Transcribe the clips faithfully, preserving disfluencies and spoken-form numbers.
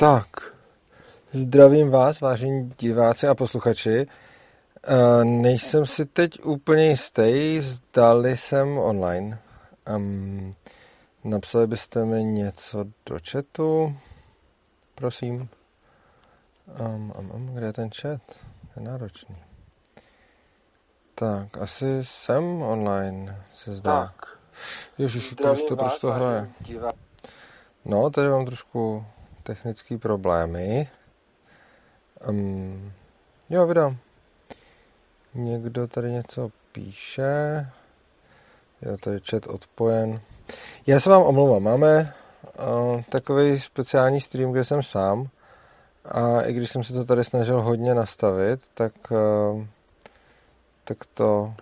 Tak, zdravím vás, vážení diváci a posluchači. Uh, nejsem si teď úplně jistý, zdali jsem online. Um, napsali byste mi něco do chatu? Prosím. Um, um, um, kde je ten chat? Je náročný. Tak, asi jsem online, se zdá. Tak. Ježiši, to, proč to hraje? No, tady mám trošku technické problémy. Um, jo, vydám. Někdo tady něco píše. Jo, tady je chat odpojen. Já se vám omlouvám. Máme uh, takový speciální stream, kde jsem sám. A i když jsem se to tady snažil hodně nastavit, tak, uh, tak to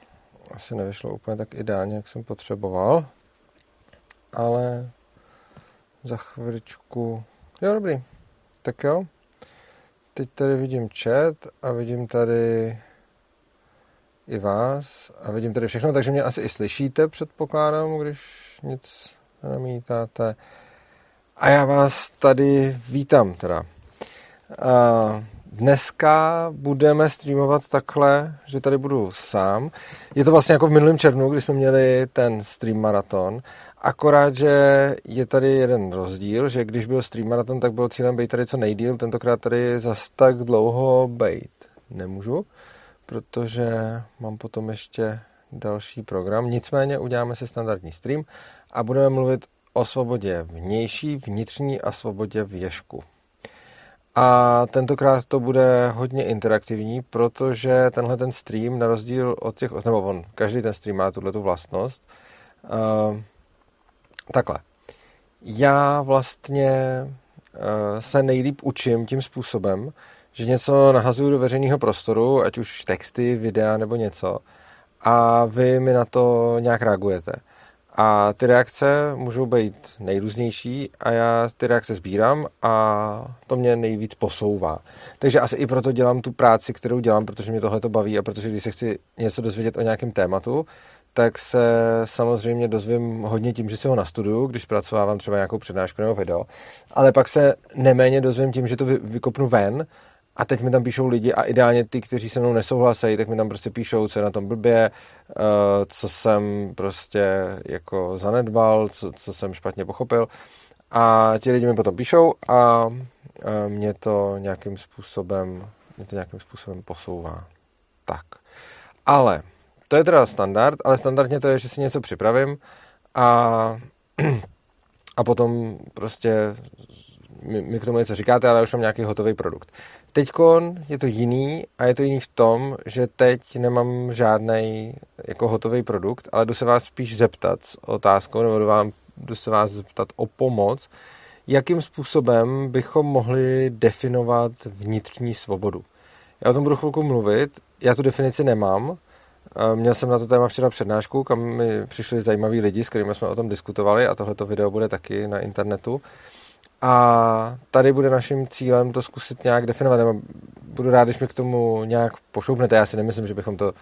asi nevyšlo úplně tak ideálně, jak jsem potřeboval. Ale za chviličku... Jo, dobrý. Tak jo. Teď tady vidím chat a vidím tady i vás a vidím tady všechno, takže mě asi i slyšíte, předpokládám, když nic nenamítáte. A já vás tady vítám teda. Dneska budeme streamovat takhle, že tady budu sám. Je to vlastně jako v minulém červnu, kdy jsme měli ten stream maraton, akorát, že je tady jeden rozdíl, že když byl stream maraton, tak bylo cílem být tady co nejdýl, tentokrát tady zas tak dlouho být nemůžu, protože mám potom ještě další program. Nicméně uděláme si standardní stream a budeme mluvit o svobodě vnější, vnitřní a svobodě v Ježku. A tentokrát to bude hodně interaktivní, protože tenhle ten stream, na rozdíl od těch, nebo on, každý ten stream má tuhletu vlastnost. Uh, takhle. Já vlastně uh, se nejlíp učím tím způsobem, že něco nahazuju do veřejného prostoru, ať už texty, videa nebo něco, a vy mi na to nějak reagujete. A ty reakce můžou být nejrůznější a já ty reakce sbírám a to mě nejvíc posouvá. Takže asi i proto dělám tu práci, kterou dělám, protože mě tohle to baví a protože když se chci něco dozvědět o nějakém tématu, tak se samozřejmě dozvím hodně tím, že si ho nastuduju, když zpracovávám třeba nějakou přednášku nebo video, ale pak se neméně dozvím tím, že to vykopnu ven. A teď mi tam píšou lidi a ideálně ty, kteří se mnou nesouhlasejí, tak mi tam prostě píšou, co je na tom blbě, co jsem prostě jako zanedbal, co, co jsem špatně pochopil. A ti lidi mi potom píšou a mě to nějakým způsobem, mě to nějakým způsobem posouvá. Tak. Ale to je teda standard, ale standardně to je, že si něco připravím a, a potom prostě... mi k tomu něco říkáte, ale už mám nějaký hotový produkt. Teďkon je to jiný a je to jiný v tom, že teď nemám žádnej jako hotový produkt, ale jdu se vás spíš zeptat s otázkou, nebo jdu, vám, jdu se vás zeptat o pomoc, jakým způsobem bychom mohli definovat vnitřní svobodu. Já o tom budu chvilku mluvit, já tu definici nemám, měl jsem na to téma včera přednášku, kam mi přišli zajímaví lidi, s kterými jsme o tom diskutovali a tohleto video bude taky na internetu. A tady bude naším cílem to zkusit nějak definovat. Já budu rád, když mi k tomu nějak pošoupnete. Já si nemyslím, že bychom to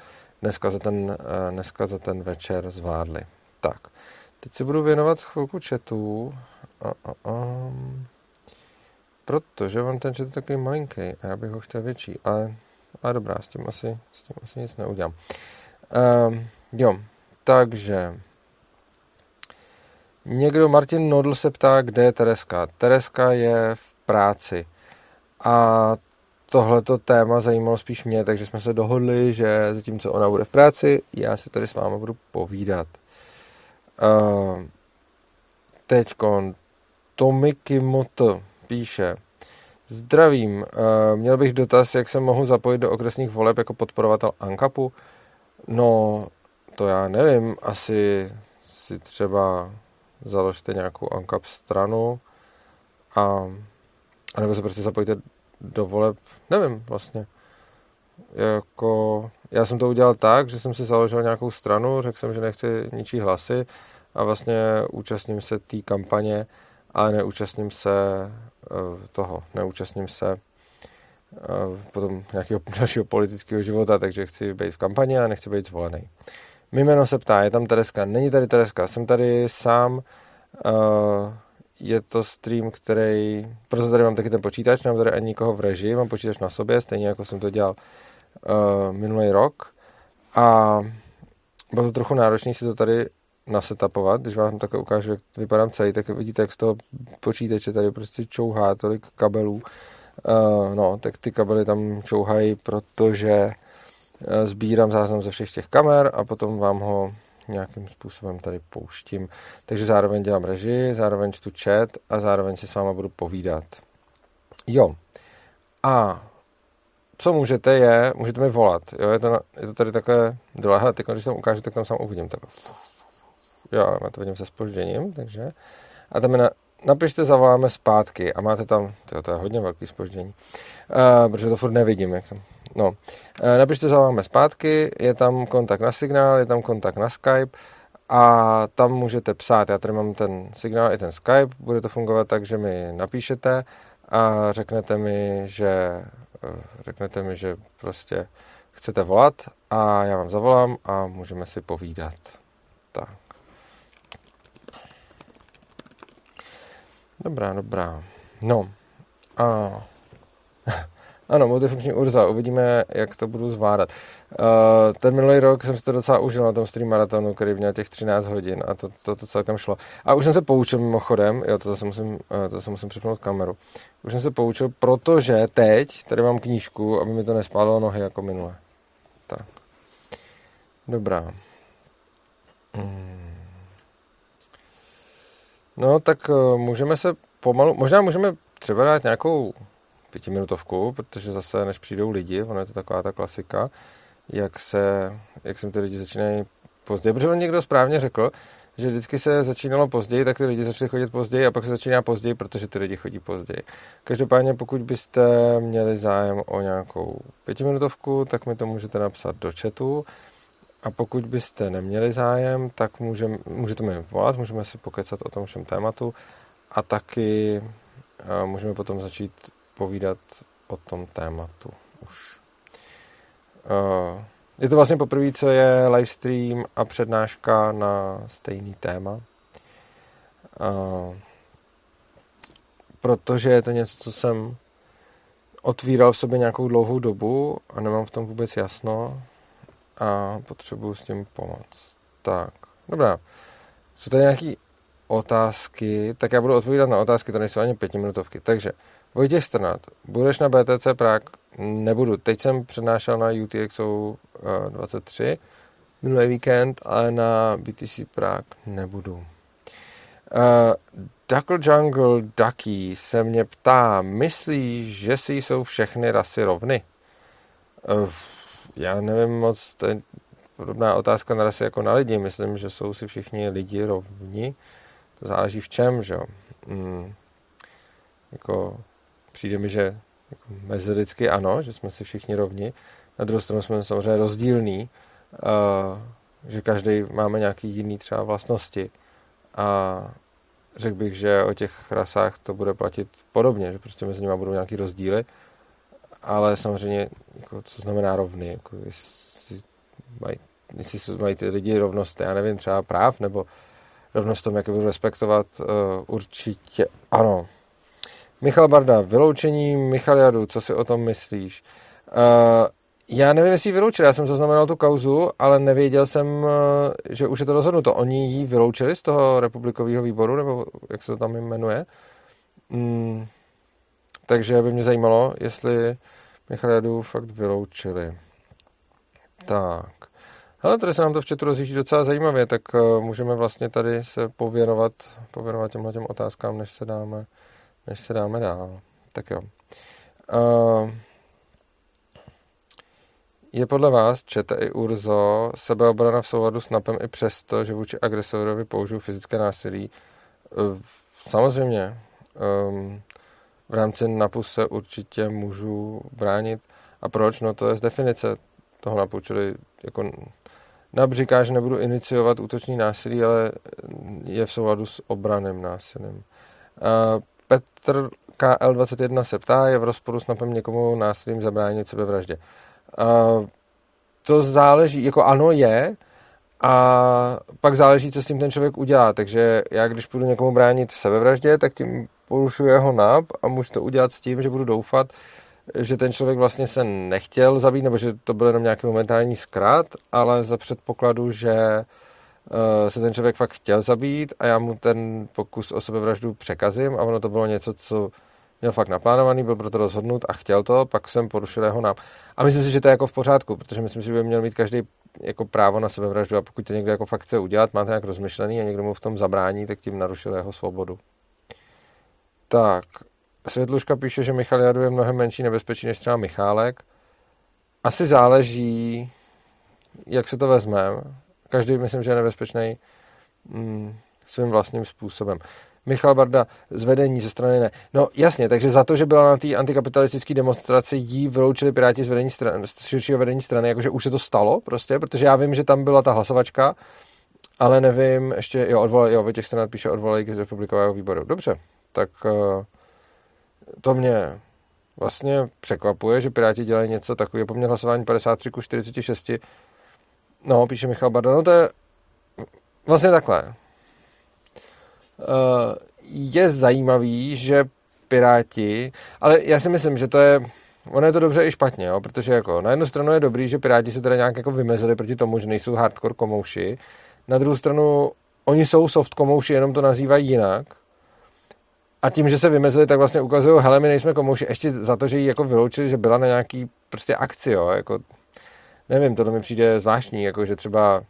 dneska za ten, dneska za ten večer zvládli. Tak, teď se budu věnovat chvilku chatu, a, a, a, protože mám ten chat takový malinký a já bych ho chtěl větší, ale, ale dobrá, s tím asi, s tím asi nic neudělám. Um, jo, takže... Někdo, Martin Nodl se ptá, kde je Tereska. Tereska je v práci. A tohleto téma zajímalo spíš mě, takže jsme se dohodli, že zatímco ona bude v práci, já si tady s váma budu povídat. Uh, teďkon Tomi Kimoto píše: Zdravím, uh, měl bych dotaz, jak se mohu zapojit do okresních voleb jako podporovatel ANKAPu. No, to já nevím, asi si třeba... založte nějakou ANKAP stranu a, a nebo se prostě zapojíte do voleb, nevím vlastně. Jako, já jsem to udělal tak, že jsem si založil nějakou stranu, řekl jsem, že nechci ničí hlasy a vlastně účastním se té kampaně, ale neúčastním se toho, neúčastním se potom nějakého dalšího politického života, takže chci být v kampani a nechci být zvolený. Mimeno se ptá, je tam Tereska? Není tady Tereska, jsem tady sám, uh, je to stream, který... Proto tady mám taky ten počítač, nemám tady ani nikoho v režii, mám počítač na sobě, stejně jako jsem to dělal uh, minulý rok. A bylo to trochu náročné si to tady nasetapovat, když vám takhle ukážu, jak vypadám celý, tak vidíte, jak z toho počítače tady prostě čouhá tolik kabelů. Uh, no, tak ty kabely tam čouhají, protože sbírám záznam ze všech těch kamer a potom vám ho nějakým způsobem tady pouštím. Takže zároveň dělám režii, zároveň čtu chat a zároveň si s váma budu povídat. Jo. A co můžete je, můžete mi volat. Jo, je to, na, je to tady takhle dole. Hele, teď, když tam ukážu, tak tam sám uvidím. Takhle. Jo, já to vidím se zpožděním, takže. A tam je na, napište, zavoláme zpátky a máte tam, to je, to je hodně velký zpoždění, uh, protože to furt nevidím, jak tam. No, napište, zavoláme zpátky, je tam kontakt na signál, je tam kontakt na Skype a tam můžete psát. Já tady mám ten signál i ten Skype, bude to fungovat tak, že mi napíšete a řeknete mi, že, řeknete mi, že prostě chcete volat a já vám zavolám a můžeme si povídat. Tak. Dobrá, dobrá. No, a... Ano, multifunkční Urza, uvidíme, jak to budu zvládat. Uh, ten minulý rok jsem si to docela užil na tom stream maratonu, který měl těch třináct hodin a to, to, to celkem šlo. A už jsem se poučil mimochodem, jo, to zase musím, uh, musím přepnout kameru. Už jsem se poučil, protože teď tady mám knížku, aby mi to nespálilo nohy jako minule. Tak. Dobrá. Hmm. No, tak uh, můžeme se pomalu, možná můžeme třeba dát nějakou pětiminutovku, protože zase než přijdou lidi, ono je to taková ta klasika, jak se, jak se ty lidi začínají později, protože on někdo správně řekl, že vždycky se začínalo později, tak ty lidi začali chodit později a pak se začíná později, protože ty lidi chodí později. Každopádně pokud byste měli zájem o nějakou pětiminutovku, tak mi to můžete napsat do chatu a pokud byste neměli zájem, tak můžeme, můžete mi volat, můžeme si pokecat o tom všem tématu a taky a můžeme potom začít povídat o tom tématu už. Je to vlastně poprvé, co je livestream a přednáška na stejný téma. Protože je to něco, co jsem otvíral v sobě nějakou dlouhou dobu a nemám v tom vůbec jasno a potřebuju s tím pomoct. Tak, dobrá. Jsou tady nějaké otázky, tak já budu odpovídat na otázky, to nejsou ani pětiminutovky, takže Vojtěch Strnad, budeš na B T C Prague? Nebudu. Teď jsem přednášel na U T X O dvacet tři minulý víkend, ale na B T C Prague nebudu. Uh, Duckle Jungle Ducky se mě ptá, myslíš, že si jsou všechny rasy rovny? Uh, já nevím moc, to je podobná otázka na rasy jako na lidi. Myslím, že jsou si všichni lidi rovni. To záleží v čem, že jo? Mm. Jako... Přijde mi, že jako mezilidsky ano, že jsme si všichni rovni. Na druhou stranu jsme samozřejmě rozdílní, uh, že každý máme nějaký jiný třeba vlastnosti. A řekl bych, že o těch rasách to bude platit podobně, že prostě mezi nimi budou nějaký rozdíly. Ale samozřejmě, jako, co znamená rovny? Jako, jestli, mají, jestli mají ty lidi rovnost, já nevím, třeba práv, nebo rovnost v tom, jak budu respektovat, uh, určitě ano. Michal Barda, vyloučení Michal Jadu, co si o tom myslíš? Uh, já nevím, jestli ji vyloučili, já jsem zaznamenal tu kauzu, ale nevěděl jsem, uh, že už je to rozhodnuto. Oni ji vyloučili z toho republikového výboru, nebo jak se to tam jmenuje. Mm, takže by mě zajímalo, jestli Michal Jadu fakt vyloučili. Tak. Hele, tady se nám to v chatu rozjíždí docela zajímavě, tak uh, můžeme vlastně tady se pověnovat, pověnovat těmhle těm otázkám, než se dáme než se dáme dál. Tak jo. Uh, je podle vás, čete i Urzo, sebeobrana v souladu s NAPem i přesto, že vůči agresorovi použiju fyzické násilí? Uh, samozřejmě. Um, v rámci NAPu se určitě můžu bránit. A proč? No to je z definice toho NAPu. Čili jako NAP říká, že nebudu iniciovat útočný násilí, ale je v souladu s obranným násilím. Uh, Petr K L dvacet jedna se ptá, je v rozporu s NAPem někomu násilím zabránit sebevraždě. Uh, to záleží, jako ano je, A pak záleží, co s tím ten člověk udělá. Takže já, když budu někomu bránit v sebevraždě, tak tím porušuji jeho N A P a můžu to udělat s tím, že budu doufat, že ten člověk vlastně se nechtěl zabít, nebo že to byl jenom nějaký momentální zkrat, ale za předpokladu, že se ten člověk fakt chtěl zabít a já mu ten pokus o sebevraždu překazím a ono to bylo něco, co měl fakt naplánovaný, byl proto rozhodnut a chtěl to, pak jsem porušil jeho N A P. A myslím si, že to je jako v pořádku, protože myslím si, že by měl mít každý jako právo na sebevraždu a pokud to někdo jako fakt chce udělat, má to nějak rozmyšlený a někdo mu v tom zabrání, tak tím narušil jeho svobodu. Tak, Světluška píše, že Michal Jadu je mnohem menší nebezpečí než třeba Michálek. Asi záleží, jak se to vezmeme. Každý, myslím, že je nebezpečný mm, svým vlastním způsobem. Michal Barda, zvedení ze strany ne. No jasně, takže za to, že byla na té antikapitalistické demonstraci, jí vyloučili Piráti z vedení strany, z širšího vedení strany, jakože už se to stalo prostě, protože já vím, že tam byla ta hlasovačka, ale nevím, ještě, jo, odvolali, jo, ve těch stranách píše odvolali z republikového výboru. Dobře, tak to mě vlastně překvapuje, že Piráti dělají něco takového. Po mně hlasování padesát tři ku čtyřiceti šesti, no, píše Michal Barda, no to je vlastně takhle. Uh, je zajímavý, že Piráti, ale já si myslím, že to je, ono je to dobře i špatně, jo? Protože jako na jednu stranu je dobrý, že Piráti se teda nějak jako vymezili proti tomu, že nejsou hardcore komouši, na druhou stranu oni jsou soft komouši, jenom to nazývají jinak a tím, že se vymezili, tak vlastně ukazují, hele, my nejsme komouši, ještě za to, že ji jako vyloučili, že byla na nějaký prostě akci, jo, jako nevím, tohle mi přijde zvláštní, jako že třeba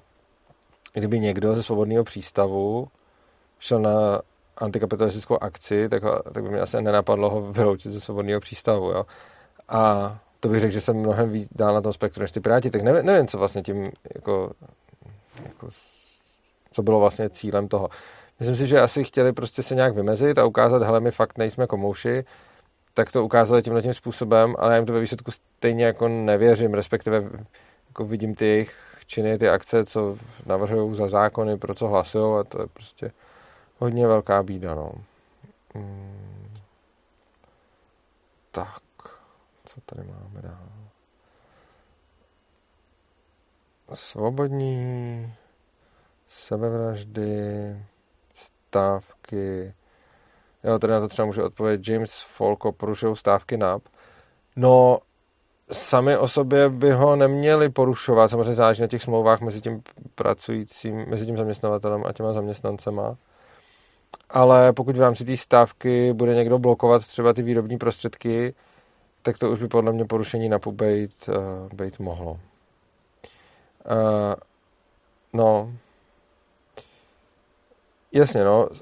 kdyby někdo ze Svobodného přístavu šel na antikapitalistickou akci, tak, tak by mě asi nenapadlo ho vyloučit ze Svobodného přístavu. Jo? A to bych řekl, že jsem mnohem víc dál na tom spektru než ty Piráti, tak nevím, nevím co vlastně tím, jako, jako, co bylo vlastně cílem toho. Myslím si, že asi chtěli prostě se nějak vymezit a ukázat, hele, my fakt nejsme komouši, tak to ukázali tímhle tím způsobem, ale já jim to ve výsledku stejně jako nevěřím, respektive jako vidím ty jejich činy, ty akce, co navrhují za zákony, pro co hlasují a to je prostě hodně velká bída, no. Hmm. Tak, co tady máme dál? Svobodní, sebevraždy, stávky. Jo, tady na to třeba může odpovědět James Folko, porušují stávky N A P. No, sami o sobě by ho neměli porušovat, samozřejmě záleží na těch smlouvách mezi tím pracujícím, mezi tím zaměstnavatelem a těma zaměstnancema. Ale pokud v rámci té stávky bude někdo blokovat třeba ty výrobní prostředky, tak to už by podle mě porušení N A P být, být mohlo. Uh, no. Jasně, no. Uh,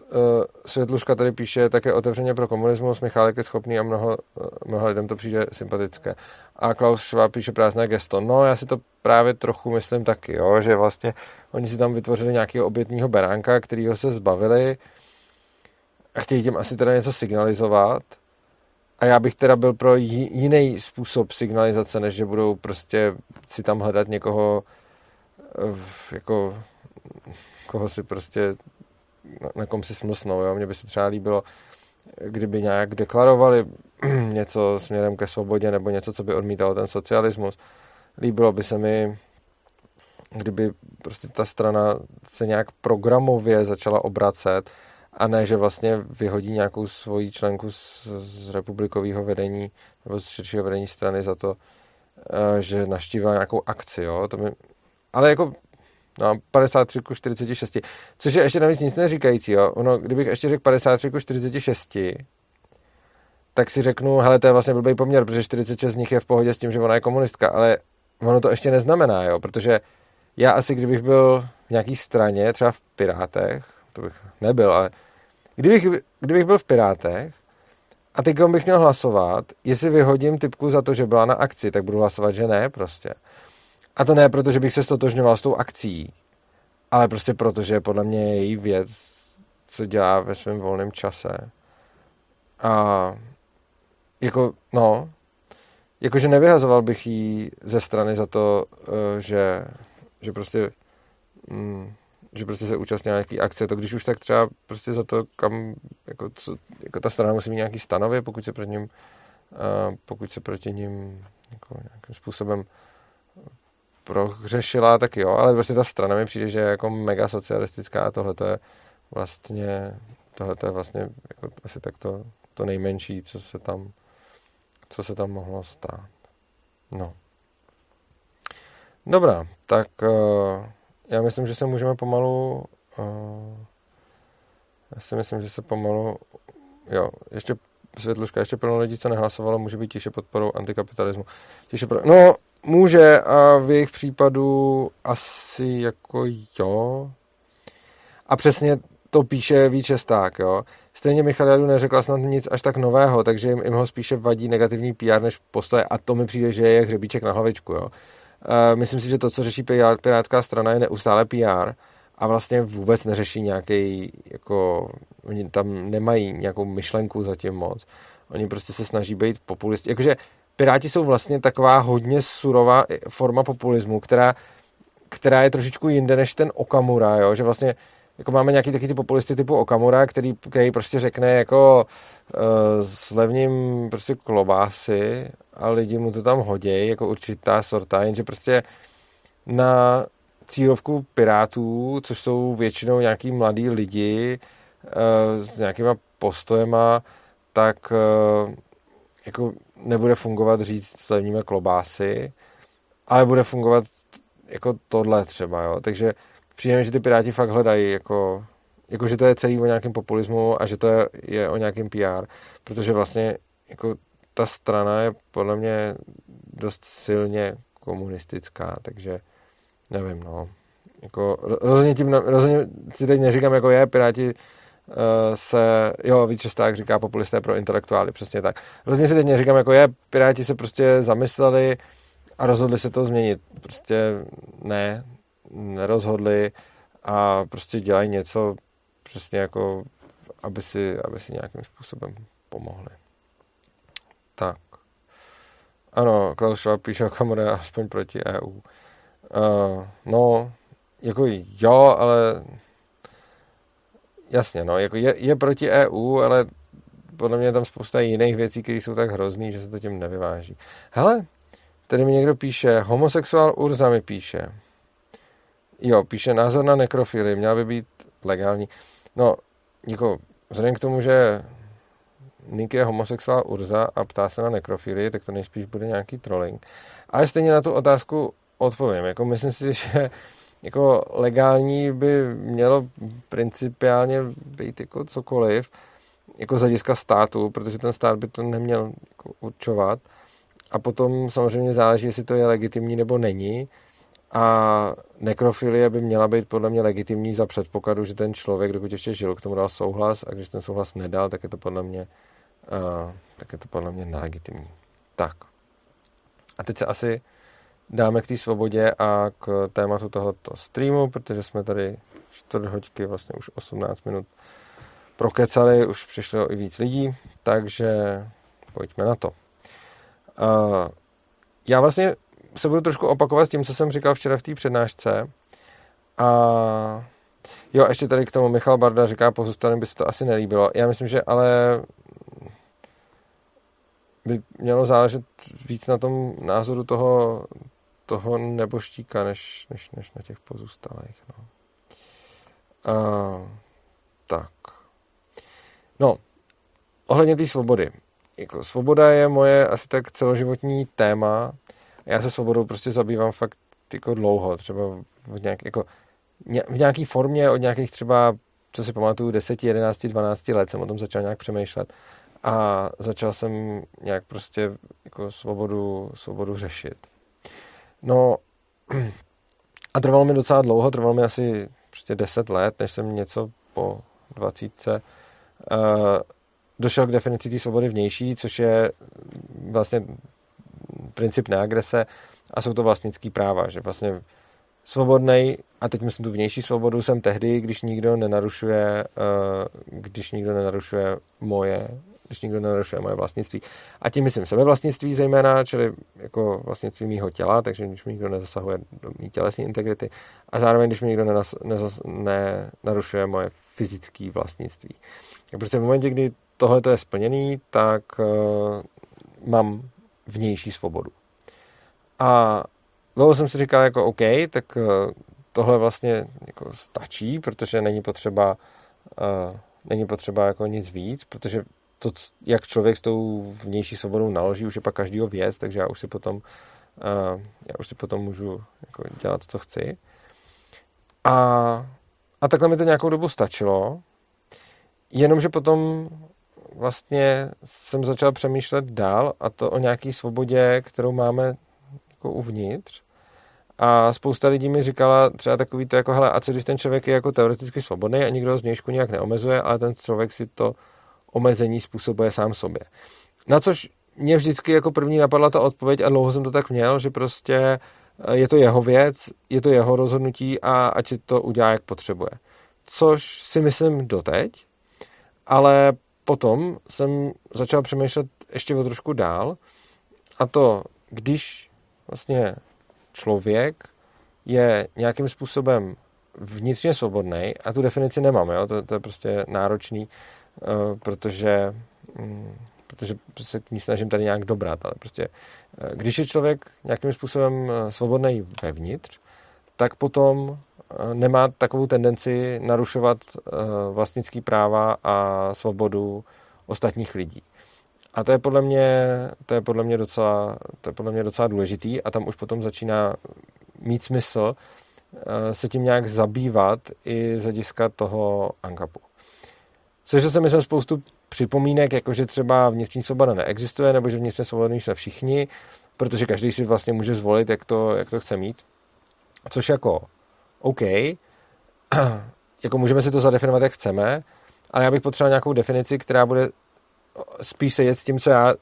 Světluška tady píše také otevřeně pro komunismus. Michálek je schopný a mnoho, mnoho lidem to přijde sympatické. A Klaus Schwab píše prázdné gesto. No, já si to právě trochu myslím taky, jo, že vlastně oni si tam vytvořili nějakého obětního beránka, kterýho se zbavili a chtějí tím asi teda něco signalizovat a já bych teda byl pro jiný způsob signalizace, než že budou prostě si tam hledat někoho, jako koho si prostě na kom si smlsnou, jo, mně by se třeba líbilo, kdyby nějak deklarovali něco směrem ke svobodě nebo něco, co by odmítalo ten socialismus. Líbilo by se mi, kdyby prostě ta strana se nějak programově začala obracet a ne, že vlastně vyhodí nějakou svoji členku z, z republikového vedení nebo z širšího vedení strany za to, že navštívila nějakou akci, jo. To mi, ale jako no, padesát tři ku čtyřiceti šesti, což je ještě navíc nic neříkající, jo. Ono, kdybych ještě řekl padesát tři ku čtyřiceti šesti, tak si řeknu, hele, to je vlastně blbý poměr, protože čtyřicet šest z nich je v pohodě s tím, že ona je komunistka, ale ono to ještě neznamená, jo, protože já asi, kdybych byl v nějaký straně, třeba v Pirátech, to bych nebyl, ale kdybych, kdybych byl v Pirátech a teď bych měl hlasovat, jestli vyhodím typku za to, že byla na akci, tak budu hlasovat, že ne prostě. A to ne proto, že bych se stotožňoval s tou akcí, ale prostě proto, že podle mě je její věc, co dělá ve svém volném čase. A jako, no, jakože nevyhazoval bych jí ze strany za to, že, že prostě... Mm, že prostě se účastnila nějaký akce, to když už tak třeba prostě za to, kam, jako, co, jako ta strana musí mít nějaký stanovy, pokud se proti ním, uh, pokud se proti ním jako nějakým způsobem prohřešila, tak jo, ale prostě ta strana mi přijde, že je jako mega socialistická a tohle je vlastně, tohle je vlastně jako asi tak to, to nejmenší, co se tam, co se tam mohlo stát. No. Dobrá, tak uh, já myslím, že se můžeme pomalu uh, já si myslím, že se pomalu jo, ještě světluška, ještě plno lidí, co nehlasovalo, může být tiše podporou antikapitalismu. Tiše pro... No, může a v jejich případu asi jako jo. A přesně to píše Vít Šesták, jo. Stejně Michal Jadu neřekla snad nic až tak nového, takže jim, jim ho spíše vadí negativní P R než postoje a to mi přijde, že je hřebíček na hlavičku, jo. Uh, myslím si, že to, co řeší Pirátská strana, je neustále P R a vlastně vůbec neřeší nějaký, jako, oni tam nemají nějakou myšlenku zatím moc. Oni prostě se snaží být populisti. Jakože Piráti jsou vlastně taková hodně surová forma populismu, která, která je trošičku jinde než ten Okamura, jo? Že vlastně jako máme nějaký taky ty populisty typu Okamura, který, který prostě řekne jako uh, slevním prostě klobásy a lidi mu to tam hodějí, jako určitá sorta, jenže prostě na cílovku Pirátů, což jsou většinou nějaký mladí lidi uh, s nějakýma postojema, tak uh, jako nebude fungovat říct slevníme klobásy, ale bude fungovat jako tohle třeba, jo, takže přijde, že ty Piráti fakt hledají, jako, jako, že to je celý o nějakém populismu a že to je, je o nějakém P R, protože vlastně jako, ta strana je podle mě dost silně komunistická, takže nevím, no. Jako, rozhodně, tím, rozhodně si teď neříkám, jako je, Piráti uh, se, jo, víc Šesták říká populisté pro intelektuály, přesně tak. Rozhodně si teď neříkám, jako je, Piráti se prostě zamysleli a rozhodli se to změnit. Prostě ne, nerozhodli a prostě dělají něco přesně jako, aby si, aby si nějakým způsobem pomohli. Tak. Ano, Klaus Schwab píše Okamura aspoň proti E U. Uh, no, jako jo, ale jasně, no, jako je, je proti E U, ale podle mě je tam spousta jiných věcí, které jsou tak hrozný, že se to tím nevyváží. Hele, tady mi někdo píše, homosexuál Urza mi píše. Jo, píše názor na nekrofily, měla by být legální. No, jako, vzhledem k tomu, že Nick je homosexuál Urza a ptá se na nekrofily, tak to nejspíš bude nějaký trolling. Ale stejně na tu otázku odpovím. Jako, myslím si, že jako legální by mělo principiálně být jako cokoliv, jako z hlediska státu, protože ten stát by to neměl jako určovat. A potom samozřejmě záleží, jestli to je legitimní nebo není. A nekrofilie by měla být podle mě legitimní za předpokladu, že ten člověk, dokud ještě žil, k tomu dal souhlas a když ten souhlas nedal, tak je to podle mě, uh, tak je to podle mě nelegitimní. Tak. A teď se asi dáme k té svobodě a k tématu tohoto streamu, protože jsme tady čtvrt hoďky, vlastně už osmnáct minut prokecali, už přišlo i víc lidí, takže pojďme na to. Uh, já vlastně se budu trošku opakovat s tím, co jsem říkal včera v té přednášce. A jo, ještě tady k tomu Michal Barda říká, pozůstalým by se to asi nelíbilo. Já myslím, že ale by mělo záležet víc na tom názoru toho, toho neboštíka, než, než, než na těch pozůstalých. No. A, tak. No, ohledně té svobody. Jako, svoboda je moje asi tak celoživotní téma. Já se svobodou prostě zabývám fakt jako dlouho, třeba v nějaké, jako, v nějaké formě od nějakých třeba, co si pamatuju, deset, jedenáct, dvanáct let jsem o tom začal nějak přemýšlet a začal jsem nějak prostě jako svobodu, svobodu řešit. No a trvalo mi docela dlouho, trvalo mi asi prostě deset let, než jsem něco po dvacítce uh, došel k definici té svobody vnější, což je vlastně princip neagrese a jsou to vlastnický práva, že vlastně svobodnej, a teď myslím tu vnější svobodu, jsem tehdy, když nikdo nenarušuje, když nikdo nenarušuje moje, když nikdo nenarušuje moje vlastnictví. A tím myslím sebevlastnictví zejména, čili jako vlastnictví mýho těla, takže když mi nikdo nezasahuje do mý tělesní integrity a zároveň, když mi nikdo nenas, nezas, nenarušuje moje fyzické vlastnictví. A prostě v momentě, kdy tohle je splněný, tak uh, mám vnější svobodu. A dlouho jsem si říkal, jako OK, tak tohle vlastně jako stačí, protože není potřeba, uh, není potřeba jako nic víc, protože to, jak člověk s tou vnější svobodou naloží, už je pak každýho věc, takže já už si potom, uh, já už si potom můžu jako dělat, co chci. A, a takhle mi to nějakou dobu stačilo, jenomže potom vlastně jsem začal přemýšlet dál, a to o nějaké svobodě, kterou máme jako uvnitř. A spousta lidí mi říkala třeba takový to jako, hele, a co když ten člověk je jako teoreticky svobodný a nikdo ho zvnějšku nějak neomezuje, ale ten člověk si to omezení způsobuje sám sobě. Na což mě vždycky jako první napadla ta odpověď a dlouho jsem to tak měl, že prostě je to jeho věc, je to jeho rozhodnutí a ať si to udělá, jak potřebuje. Což si myslím doteď, ale potom jsem začal přemýšlet ještě o trošku dál, a to, když vlastně člověk je nějakým způsobem vnitřně svobodný, a tu definici nemám, jo? To, to je prostě náročný, protože, protože se k ní snažím tady nějak dobrat, ale prostě, když je člověk nějakým způsobem svobodný vevnitř, tak potom nemá takovou tendenci narušovat vlastnický práva a svobodu ostatních lidí. A to je podle mě, to je podle mě docela, to je podle mě docela důležitý, a tam už potom začíná mít smysl se tím nějak zabývat i z hlediska toho ANCAPu. Slyšel jsem, myslím, spoustu připomínek, jako že třeba vnitřní svoboda neexistuje, nebo že vnitřní svobodní jsme všichni, protože každý si vlastně může zvolit, jak to, jak to chce mít. Což jako OK, jako můžeme si to zadefinovat, jak chceme, ale já bych potřeboval nějakou definici, která bude spíš sedět s tím, co já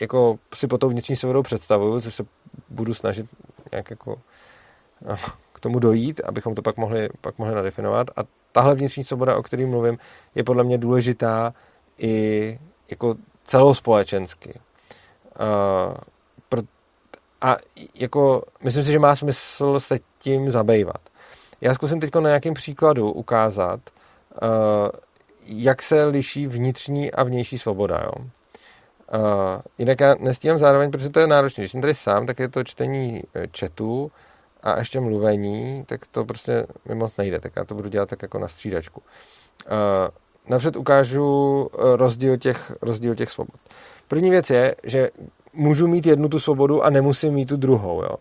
jako si po tou vnitřní svobodou představuju, což se budu snažit nějak jako k tomu dojít, abychom to pak mohli, pak mohli nadefinovat. A tahle vnitřní svoboda, o které mluvím, je podle mě důležitá i jako celospolečensky. A jako myslím si, že má smysl se tím zabývat. Já zkusím teď na nějakém příkladu ukázat, jak se liší vnitřní a vnější svoboda. Jo? Uh, jinak já nestíhám zároveň, protože to je náročné. Když jsem tady sám, tak je to čtení chatu a ještě mluvení, tak to prostě mi moc nejde. Tak já to budu dělat tak jako na střídačku. Uh, napřed ukážu rozdíl těch, rozdíl těch svobod. První věc je, že můžu mít jednu tu svobodu a nemusím mít tu druhou. Jo?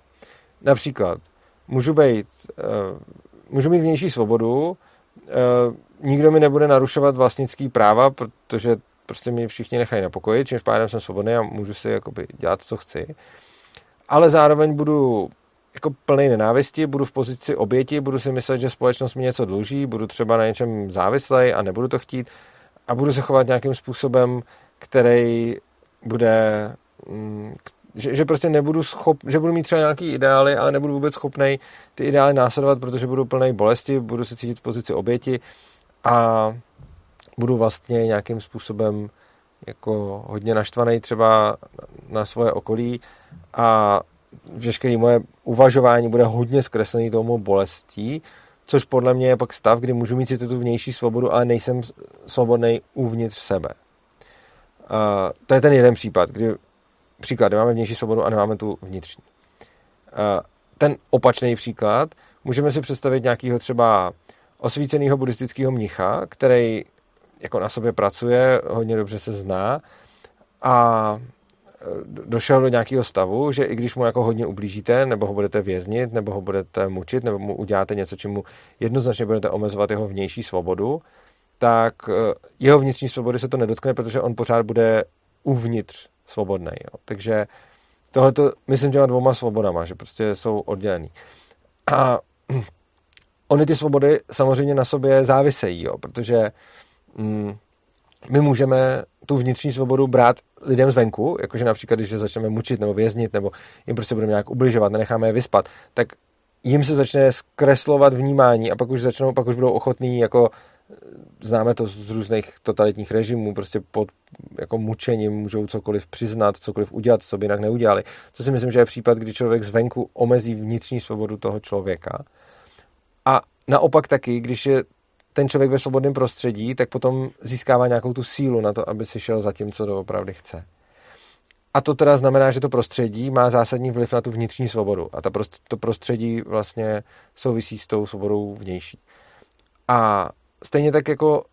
Například můžu, být, uh, můžu mít vnější svobodu, Uh, nikdo mi nebude narušovat vlastnický práva, protože prostě mi všichni nechají na pokoji, čímž pádem jsem svobodný a můžu si jakoby dělat, co chci. Ale zároveň budu jako plný nenávisti, budu v pozici oběti, budu si myslet, že společnost mi něco dluží, budu třeba na něčem závislej a nebudu to chtít a budu se chovat nějakým způsobem, který bude, mm, že, že prostě nebudu schop, že budu mít třeba nějaký ideály, ale nebudu vůbec schopnej ty ideály následovat, protože budu plnej bolesti, budu se cítit v pozici oběti a budu vlastně nějakým způsobem jako hodně naštvaný třeba na svoje okolí a veškeré moje uvažování bude hodně zkreslený tomu bolestí, což podle mě je pak stav, kdy můžu mít si tu vnější svobodu, ale nejsem svobodnej uvnitř sebe. Uh, to je ten jeden případ, kdy příklad, kde máme vnější svobodu a nemáme tu vnitřní. Ten opačný příklad, můžeme si představit nějakého třeba osvíceného buddhistického mnicha, který jako na sobě pracuje, hodně dobře se zná a došel do nějakého stavu, že i když mu jako hodně ublížíte, nebo ho budete věznit, nebo ho budete mučit, nebo mu uděláte něco, čemu jednoznačně budete omezovat jeho vnější svobodu, tak jeho vnitřní svobody se to nedotkne, protože on pořád bude uvnitř svobodnej. Jo. Takže tohleto myslím těma dvouma svobodama, že prostě jsou oddělený. A ony ty svobody samozřejmě na sobě závisejí, jo, protože mm, my můžeme tu vnitřní svobodu brát lidem zvenku, jakože například, když je začneme mučit nebo věznit, nebo jim prostě budeme nějak ubližovat, nenecháme je vyspat, tak jim se začne zkreslovat vnímání a pak už začnou, pak už budou ochotní jako známe to z různých totalitních režimů, prostě pod jako mučením můžou cokoliv přiznat, cokoliv udělat, co by jinak neudělali. To si myslím, že je případ, kdy člověk zvenku omezí vnitřní svobodu toho člověka. A naopak taky, když je ten člověk ve svobodném prostředí, tak potom získává nějakou tu sílu na to, aby si šel za tím, co doopravdy chce. A to teda znamená, že to prostředí má zásadní vliv na tu vnitřní svobodu. A ta prost, to prostředí vlastně souvisí s tou svobodou vnější. A stejně tak jako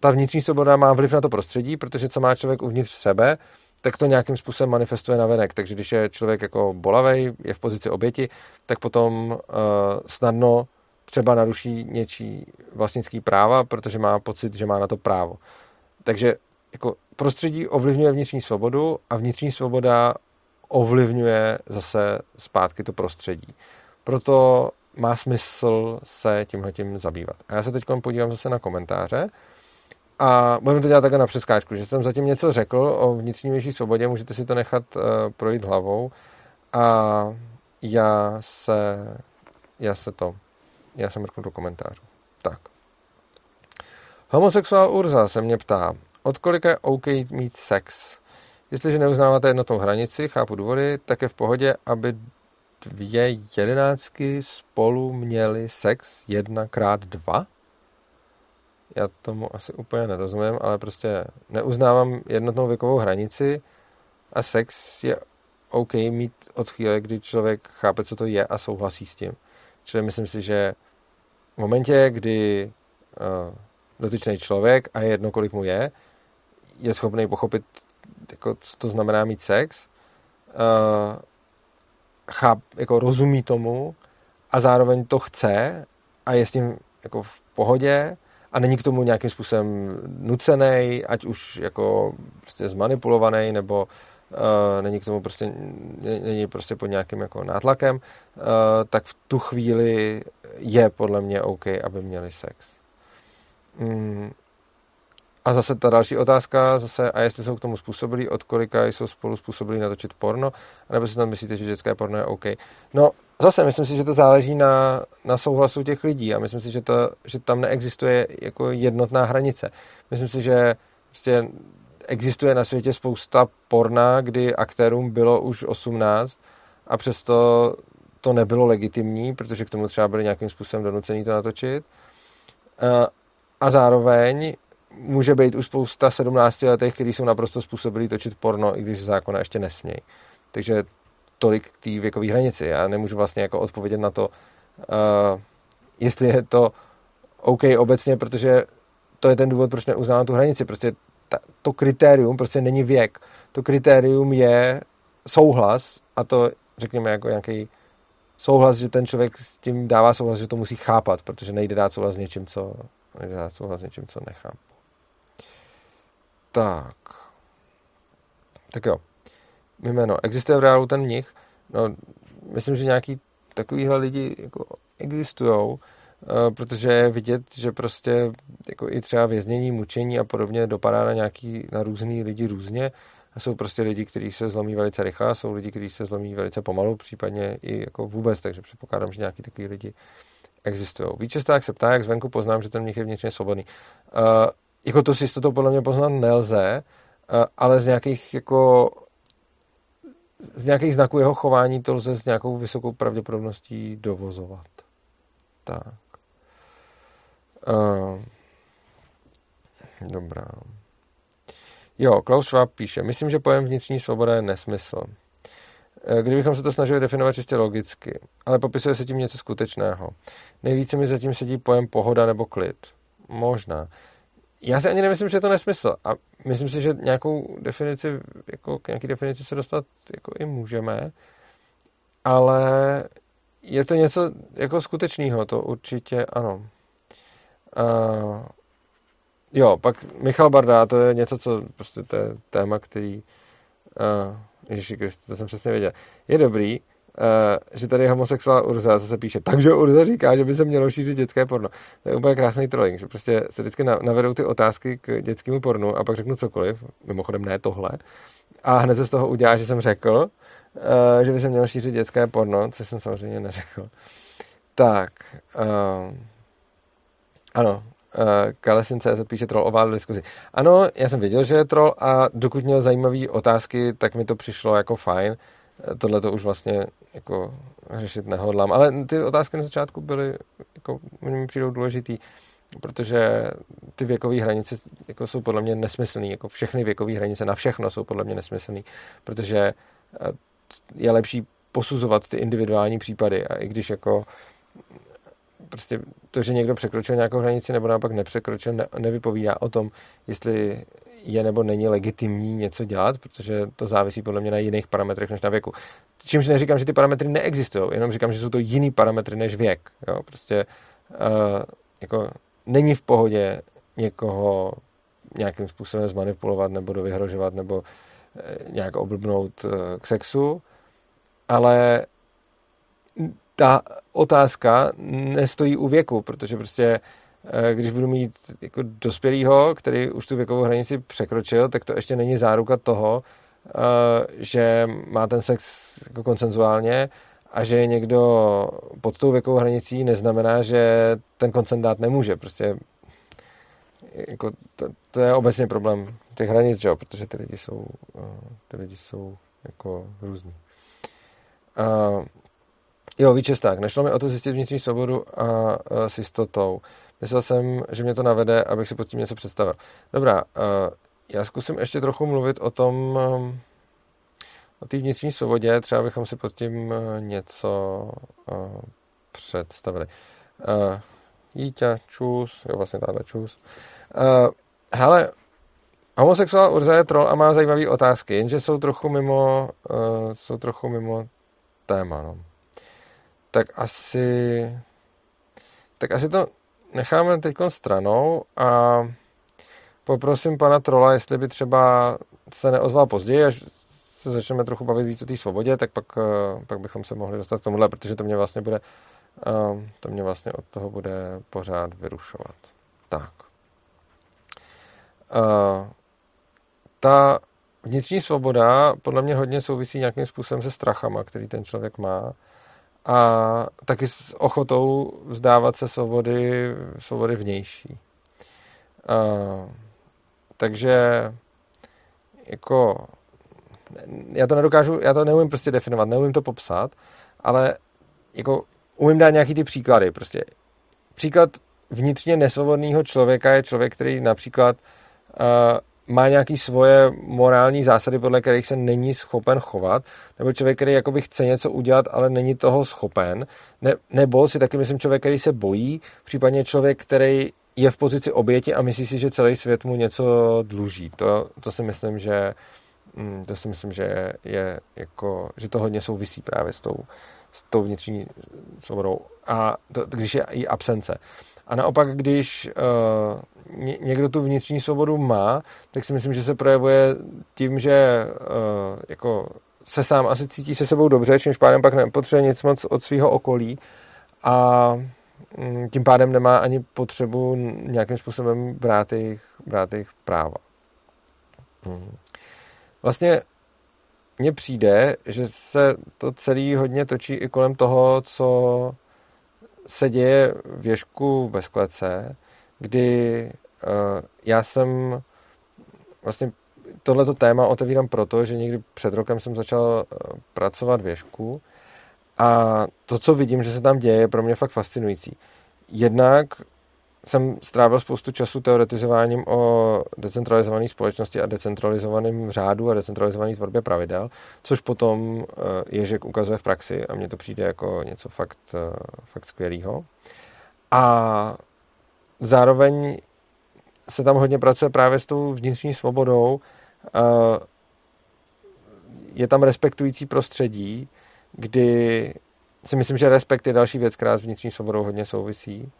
ta vnitřní svoboda má vliv na to prostředí, protože co má člověk uvnitř sebe, tak to nějakým způsobem manifestuje navenek. Takže když je člověk jako bolavej, je v pozici oběti, tak potom uh, snadno třeba naruší něčí vlastnický práva, protože má pocit, že má na to právo. Takže jako prostředí ovlivňuje vnitřní svobodu a vnitřní svoboda ovlivňuje zase zpátky to prostředí. Proto má smysl se tímhletím zabývat. A já se teď podívám zase na komentáře a budeme to dělat takhle na přeskáčku, že jsem zatím něco řekl o vnitřní větší svobodě, můžete si to nechat uh, projít hlavou a já se já se to já se mrknu do komentářů. Tak. Homosexuál Urza se mě ptá, od kolika je OK mít sex? Jestliže neuznáváte jednotnou hranici, chápu důvody, tak je v pohodě, aby dvě jedenáctky spolu měly sex jedna krát dva? Já tomu asi úplně nerozumím, ale prostě neuznávám jednotnou věkovou hranici a sex je OK mít od chvíle, kdy člověk chápe, co to je a souhlasí s tím. Čili myslím si, že v momentě, kdy uh, dotyčný člověk, a je jedno, kolik mu je, je schopný pochopit, jako, co to znamená mít sex, uh, cháp, jako rozumí tomu a zároveň to chce a je s tím jako v pohodě a není k tomu nějakým způsobem nucený, ať už jako prostě zmanipulovaný, nebo uh, není k tomu prostě, není prostě pod nějakým jako nátlakem, uh, tak v tu chvíli je podle mě OK, aby měli sex. Mm. A zase ta další otázka, zase, a jestli jsou k tomu způsobilí, od kolika jsou spolu způsobilí natočit porno, anebo si tam myslíte, že dětské porno je OK. No, zase myslím si, že to záleží na, na souhlasu těch lidí a myslím si, že, to, že tam neexistuje jako jednotná hranice. Myslím si, že prostě existuje na světě spousta porna, kdy aktérům bylo už osmnáct a přesto to nebylo legitimní, protože k tomu třeba byli nějakým způsobem donucení to natočit. A, a zároveň může být už spousta sedmnáctiletých, kteří jsou naprosto způsobilí točit porno, i když ze zákona ještě nesmějí. Takže tolik k té věkové hranici. Já nemůžu vlastně jako odpovědět na to, uh, jestli je to OK obecně, protože to je ten důvod, proč neuznávám tu hranici. Prostě ta, to kritérium prostě není věk. To kritérium je souhlas a to řekněme jako nějaký souhlas, že ten člověk s tím dává souhlas, že to musí chápat, protože nejde dát souhlas s něčím, co, nejde dát souhlas s něčím, co nechápu. Tak. Tak jo. Jméno. Existuje v reálu ten mnich? No, myslím, že nějaký takovýhle lidi jako existujou, protože je vidět, že prostě jako i třeba věznění, mučení a podobně dopadá na nějaký, na různý lidi různě. A jsou prostě lidi, kteří se zlomí velice rychle, jsou lidi, kteří se zlomí velice pomalu, případně i jako vůbec, takže předpokládám, že nějaký takový lidi existují. Výčesták se ptá, jak zvenku poznám, že ten mnich je vnitřně svobodný. Uh, Jako to si to podle mě poznat nelze, ale z nějakých, jako, z nějakých znaků jeho chování to lze s nějakou vysokou pravděpodobností dovozovat. Tak. Uh, dobrá. Jo, Klaus Schwab píše, myslím, že pojem vnitřní svoboda je nesmysl. Kdybychom se to snažili definovat čistě logicky, ale popisuje se tím něco skutečného. Nejvíce mi zatím sedí pojem pohoda nebo klid. Možná. Já si ani nemyslím, že je to nesmysl a myslím si, že nějakou definici, jako k nějaký definici se dostat jako i můžeme, ale je to něco jako skutečného, to určitě ano. Uh, jo, pak Michal Barda, to je něco, co prostě to je téma, který, uh, Ježiši Kriste, to jsem přesně věděl, je dobrý, Uh, že tady je homosexuál Urza zase píše, takže Urza říká, že by se mělo šířit dětské porno. To je úplně krásný trolling, že prostě se vždycky navedou ty otázky k dětskému pornu a pak řeknu cokoliv, mimochodem ne tohle, a hned se z toho udělá, že jsem řekl, uh, že by se mělo šířit dětské porno, což jsem samozřejmě neřekl. Tak, uh, ano, uh, Kalesin tečka cé zet píše troll ovládl diskuzi. Ano, já jsem věděl, že je troll a dokud měl zajímavé otázky, tak mi to přišlo jako fajn. Tohle to už vlastně jako řešit nehodlám. Ale ty otázky na začátku byly, jako, mi přijdou důležitý. protože ty věkové hranice jako jsou podle mě nesmyslný, jako všechny věkové hranice na všechno jsou podle mě nesmyslný, protože je lepší posuzovat ty individuální případy a i když jako prostě to, že někdo překročil nějakou hranici nebo naopak nepřekročil, ne, nevypovídá o tom, jestli je nebo není legitimní něco dělat, protože to závisí podle mě na jiných parametrech než na věku. Čímž neříkám, že ty parametry neexistují, jenom říkám, že jsou to jiný parametry než věk. Jo? Prostě uh, jako není v pohodě někoho nějakým způsobem zmanipulovat nebo dovyhrožovat nebo uh, nějak oblbnout uh, k sexu, ale ta otázka nestojí u věku, protože prostě když budu mít jako dospělýho, který už tu věkovou hranici překročil, tak to ještě není záruka toho, že má ten sex jako konsenzuálně a že někdo pod tou věkovou hranicí neznamená, že ten konsens dát nemůže. Prostě jako to, to je obecně problém těch hranic, že jo? Protože ty lidi jsou, ty lidi jsou jako různý. A jo, víc tak. Nešlo mi o to zjistit vnitřní svobodu a, a s jistotou. Myslel jsem, že mě to navede, abych si pod tím něco představil. Dobrá, a, já zkusím ještě trochu mluvit o tom, o té vnitřní svobodě, třeba bychom si pod tím něco a, představili. A, jíťa, čus, jo, vlastně tahle čus. A, hele, homosexuál Urza je troll a má zajímavé otázky, jenže jsou trochu mimo, a, jsou trochu mimo téma, no. tak asi tak asi to necháme teď stranou a poprosím pana trola, jestli by třeba se neozval později, až se začneme trochu bavit víc o té svobodě, tak pak, pak bychom se mohli dostat k tomuhle, protože to mě vlastně bude to mě vlastně od toho bude pořád vyrušovat. Tak. Ta vnitřní svoboda podle mě hodně souvisí nějakým způsobem se strachama, který ten člověk má. A taky s ochotou vzdávat se svobody, svobody vnější. A, takže jako já to nedokážu, já to neumím prostě definovat, neumím to popsat, ale jako umím dát nějaký ty příklady. Prostě příklad vnitřně nesvobodného člověka je člověk, který například a, má nějaké svoje morální zásady, podle kterých se není schopen chovat, nebo člověk, který jakoby chce něco udělat, ale není toho schopen, ne, nebo si taky myslím člověk, který se bojí, případně člověk, který je v pozici oběti a myslí si, že celý svět mu něco dluží. To, to si myslím, že to si myslím, že je jako, že to hodně souvisí právě s tou, s tou vnitřní svobodou. A to, když je i absence. A naopak, když uh, někdo tu vnitřní svobodu má, tak si myslím, že se projevuje tím, že uh, jako se sám asi cítí se sebou dobře, čímž pádem pak nepotřebuje nic moc od svého okolí a um, tím pádem nemá ani potřebu nějakým způsobem brát jejich, brát jejich práva. Hmm. Vlastně mně přijde, že se to celé hodně točí i kolem toho, co se děje v Ježku bez klece, kdy uh, já jsem vlastně tohleto téma otevírám proto, že někdy před rokem jsem začal uh, pracovat v Ježku a to, co vidím, že se tam děje, je pro mě fakt fascinující. Jednak jsem strávil spoustu času teoretizováním o decentralizované společnosti a decentralizovaném řádu a decentralizované tvorbě pravidel, což potom Ježek ukazuje v praxi a mně to přijde jako něco fakt, fakt skvělého. A zároveň se tam hodně pracuje právě s tou vnitřní svobodou. Je tam respektující prostředí, kdy si myslím, že respekt je další věc, která s vnitřní svobodou hodně souvisí.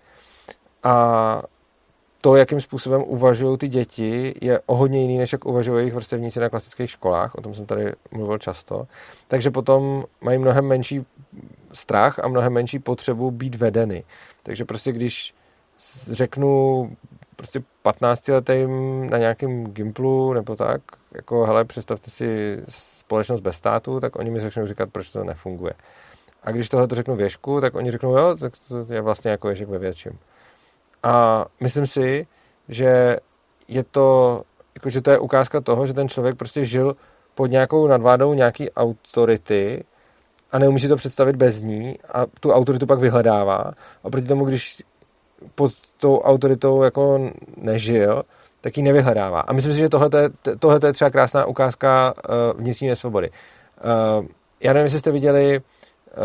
A to, jakým způsobem uvažují ty děti, je o hodně jiný, než jak uvažují jejich vrstevníci na klasických školách. O tom jsem tady mluvil často. Takže potom mají mnohem menší strach a mnohem menší potřebu být vedeny. Takže prostě když řeknu prostě patnáctiletým na nějakém gimplu nebo tak, jako hele, představte si společnost bez státu, tak oni mi začnou říkat, proč to nefunguje. A když tohle to řeknu Věšku, tak oni řeknou, jo, tak to je vlastně jako Ježek ve větším. A myslím si, že je to, jako, že to je ukázka toho, že ten člověk prostě žil pod nějakou nadvládou nějaký autority a neumí si to představit bez ní a tu autoritu pak vyhledává. A proti tomu, když pod tou autoritou jako nežil, tak ji nevyhledává. A myslím si, že tohle je třeba krásná ukázka uh, vnitřní nesvobody. Uh, já nevím, jestli jste viděli uh,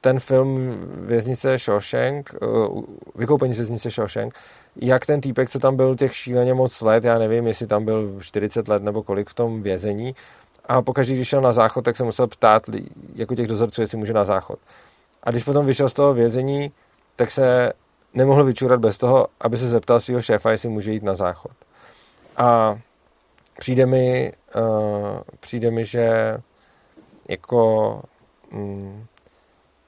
ten film Věznice Shawshank, uh, Vykoupení z věznice Shawshank, jak ten týpek, co tam byl těch šíleně moc let, já nevím, jestli tam byl čtyřicet let nebo kolik v tom vězení, a pokaždý, když šel na záchod, tak se musel ptát jako těch dozorců, jestli může na záchod. A když potom vyšel z toho vězení, tak se nemohl vyčůrat bez toho, aby se zeptal svého šéfa, jestli může jít na záchod. A přijde mi, uh, přijde mi, že jako mm,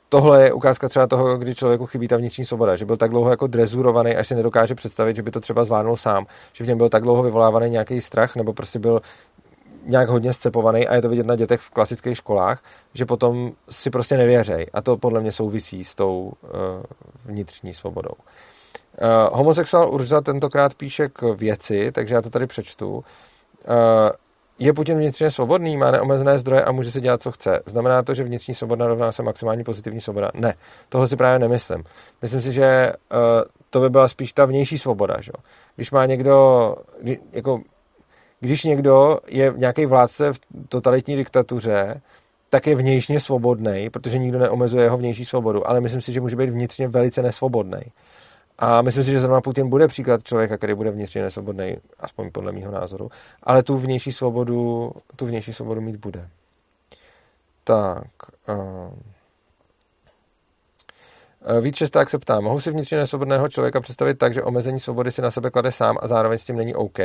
tohle je ukázka třeba toho, kdy člověku chybí ta vnitřní svoboda, že byl tak dlouho jako drezurovaný, až si nedokáže představit, že by to třeba zvládnul sám, že v něm byl tak dlouho vyvolávaný nějaký strach, nebo prostě byl nějak hodně scepovaný, a je to vidět na dětech v klasických školách, že potom si prostě nevěřejí. A to podle mě souvisí s tou uh, vnitřní svobodou. Uh, homosexuál Urza tentokrát píše k věci, takže já to tady přečtu. Uh, je Putin vnitřně svobodný, má neomezené zdroje a může si dělat, co chce. Znamená to, že vnitřní svoboda rovná se maximální pozitivní svoboda? Ne, toho si právě nemyslím. Myslím si, že uh, to by byla spíš ta vnější svoboda. Že? Když má někdo, kdy, jako Když někdo je nějaký vládce v totalitní diktatuře, tak je vnějšně svobodný, protože nikdo neomezuje jeho vnější svobodu, ale myslím si, že může být vnitřně velice nesvobodný. A myslím si, že zrovna Putin bude příklad člověka, který bude vnitřně nesvobodný, aspoň podle mýho názoru, ale tu vnější svobodu, tu vnější svobodu mít bude. Tak. Um. Vít Šesták se ptá, mohu si vnitřně nesvobodného člověka představit tak, že omezení svobody si na sebe klade sám a zároveň s tím není OK?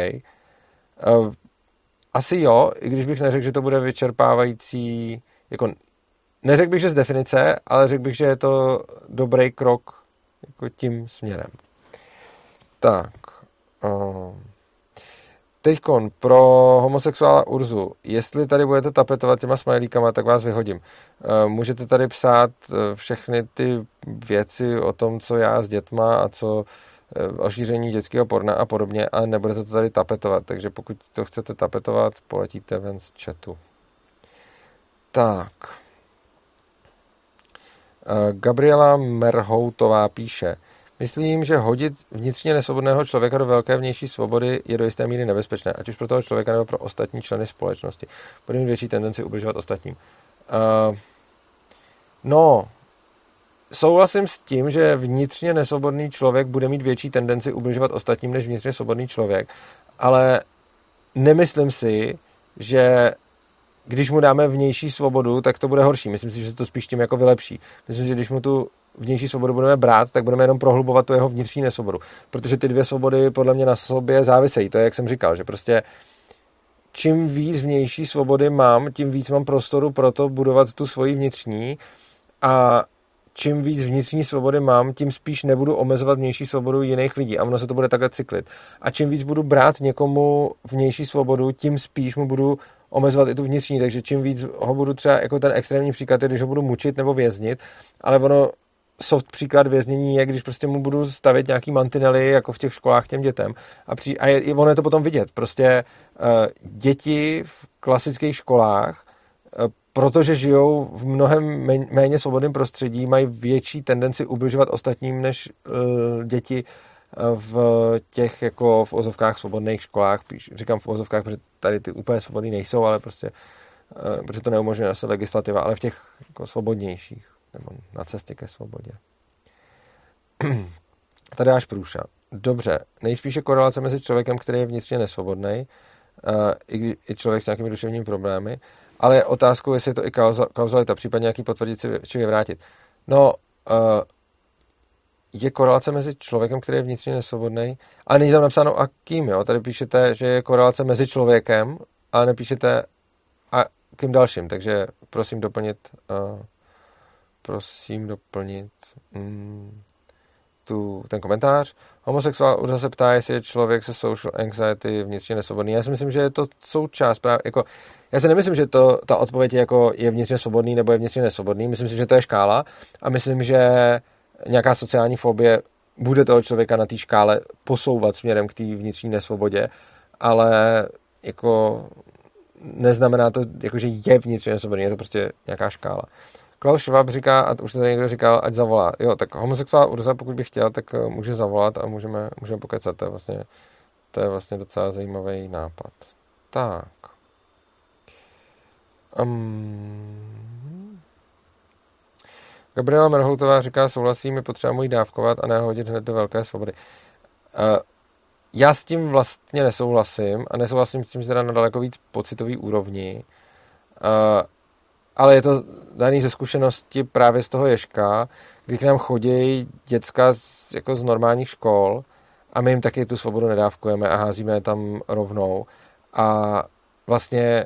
Asi jo, i když bych neřekl, že to bude vyčerpávající, jako neřekl bych, že z definice, ale řekl bych, že je to dobrý krok jako tím směrem. Tak. Teďkon pro homosexuála Urzu. Jestli tady budete tapetovat těma smajlíkama, tak vás vyhodím. Můžete tady psát všechny ty věci o tom, co já s dětma a co o šíření dětského porna a podobně, a nebudete to tady tapetovat, takže pokud to chcete tapetovat, poletíte ven z chatu. Tak. Gabriela Merhoutová píše, myslím, že hodit vnitřně nesvobodného člověka do velké vnější svobody je do jisté míry nebezpečné, ať už pro toho člověka nebo pro ostatní členy společnosti. Bude mít větší tendenci ubližovat ostatním. Uh, no... Souhlasím s tím, že vnitřně nesvobodný člověk bude mít větší tendenci ubližovat ostatním než vnitřně svobodný člověk, ale nemyslím si, že když mu dáme vnější svobodu, tak to bude horší. Myslím si, že to spíš tím jako vylepší. Myslím si, že když mu tu vnější svobodu budeme brát, tak budeme jenom prohlubovat tu jeho vnitřní nesvobodu, protože ty dvě svobody podle mě na sobě závisejí. To je, jak jsem říkal, že prostě čím víc vnější svobody mám, tím víc mám prostoru pro to budovat tu svoji vnitřní, a čím víc vnitřní svobody mám, tím spíš nebudu omezovat vnější svobodu jiných lidí, a ono se to bude takhle cyklit. A čím víc budu brát někomu vnější svobodu, tím spíš mu budu omezovat i tu vnitřní, takže čím víc ho budu třeba, jako ten extrémní příklad, když ho budu mučit nebo věznit, ale ono soft příklad věznění je, když prostě mu budu stavět nějaký mantinely, jako v těch školách těm dětem. A, při, a je, ono je to potom vidět. Prostě uh, děti v klasických školách, uh, protože žijou v mnohem méně svobodném prostředí, mají větší tendenci ubližovat ostatním než uh, děti v těch jako v ozovkách svobodných školách. Píš, říkám v ozovkách, protože tady ty úplně svobodný nejsou, ale prostě, uh, protože to neumožňuje naše legislativa, ale v těch jako svobodnějších, nebo na cestě ke svobodě. Tady až průša. Dobře, nejspíše korelace mezi člověkem, který je vnitřně nesvobodný, uh, i, i člověk s nějakými duševními problémy, ale je otázkou, jestli je to i kauzalita, případně nějaký potvrdit či vyvrátit. No, je korelace mezi člověkem, který je vnitřně nesvobodný, ale není tam napsáno a kým, jo? Tady píšete, že je korelace mezi člověkem, ale nepíšete a kým dalším, takže prosím doplnit, prosím doplnit mm, tu, ten komentář. Homosexuál už se ptá, jestli je člověk se social anxiety vnitřně nesvobodný. Já si myslím, že je to součást právě, jako já si nemyslím, že to, ta odpověď je, jako je vnitřně svobodný nebo je vnitřně nesvobodný. Myslím si, že to je škála, a myslím, že nějaká sociální fobie bude toho člověka na té škále posouvat směrem k té vnitřní nesvobodě, ale jako neznamená to, jako, že je vnitřně nesvobodný, je to prostě nějaká škála. Klaus Schwab říká, a to už to někdo říkal, ať zavolá. Jo, tak homosexuál Urza, pokud by chtěl, tak může zavolat a můžeme, můžeme pokecat. To je, vlastně, to je vlastně docela zajímavý nápad. Tak. Um. Gabriela Merhoutová říká, souhlasím, je potřeba mu ji dávkovat a ne hodit hned do velké svobody. Uh, já s tím vlastně nesouhlasím a nesouhlasím s tím, že teda na daleko víc pocitový úrovni. Uh, ale je to daný ze zkušenosti právě z toho Ježka, kdy k nám chodí děcka z, jako z normálních škol a my jim taky tu svobodu nedávkujeme a házíme je tam rovnou. A vlastně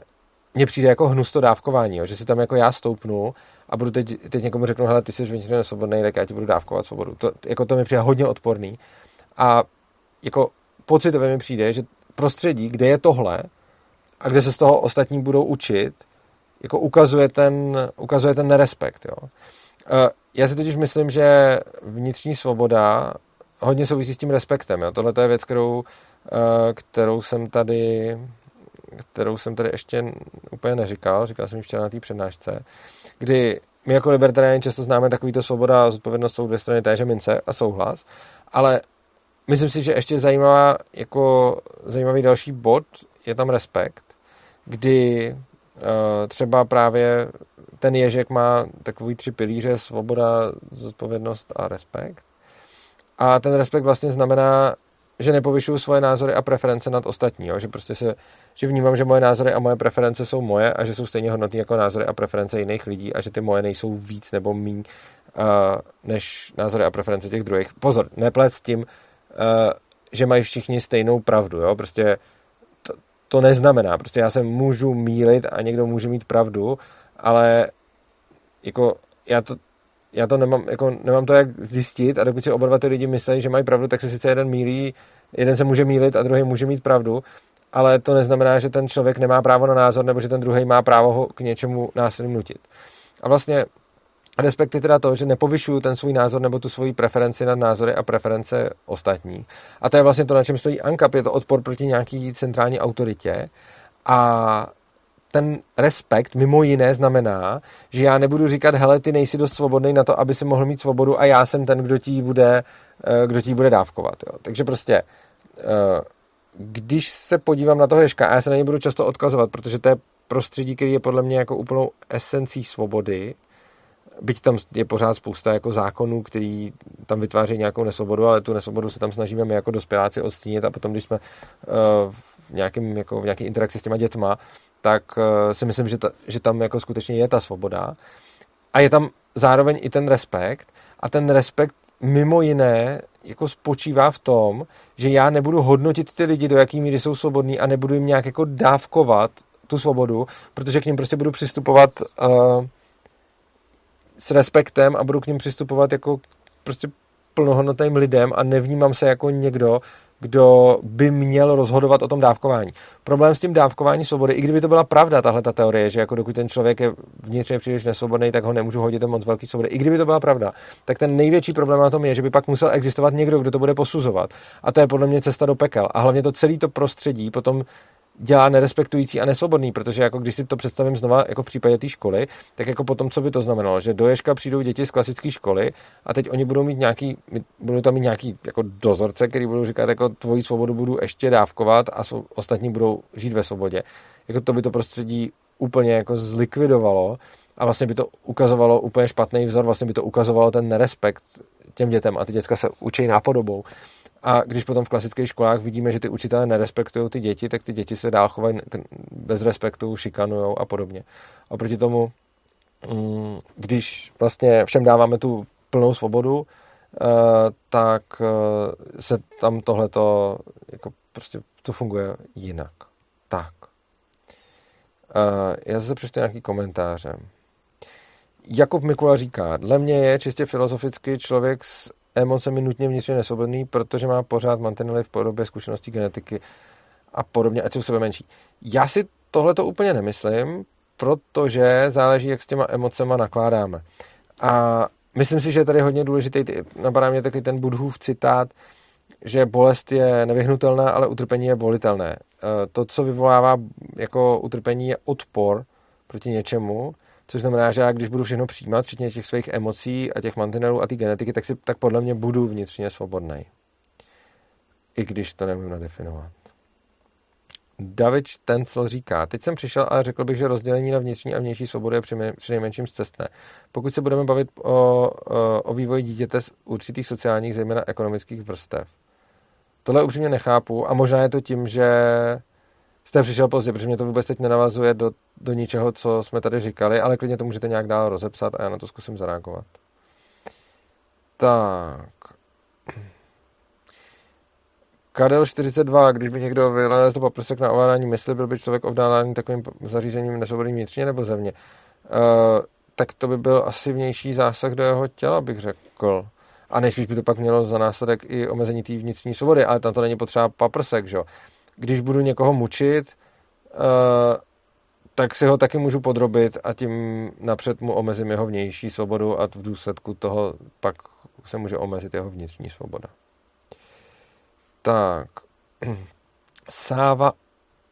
mně přijde jako hnus to dávkování, jo, že si tam jako já stoupnu a budu teď, teď někomu řeknu, hele, ty jsi vnitřně nesvobodnej, tak já ti budu dávkovat svobodu. To, jako to mi přijde hodně odporný. A jako pocitově mi přijde, že prostředí, kde je tohle a kde se z toho ostatní budou učit, jako ukazuje ten, ukazuje ten nerespekt. Jo. Já si totiž myslím, že vnitřní svoboda hodně souvisí s tím respektem. Jo. Tohle to je věc, kterou, kterou, jsem tady, kterou jsem tady ještě úplně neříkal. Říkal jsem ji včera na té přednášce, kdy my jako libertariáni často známe takovýto svoboda a zodpovědnost jsou dvě strany téže mince a souhlas, ale myslím si, že ještě zajímavá, jako zajímavý další bod je tam respekt, kdy třeba právě ten Ježek má takový tři pilíře: svoboda, zodpovědnost a respekt. A ten respekt vlastně znamená, že nepovyšuju svoje názory a preference nad ostatní, jo? Že prostě se, že vnímám, že moje názory a moje preference jsou moje a že jsou stejně hodnotné jako názory a preference jiných lidí a že ty moje nejsou víc nebo míň uh, než názory a preference těch druhých. Pozor, neplec s tím, uh, že mají všichni stejnou pravdu, jo? Prostě to neznamená. Prostě já se můžu mýlit a někdo může mít pravdu, ale jako já to, já to nemám, jako nemám to jak zjistit, a dokud si oba dva ty lidi myslí, že mají pravdu, tak se sice jeden mýlí, jeden se může mýlit a druhý může mít pravdu, ale to neznamená, že ten člověk nemá právo na názor nebo že ten druhý má právo ho k něčemu násilím nutit. A vlastně respekt je teda to, že nepovyšuju ten svůj názor nebo tu svoji preferenci nad názory a preference ostatní. A to je vlastně to, na čem stojí ANCAP, je to odpor proti nějaký centrální autoritě. A ten respekt mimo jiné znamená, že já nebudu říkat, hele, ty nejsi dost svobodný na to, aby si mohl mít svobodu a já jsem ten, kdo ti ji bude, kdo ti ji bude dávkovat. Jo. Takže prostě, když se podívám na toho Ježka, a já se na něj budu často odkazovat, protože to je prostředí, který je podle mě jako úplnou esencí svobody, byť tam je pořád spousta jako zákonů, který tam vytváří nějakou nesvobodu, ale tu nesvobodu se tam snažíme my jako dospěláci odstínit a potom, když jsme v, nějakým, jako v nějaký interakci s těma dětma, tak si myslím, že, ta, že tam jako skutečně je ta svoboda. A je tam zároveň i ten respekt. A ten respekt mimo jiné jako spočívá v tom, že já nebudu hodnotit ty lidi, do jaký míry jsou svobodní, a nebudu jim nějak jako dávkovat tu svobodu, protože k nim prostě budu přistupovat Uh, s respektem a budu k ním přistupovat jako prostě plnohodnotným lidem a nevnímám se jako někdo, kdo by měl rozhodovat o tom dávkování. Problém s tím dávkování svobody, i kdyby to byla pravda tahle ta teorie, že jako dokud ten člověk je vnitřně příliš nesvobodný, tak ho nemůžu hodit do moc velký svobody. I kdyby to byla pravda, tak ten největší problém na tom je, že by pak musel existovat někdo, kdo to bude posuzovat. A to je podle mě cesta do pekel. A hlavně to celé to prostředí potom dělá nerespektující a nesvobodný, protože jako když si to představím znova jako v případě té školy, tak jako potom, co by to znamenalo, že do Ježka přijdou děti z klasické školy a teď oni budou mít nějaký, budou tam mít nějaký jako dozorce, který budou říkat, jako tvoji svobodu budu ještě dávkovat a ostatní budou žít ve svobodě. Jako to by to prostředí úplně jako zlikvidovalo a vlastně by to ukazovalo úplně špatný vzor, vlastně by to ukazovalo ten nerespekt těm dětem a ty děcka se učí nápodobou. A když potom v klasických školách vidíme, že ty učitelé nerespektují ty děti, tak ty děti se dál chovají bez respektu, šikanujou a podobně. A proti tomu, když vlastně všem dáváme tu plnou svobodu, tak se tam tohleto jako prostě to funguje jinak. Tak. Já zase přečtu nějaký komentáře. Jakub Mikula říká, dle mě je čistě filozoficky člověk s emocemi nutně vnitřně nesvobodný, protože má pořád mantinely v podobě zkušeností genetiky a podobně, ať jsou sebe menší. Já si tohle to úplně nemyslím, protože záleží, jak s těma emocema nakládáme. A myslím si, že je tady hodně důležitý, napadá mě taky ten Budhův citát, že bolest je nevyhnutelná, ale utrpení je volitelné. To, co vyvolává jako utrpení, je odpor proti něčemu, Což znamená, že já, když budu všechno přijímat, včetně těch svých emocí a těch mantinelů a té genetiky, tak si tak podle mě budu vnitřně svobodný. I když to nemůžu nadefinovat. David Tencel říká, teď jsem přišel a řekl bych, že rozdělení na vnitřní a vnější svobodu je přinejmenším scestné. Pokud se budeme bavit o, o, o vývoji dítěte z určitých sociálních, zejména ekonomických vrstev. Tohle upřímně nechápu a možná je to tím, že jste přišel pozdě, protože mě to vůbec teď nenavazuje do, do ničeho, co jsme tady říkali, ale klidně to můžete nějak dál rozepsat a já na to zkusím zareagovat. Tak... Karel čtyřicet dva, když by někdo vynalezl paprsek na ovládání mysli, byl by člověk ovládaný takovým zařízením nesvobodným vnitřně nebo zevně. E, tak to by byl asi vnější zásah do jeho těla, bych řekl. A nejspíš by to pak mělo za následek i omezení té vnitřní svobody, ale tam to není potřeba paprsek, že jo. Když budu někoho mučit, e, tak si ho taky můžu podrobit a tím napřed mu omezím jeho vnější svobodu a v důsledku toho pak se může omezit jeho vnitřní svoboda. Tak, Sáva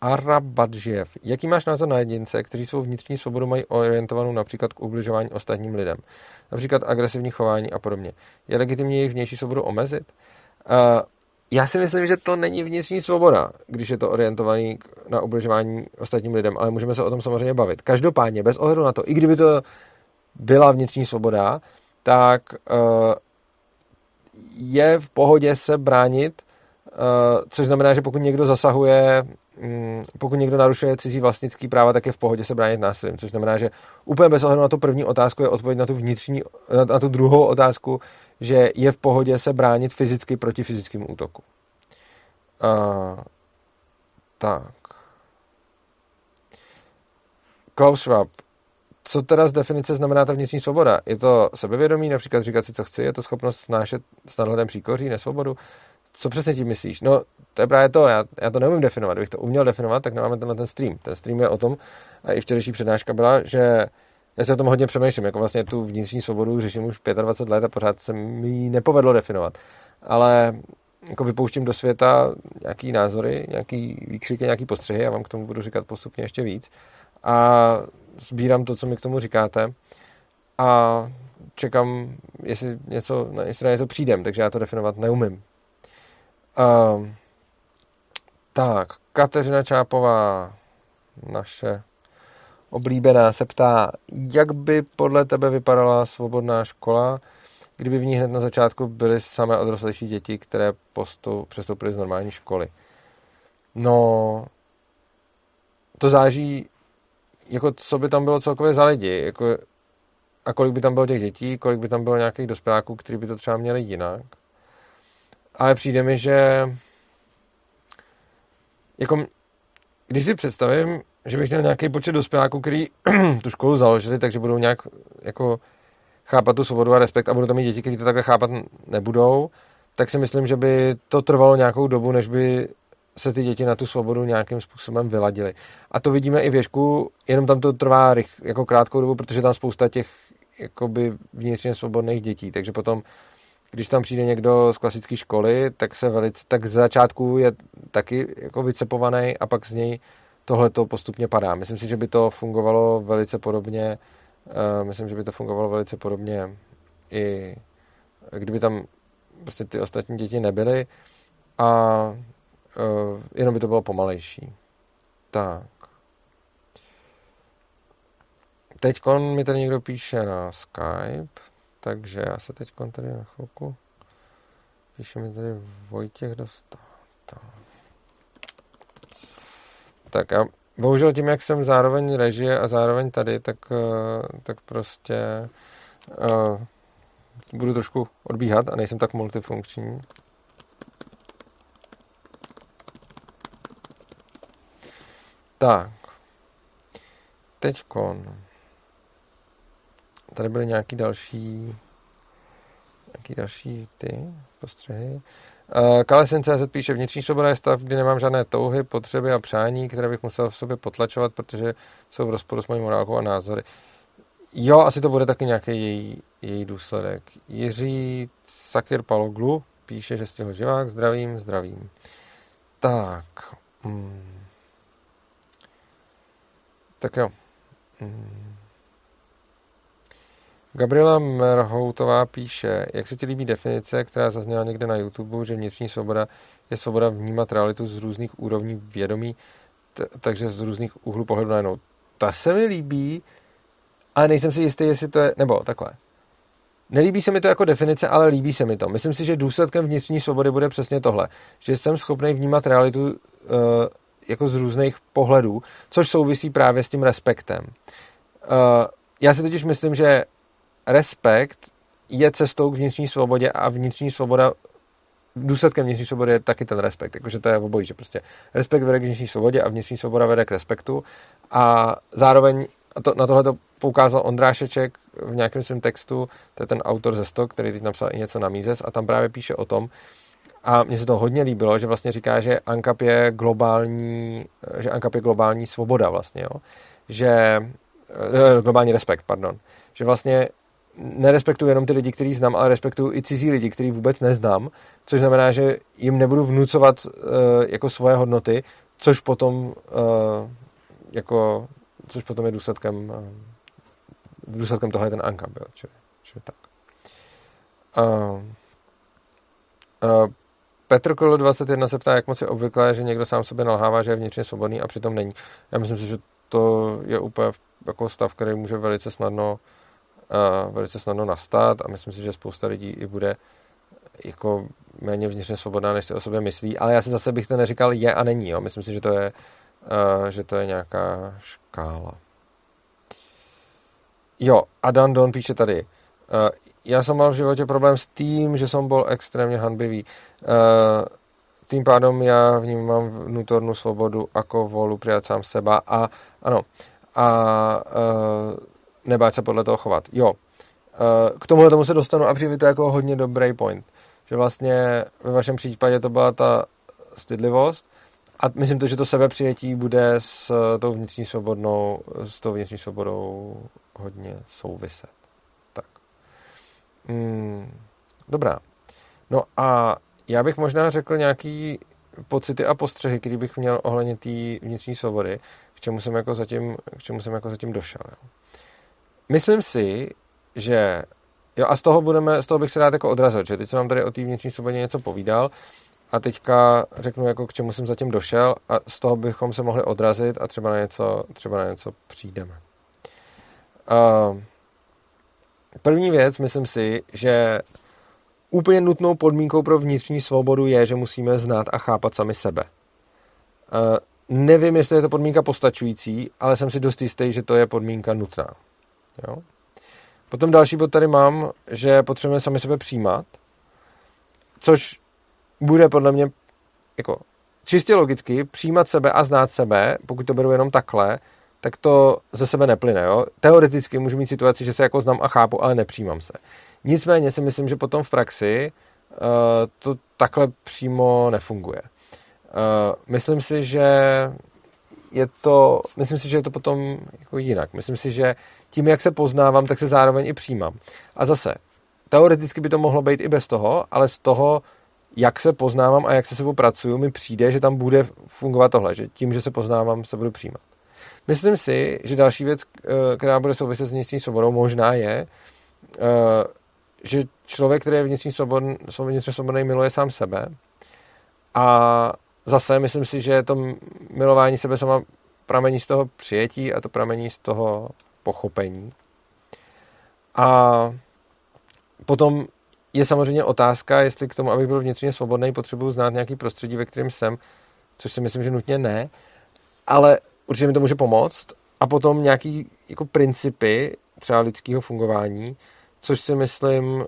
Arabadžev. Jaký máš názor na jedince, kteří svou vnitřní svobodu mají orientovanou například k ubližování ostatním lidem? Například agresivní chování a podobně. Je legitimní jejich vnější svobodu omezit? Uh, já si myslím, že to není vnitřní svoboda, když je to orientovaný na ubližování ostatním lidem, ale můžeme se o tom samozřejmě bavit. Každopádně, bez ohledu na to, i kdyby to byla vnitřní svoboda, tak uh, je v pohodě se bránit. Uh, což znamená, že pokud někdo zasahuje, um, pokud někdo narušuje cizí vlastnický práva, tak je v pohodě se bránit násilím. Což znamená, že úplně bez ohledu na tu první otázku je odpověď na tu vnitřní, na, na tu druhou otázku, že je v pohodě se bránit fyzicky proti fyzickému útoku. Uh, tak. Klaus Schwab. Co teda z definice znamená ta vnitřní svoboda? Je to sebevědomí, například říkat si, co chci? Je to schopnost snášet s nadhledem příkoří, nesvobodu? Co přesně tím myslíš? No, to je právě to, já, já to neumím definovat. Kdybych to uměl definovat, tak nemáme tenhle ten stream. Ten stream je o tom, a i včerejší přednáška byla, že já se o tom hodně přemýšlím, jako vlastně tu vnitřní svobodu řeším už dvacet pět let a pořád se mi ji nepovedlo definovat. Ale jako vypouštím do světa nějaký názory, nějaký výkřiky, nějaký postřehy, já vám k tomu budu říkat postupně ještě víc. A sbírám to, co mi k tomu říkáte. A čekám, jestli, něco, jestli na něco přijdem, takže já to definovat neumím. Uh, tak, Kateřina Čápová, naše oblíbená, se ptá, jak by podle tebe vypadala svobodná škola, kdyby v ní hned na začátku byly samé odrostlejší děti, které postu přestoupily z normální školy. No, to záží, jako co by tam bylo celkově za lidi, jako, a kolik by tam bylo těch dětí, kolik by tam bylo nějakých dospěláků, kteří by to třeba měli jinak. Ale přijde mi, že jako, když si představím, že bych měl nějaký počet dospěláků, který tu školu založili, takže budou nějak jako chápat tu svobodu a respekt a budou tam mít děti, kteří to takhle chápat nebudou, tak si myslím, že by to trvalo nějakou dobu, než by se ty děti na tu svobodu nějakým způsobem vyladily. A to vidíme i věžku, jenom tam to trvá rych, jako krátkou dobu, protože tam spousta těch jakoby vnitřně svobodných dětí, takže potom když tam přijde někdo z klasické školy, tak se velice, tak z začátku je taky jako vycepovaný a pak z něj tohleto postupně padá. Myslím si, že by to fungovalo velice podobně, uh, myslím, že by to fungovalo velice podobně i kdyby tam prostě ty ostatní děti nebyly a uh, jenom by to bylo pomalejší. Tak. Teďkon mi tady někdo píše na Skype. Takže já se teď tady na chvilku píše mi tady Vojtěch dostal. Tak a bohužel tím, jak jsem zároveň režie a zároveň tady, tak, tak prostě uh, budu trošku odbíhat a nejsem tak multifunkční. Tak. Teďkon. Tady byly nějaký další nějaký další ty postřehy. Uh, Kalesen tečka cz píše, vnitřní svoboda je stav, kdy nemám žádné touhy, potřeby a přání, které bych musel v sobě potlačovat, protože jsou v rozporu s mojí morálkou a názory. Jo, asi to bude taky nějaký její, její důsledek. Jiří Sakir Paloglu píše, že stihl živák, zdravím, zdravím. Tak. Mm. Tak jo. Mm. Gabriela Merhoutová píše, jak se ti líbí definice, která zazněla někde na YouTube, že vnitřní svoboda je svoboda vnímat realitu z různých úrovní vědomí, t- takže z různých úhlů pohledu najednou. Ta se mi líbí, ale nejsem si jistý, jestli to je, nebo takhle. Nelíbí se mi to jako definice, ale líbí se mi to. Myslím si, že důsledkem vnitřní svobody bude přesně tohle, že jsem schopný vnímat realitu uh, jako z různých pohledů, což souvisí právě s tím respektem. Uh, já si totiž myslím, že respekt je cestou k vnitřní svobodě a vnitřní svoboda, důsledkem vnitřní svobody je taky ten respekt, jakože to je obojí, že prostě respekt vede k vnitřní svobodě a vnitřní svoboda vede k respektu a zároveň a to, na tohle to poukázal Ondrášeček v nějakém svém textu, to je ten autor ze Stok, který teď napsal i něco na Mízes a tam právě píše o tom, a mně se to hodně líbilo, že vlastně říká, že ANCAP je globální, že ANCAP je globální svoboda vlastně, jo? Že globální respekt, pardon, že vlastně nerespektuju jenom ty lidi, který znám, ale respektuju i cizí lidi, který vůbec neznám, což znamená, že jim nebudu vnucovat uh, jako svoje hodnoty, což potom uh, jako což potom je důsledkem uh, důsledkem toho je ten ANCAP, jo, či, či tak. Uh, uh, Petr Kolo dvacet jedna se ptá, jak moc je obvyklé, že někdo sám sobě nalhává, že je vnitřně svobodný a přitom není. Já myslím si, že to je úplně jako stav, který může velice snadno velice snadno nastat a myslím si, že spousta lidí i bude jako méně vnitřně svobodná, než si o sobě myslí, ale já si zase bych to neříkal je a není, jo. Myslím si, že to je, že to je nějaká škála. Jo, a Dan Don píše tady, já jsem mal v životě problém s tím, že jsem byl extrémně hanbivý. Tým pádom já vnímám vnútornou svobodu jako volu přijat sám seba a ano, a nebát se podle toho chovat. Jo, k tomuhle tomu se dostanu a přijde to jako hodně dobrý point. Že vlastně ve vašem případě to byla ta stydlivost a myslím to, že to sebepřijetí bude s tou vnitřní svobodnou, s tou vnitřní svobodou hodně souviset. Tak. Hmm, dobrá. No a já bych možná řekl nějaký pocity a postřehy, který bych měl ohledně té vnitřní svobody, k čemu jsem jako zatím, k čemu jsem jako zatím došel. Jo. Myslím si, že jo, a z toho budeme, z toho bych se rád jako odrazil, že teď jsem vám tady o té vnitřní svobodě něco povídal a teďka řeknu jako k čemu jsem zatím došel a z toho bychom se mohli odrazit a třeba na něco, třeba na něco přijdeme. Uh, první věc, myslím si, že úplně nutnou podmínkou pro vnitřní svobodu je, že musíme znát a chápat sami sebe. Uh, nevím, jestli je to podmínka postačující, ale jsem si dost jistý, že to je podmínka nutná. Jo. Potom další bod tady mám, že potřebujeme sami sebe přijímat, což bude podle mě jako čistě logicky přijímat sebe a znát sebe, pokud to beru jenom takhle, tak to ze sebe neplyne. Jo. Teoreticky můžu mít situaci, že se jako znám a chápu, ale nepřijímám se. Nicméně si myslím, že potom v praxi uh, to takhle přímo nefunguje. Uh, myslím si, že je to, myslím si, že je to potom jako jinak. Myslím si, že tím, jak se poznávám, tak se zároveň i přijímám. A zase, teoreticky by to mohlo být i bez toho, ale z toho, jak se poznávám a jak se sebou pracuju, mi přijde, že tam bude fungovat tohle, že tím, že se poznávám, se budu přijímat. Myslím si, že další věc, která bude souviset s vnitřní svobodou, možná je, že člověk, který je vnitřní svobodný, vnitřní svobodný, miluje sám sebe a zase myslím si, že to milování sebe sama pramení z toho přijetí a to pramení z toho pochopení. A potom je samozřejmě otázka, jestli k tomu, abych byl vnitřně svobodný, potřebuji znát nějaký prostředí, ve kterém jsem, což si myslím, že nutně ne, ale určitě mi to může pomoct. A potom nějaký jako principy třeba lidského fungování, což si myslím,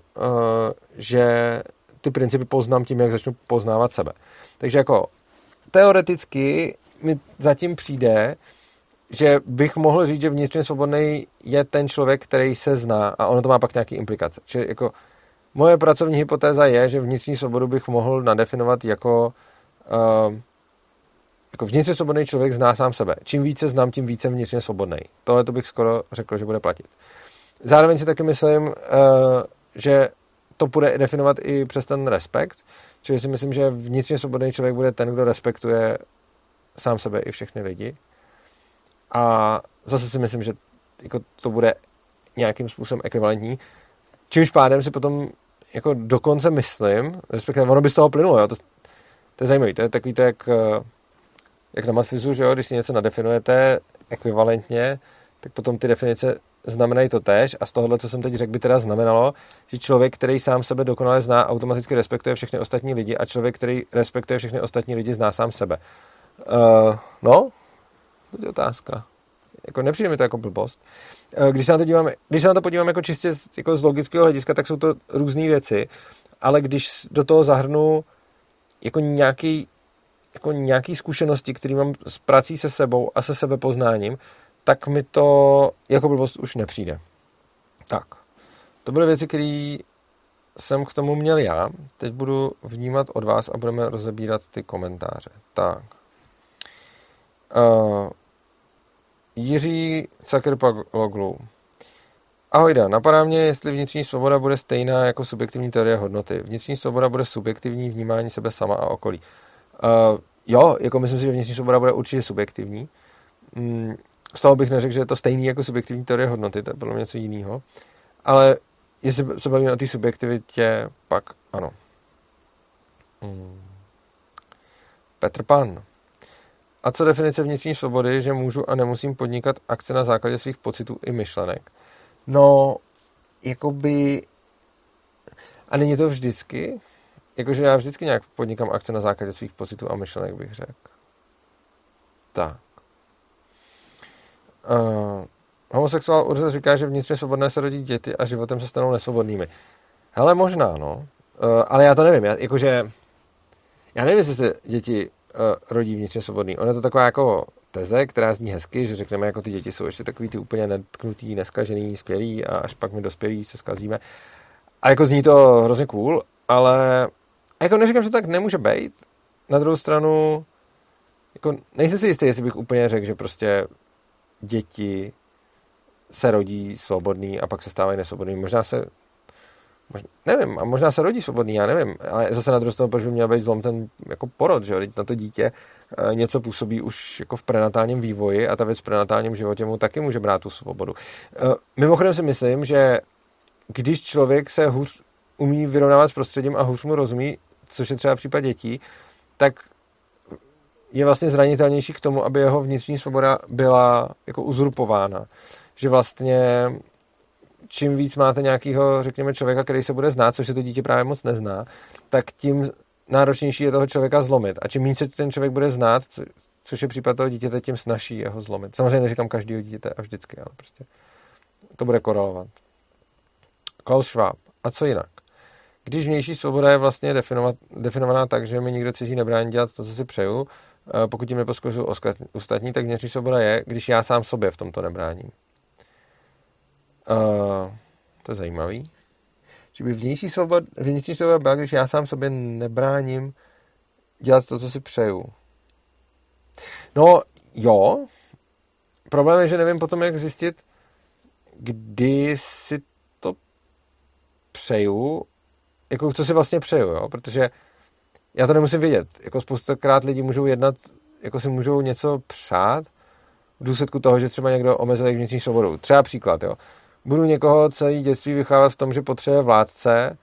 že ty principy poznám tím, jak začnu poznávat sebe. Takže jako teoreticky mi zatím přijde, že bych mohl říct, že vnitřně svobodný je ten člověk, který se zná a ono to má pak nějaký implikace. Čili jako moje pracovní hypotéza je, že vnitřní svobodu bych mohl nadefinovat jako, uh, jako vnitřně svobodný člověk zná sám sebe. Čím více znám, tím více vnitřně svobodný. Tohle to bych skoro řekl, že bude platit. Zároveň si taky myslím, uh, že to bude definovat i přes ten respekt, čili si myslím, že vnitřně svobodný člověk bude ten, kdo respektuje sám sebe i všechny lidi. A zase si myslím, že to bude nějakým způsobem ekvivalentní. Čímž pádem si potom jako dokonce myslím, respektive ono by z toho plynulo, jo? To, to je zajímavé, to je takový to, jak, jak na matfizu, že jo? Když si něco nadefinujete ekvivalentně, tak potom ty definice znamenají to též a z tohohle, co jsem teď řekl, by teda znamenalo, že člověk, který sám sebe dokonale zná, automaticky respektuje všechny ostatní lidi a člověk, který respektuje všechny ostatní lidi, zná sám sebe. Uh, no, to je otázka. Jako nepřijde mi to jako blbost. Uh, když se na to dívám, když se na to podívám jako čistě z, jako z logického hlediska, tak jsou to různé věci, ale když do toho zahrnu jako nějaký, jako nějaký zkušenosti, které mám s prací se sebou a se sebepoznáním, tak mi to jako blbost už nepřijde. Tak. To byly věci, které jsem k tomu měl já. Teď budu vnímat od vás a budeme rozebírat ty komentáře. Tak. Uh, Jiří Sakerpagoglu. Ahojda, napadá mě, jestli vnitřní svoboda bude stejná jako subjektivní teorie hodnoty. Vnitřní svoboda bude subjektivní vnímání sebe sama a okolí. Uh, jo, jako myslím si, že vnitřní svoboda bude určitě subjektivní. Mm. Z toho bych neřekl, že je to stejný jako subjektivní teorie hodnoty, to je podle mě něco jiného. Ale jestli se bavíme o té subjektivitě, pak ano. Hmm. Petr Pan. A co definice vnitřní svobody, že můžu a nemusím podnikat akce na základě svých pocitů i myšlenek? No, jakoby... A není to vždycky? Jakože já vždycky nějak podnikám akce na základě svých pocitů a myšlenek, bych řekl. Tak. Uh, homosexuál Urza říká, že vnitřně svobodné se rodí děti a životem se stanou nesvobodnými. Hele, možná, no. Uh, ale já to nevím. Já, jakože, já nevím, jestli se děti uh, rodí vnitřně svobodný. Ona je to taková jako teze, která zní hezky, že řekneme, jako ty děti jsou ještě takový ty úplně netknutý, neskažený, skvělý a až pak my dospělí se skazíme. A jako zní to hrozně cool, ale jako neříkám, že tak nemůže být. Na druhou stranu, jako nejsem si jistý, jestli bych úplně řekl, že prostě děti se rodí svobodný a pak se stávají nesvobodný. Možná se, možná, nevím, a možná se rodí svobodný, já nevím. Ale zase na druhou stranu, proč by měl být zlom ten jako porod, že jo? Na to dítě něco působí už jako v prenatálním vývoji a ta věc v prenatálním životě mu taky může brát tu svobodu. Mimochodem si myslím, že když člověk se hůř umí vyrovnávat s prostředím a hůř mu rozumí, což je třeba případ dětí, tak je vlastně zranitelnější k tomu, aby jeho vnitřní svoboda byla jako uzurpována. Že vlastně čím víc máte nějakého, řekněme, člověka, který se bude znát, což se to dítě právě moc nezná, tak tím náročnější je toho člověka zlomit. A čím méně se ten člověk bude znát, což je případ toho dítěte, tím snaží jeho zlomit. Samozřejmě neříkám každého dítěte a vždycky, ale prostě to bude korelovat. Klaus Schwab. A co jinak? Když vnější svoboda je vlastně definovaná tak, že mi nikdo cizí nebrání dělat to, co si přeju, pokud tím neposkořují ostatní, tak vnitřní svoboda je, když já sám sobě v tomto nebráním. Uh, to je zajímavý. Že by vnější svoboda, vnitřní svoboda byla, když já sám sobě nebráním dělat to, co si přeju. No, jo. Problém je, že nevím potom, jak zjistit, kdy si to přeju, jako co si vlastně přeju, jo? Protože já to nemusím vědět. Jako spoustakrát lidi můžou jednat, jako si můžou něco přát v důsledku toho, že třeba někdo omezil jejich vnitřní svobodu. Třeba příklad, jo. Budu někoho celý dětství vychovávat v tom, že potřebuje vládce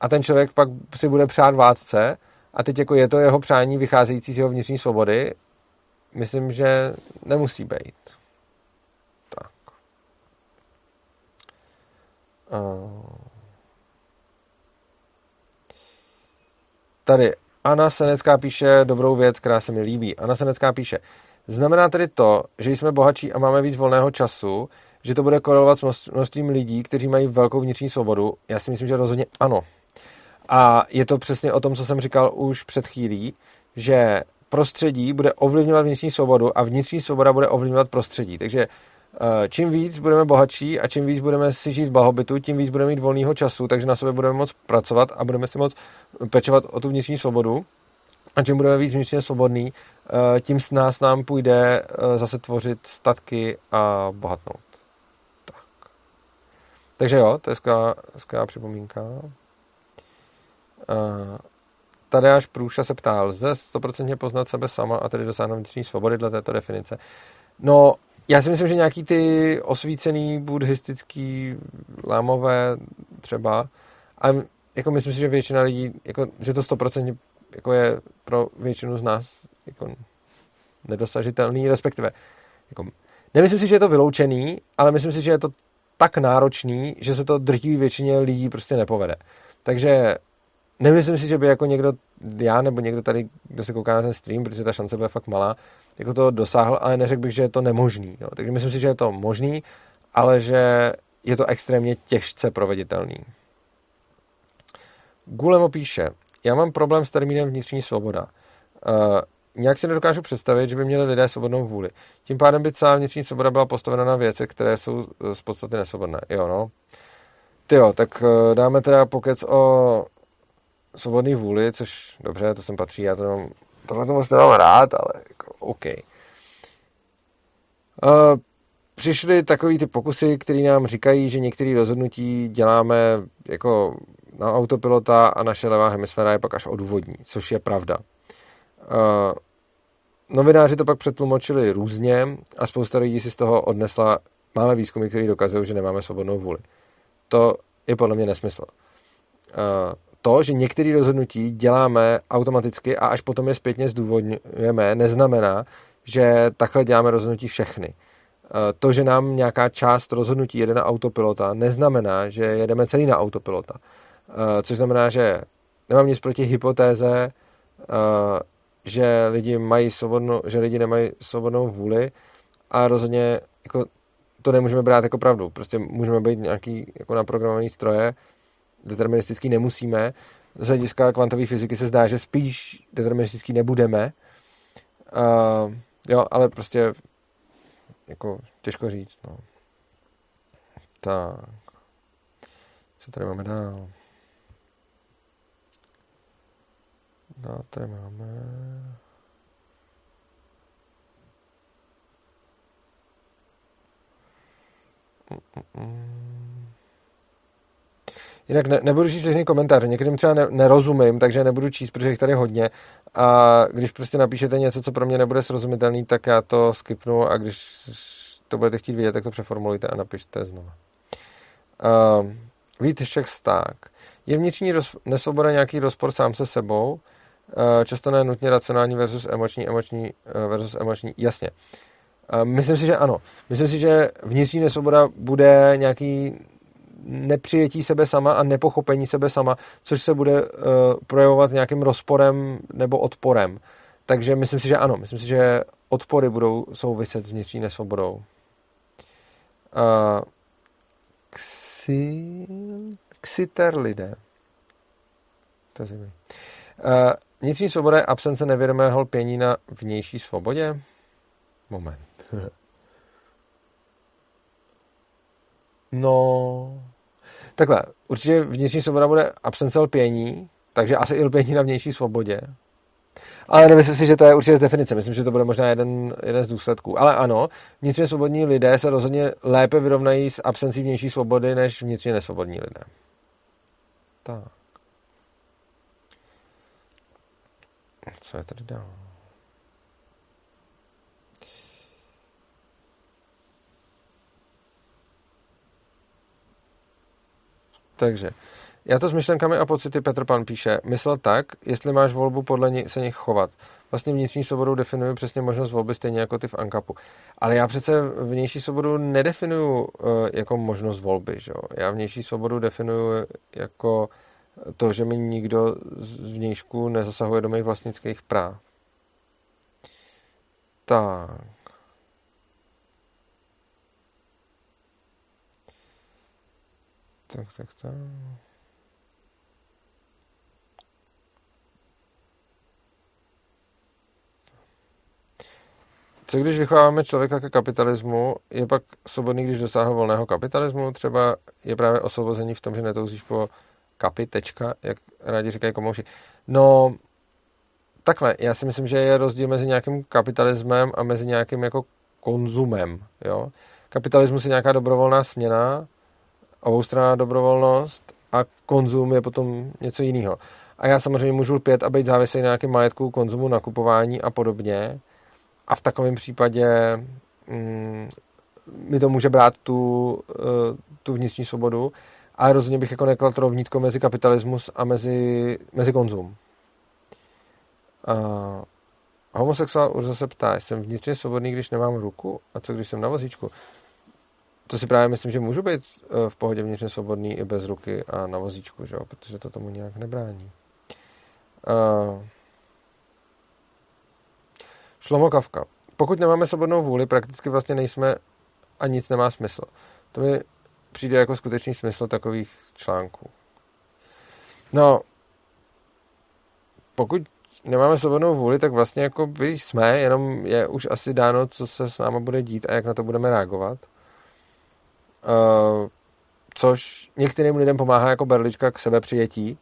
a ten člověk pak si bude přát vládce a teď jako je to jeho přání vycházející z jeho vnitřní svobody? Myslím, že nemusí být. Tak. Uh... Tady Anna Senecká píše dobrou věc, která se mi líbí. Anna Senecká píše, znamená tedy to, že jsme bohatší a máme víc volného času, že to bude korelovat s množstvím lidí, kteří mají velkou vnitřní svobodu? Já si myslím, že rozhodně ano. A je to přesně o tom, co jsem říkal už před chvílí, že prostředí bude ovlivňovat vnitřní svobodu a vnitřní svoboda bude ovlivňovat prostředí. Takže čím víc budeme bohatší a čím víc budeme si žít v blahobytu, tím víc budeme mít volného času, takže na sobě budeme moc pracovat a budeme si moc pečovat o tu vnitřní svobodu. A čím budeme víc vnitřně svobodný, tím s nás nám půjde zase tvořit statky a bohatnout. Tak. Takže jo, to je skvělá, skvělá připomínka. Tadeáš Průša se ptá, lze sto procent poznat sebe sama a tedy dosáhnout vnitřní svobody dle této definice? No, Já si myslím, že nějaký ty osvícený buddhistický lámové třeba, a jako myslím si, že většina lidí, jako, že to sto procent jako je pro většinu z nás jako nedosažitelný, respektive jako, nemyslím si, že je to vyloučený, ale myslím si, že je to tak náročný, že se to drtivé většině lidí prostě nepovede. Takže nemyslím si, že by jako někdo, já nebo někdo tady, kdo se kouká na ten stream, protože ta šance bude fakt malá, jako to dosáhl, ale neřekl bych, že je to nemožný. Jo. Takže myslím si, že je to možný, ale že je to extrémně těžce proveditelný. Gulemo píše, já mám problém s termínem vnitřní svoboda. Uh, Nějak si nedokážu představit, že by měli lidé svobodnou vůli. Tím pádem by celá vnitřní svoboda byla postavena na věci, které jsou z podstaty nesvobodné. Jo, no. Tyjo, tak dáme teda pokec o svobodné vůli, což dobře, to sem patří, já to nemám, tohle to moc nemám rád, ale jako, OK. Uh, přišly takový ty pokusy, které nám říkají, že některé rozhodnutí děláme jako na autopilota a naše levá hemisféra je pak až odůvodní, což je pravda. Uh, novináři to pak přetlumočili různě a spousta lidí si z toho odnesla, máme výzkumy, které dokazují, že nemáme svobodnou vůli. To je podle mě nesmysl. Uh, to, že některé rozhodnutí děláme automaticky a až potom je zpětně zdůvodňujeme, neznamená, že takhle děláme rozhodnutí všechny. Uh, to, že nám nějaká část rozhodnutí jede na autopilota, neznamená, že jedeme celý na autopilota. Uh, což znamená, že nemám nic proti hypotéze, uh, že lidi mají svobodnou, že lidi nemají svobodnou vůli a rozhodně jako, to nemůžeme brát jako pravdu. Prostě můžeme být nějaký jako naprogramovaný stroje, deterministický nemusíme. Z hlediska kvantové fyziky se zdá, že spíš deterministický nebudeme. Uh, jo, ale prostě jako těžko říct. No. Tak. Co tady máme dál? No, tady máme... Jinak ne, nebudu číst všechny komentáře, některým třeba ne, nerozumím, takže nebudu číst, protože jich tady hodně. A když prostě napíšete něco, co pro mě nebude srozumitelný, tak já to skipnu a když to budete chtít vidět, tak to přeformulujte a napište znova. Uh, Vít Šek Sták. Je vnitřní roz, nesvoboda nějaký rozpor sám se sebou? Často ne nutně racionální versus emoční, emoční versus emoční, jasně. Myslím si, že ano. Myslím si, že vnitřní nesvoboda bude nějaký nepřijetí sebe sama a nepochopení sebe sama, což se bude projevovat nějakým rozporem nebo odporem. Takže myslím si, že ano. Myslím si, že odpory budou souviset s vnitřní nesvobodou. Ksil, ksiter lidé. To je zajímavé. Vnitřní svoboda je absence nevědomého lpění na vnější svobodě? Moment. No, takhle, určitě vnitřní svoboda bude absence lpění, takže asi i lpění na vnější svobodě. Ale nemyslím si, že to je určitě z definice, myslím, že to bude možná jeden, jeden z důsledků. Ale ano, vnitřně svobodní lidé se rozhodně lépe vyrovnají s absencí vnější svobody, než vnitřně nesvobodní lidé. Tak. Co je tady dál? Takže, já to s myšlenkami a pocity, Petr Pan píše, myslel tak, jestli máš volbu podle ní, se nich chovat. Vlastně vnitřní svobodu definuju přesně možnost volby, stejně jako ty v ANCAPu. Ale já přece vnější svobodu nedefinuju jako možnost volby, že jo? Já vnější svobodu definuju jako... to, že mi nikdo z vnějšku nezasahuje do mých vlastnických práv. Tak. Tak, tak, tak. Co když vychováváme člověka ke kapitalismu, je pak svobodný, když dosáhl volného kapitalismu? Třeba je právě osvobození v tom, že netoužíš po kapy, tečka, jak rádi říkají komouši. No, takhle, já si myslím, že je rozdíl mezi nějakým kapitalismem a mezi nějakým jako konzumem, jo. Kapitalismus je nějaká dobrovolná směna, oboustranná dobrovolnost a konzum je potom něco jiného. A já samozřejmě můžu lpět a být závislý na nějakém majetku, konzumu, nakupování a podobně. A v takovém případě mm, mi to může brát tu, tu vnitřní svobodu, ale rozhodně bych jako neklad rovnítko mezi kapitalismus a mezi, mezi konzum. Uh, homosexuál Urza se ptá, jsem vnitřně svobodný, když nemám ruku? A co, když jsem na vozíčku? To si právě myslím, že můžu být v pohodě vnitřně svobodný i bez ruky a na vozíčku, že jo? Protože to tomu nějak nebrání. Uh, Šlomo Kafka. Pokud nemáme svobodnou vůli, prakticky vlastně nejsme a nic nemá smysl. To mi přijde jako skutečný smysl takových článků. No, pokud nemáme svobodnou vůli, tak vlastně jako by jsme, jenom je už asi dáno, co se s náma bude dít a jak na to budeme reagovat. Uh, což některým lidem pomáhá jako berlička k sebepřijetí,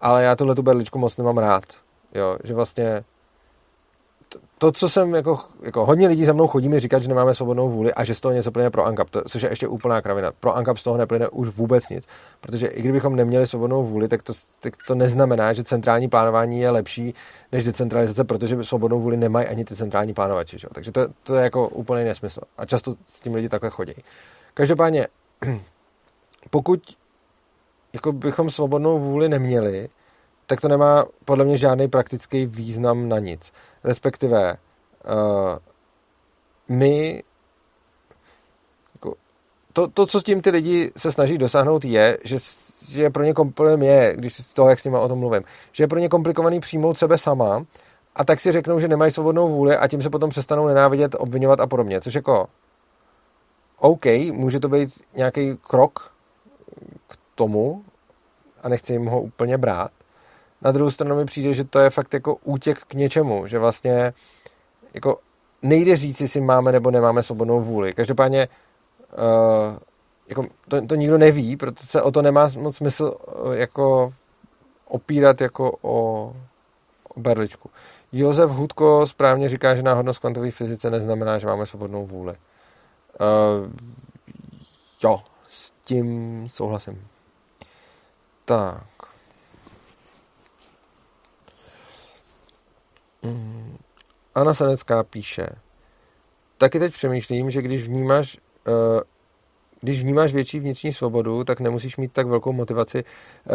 ale já tuhle tu berličku moc nemám rád. Jo, že vlastně to, co jsem, jako, jako hodně lidí za mnou chodí mi říkat, že nemáme svobodnou vůli a že z toho něco plyne pro ANCAP, to, což je ještě úplná kravina. Pro ANCAP z toho neplyne už vůbec nic, protože i kdybychom neměli svobodnou vůli, tak to, tak to neznamená, že centrální plánování je lepší než decentralizace, protože svobodnou vůli nemají ani ty centrální plánovači. Že? Takže to, to je jako úplný nesmysl a často s tím lidi takhle chodí. Každopádně, pokud jako bychom svobodnou vůli neměli, tak to nemá podle mě žádný praktický význam na nic. Respektive uh, my jako, to, to, co s tím ty lidi se snaží dosáhnout je, že, že pro ně komplikovaný je, když z toho, jak s nima o tom mluvím, že je pro ně komplikovaný přijmout sebe sama a tak si řeknou, že nemají svobodnou vůli a tím se potom přestanou nenávidět, obvinovat a podobně. Což jako OK, může to být nějaký krok k tomu a nechci jim ho úplně brát. Na druhou stranu mi přijde, že to je fakt jako útěk k něčemu, že vlastně jako nejde říct, jestli máme nebo nemáme svobodnou vůli. Každopádně uh, jako to, to nikdo neví, protože se o to nemá moc smysl uh, jako opírat jako o, o berličku. Josef Hudko správně říká, že náhodnost kvantové fyzice neznamená, že máme svobodnou vůli. Uh, jo, s tím souhlasím. Tak. Anna Sanecká píše: taky teď přemýšlím, že když vnímáš, když vnímáš větší vnitřní svobodu, tak nemusíš mít tak velkou motivaci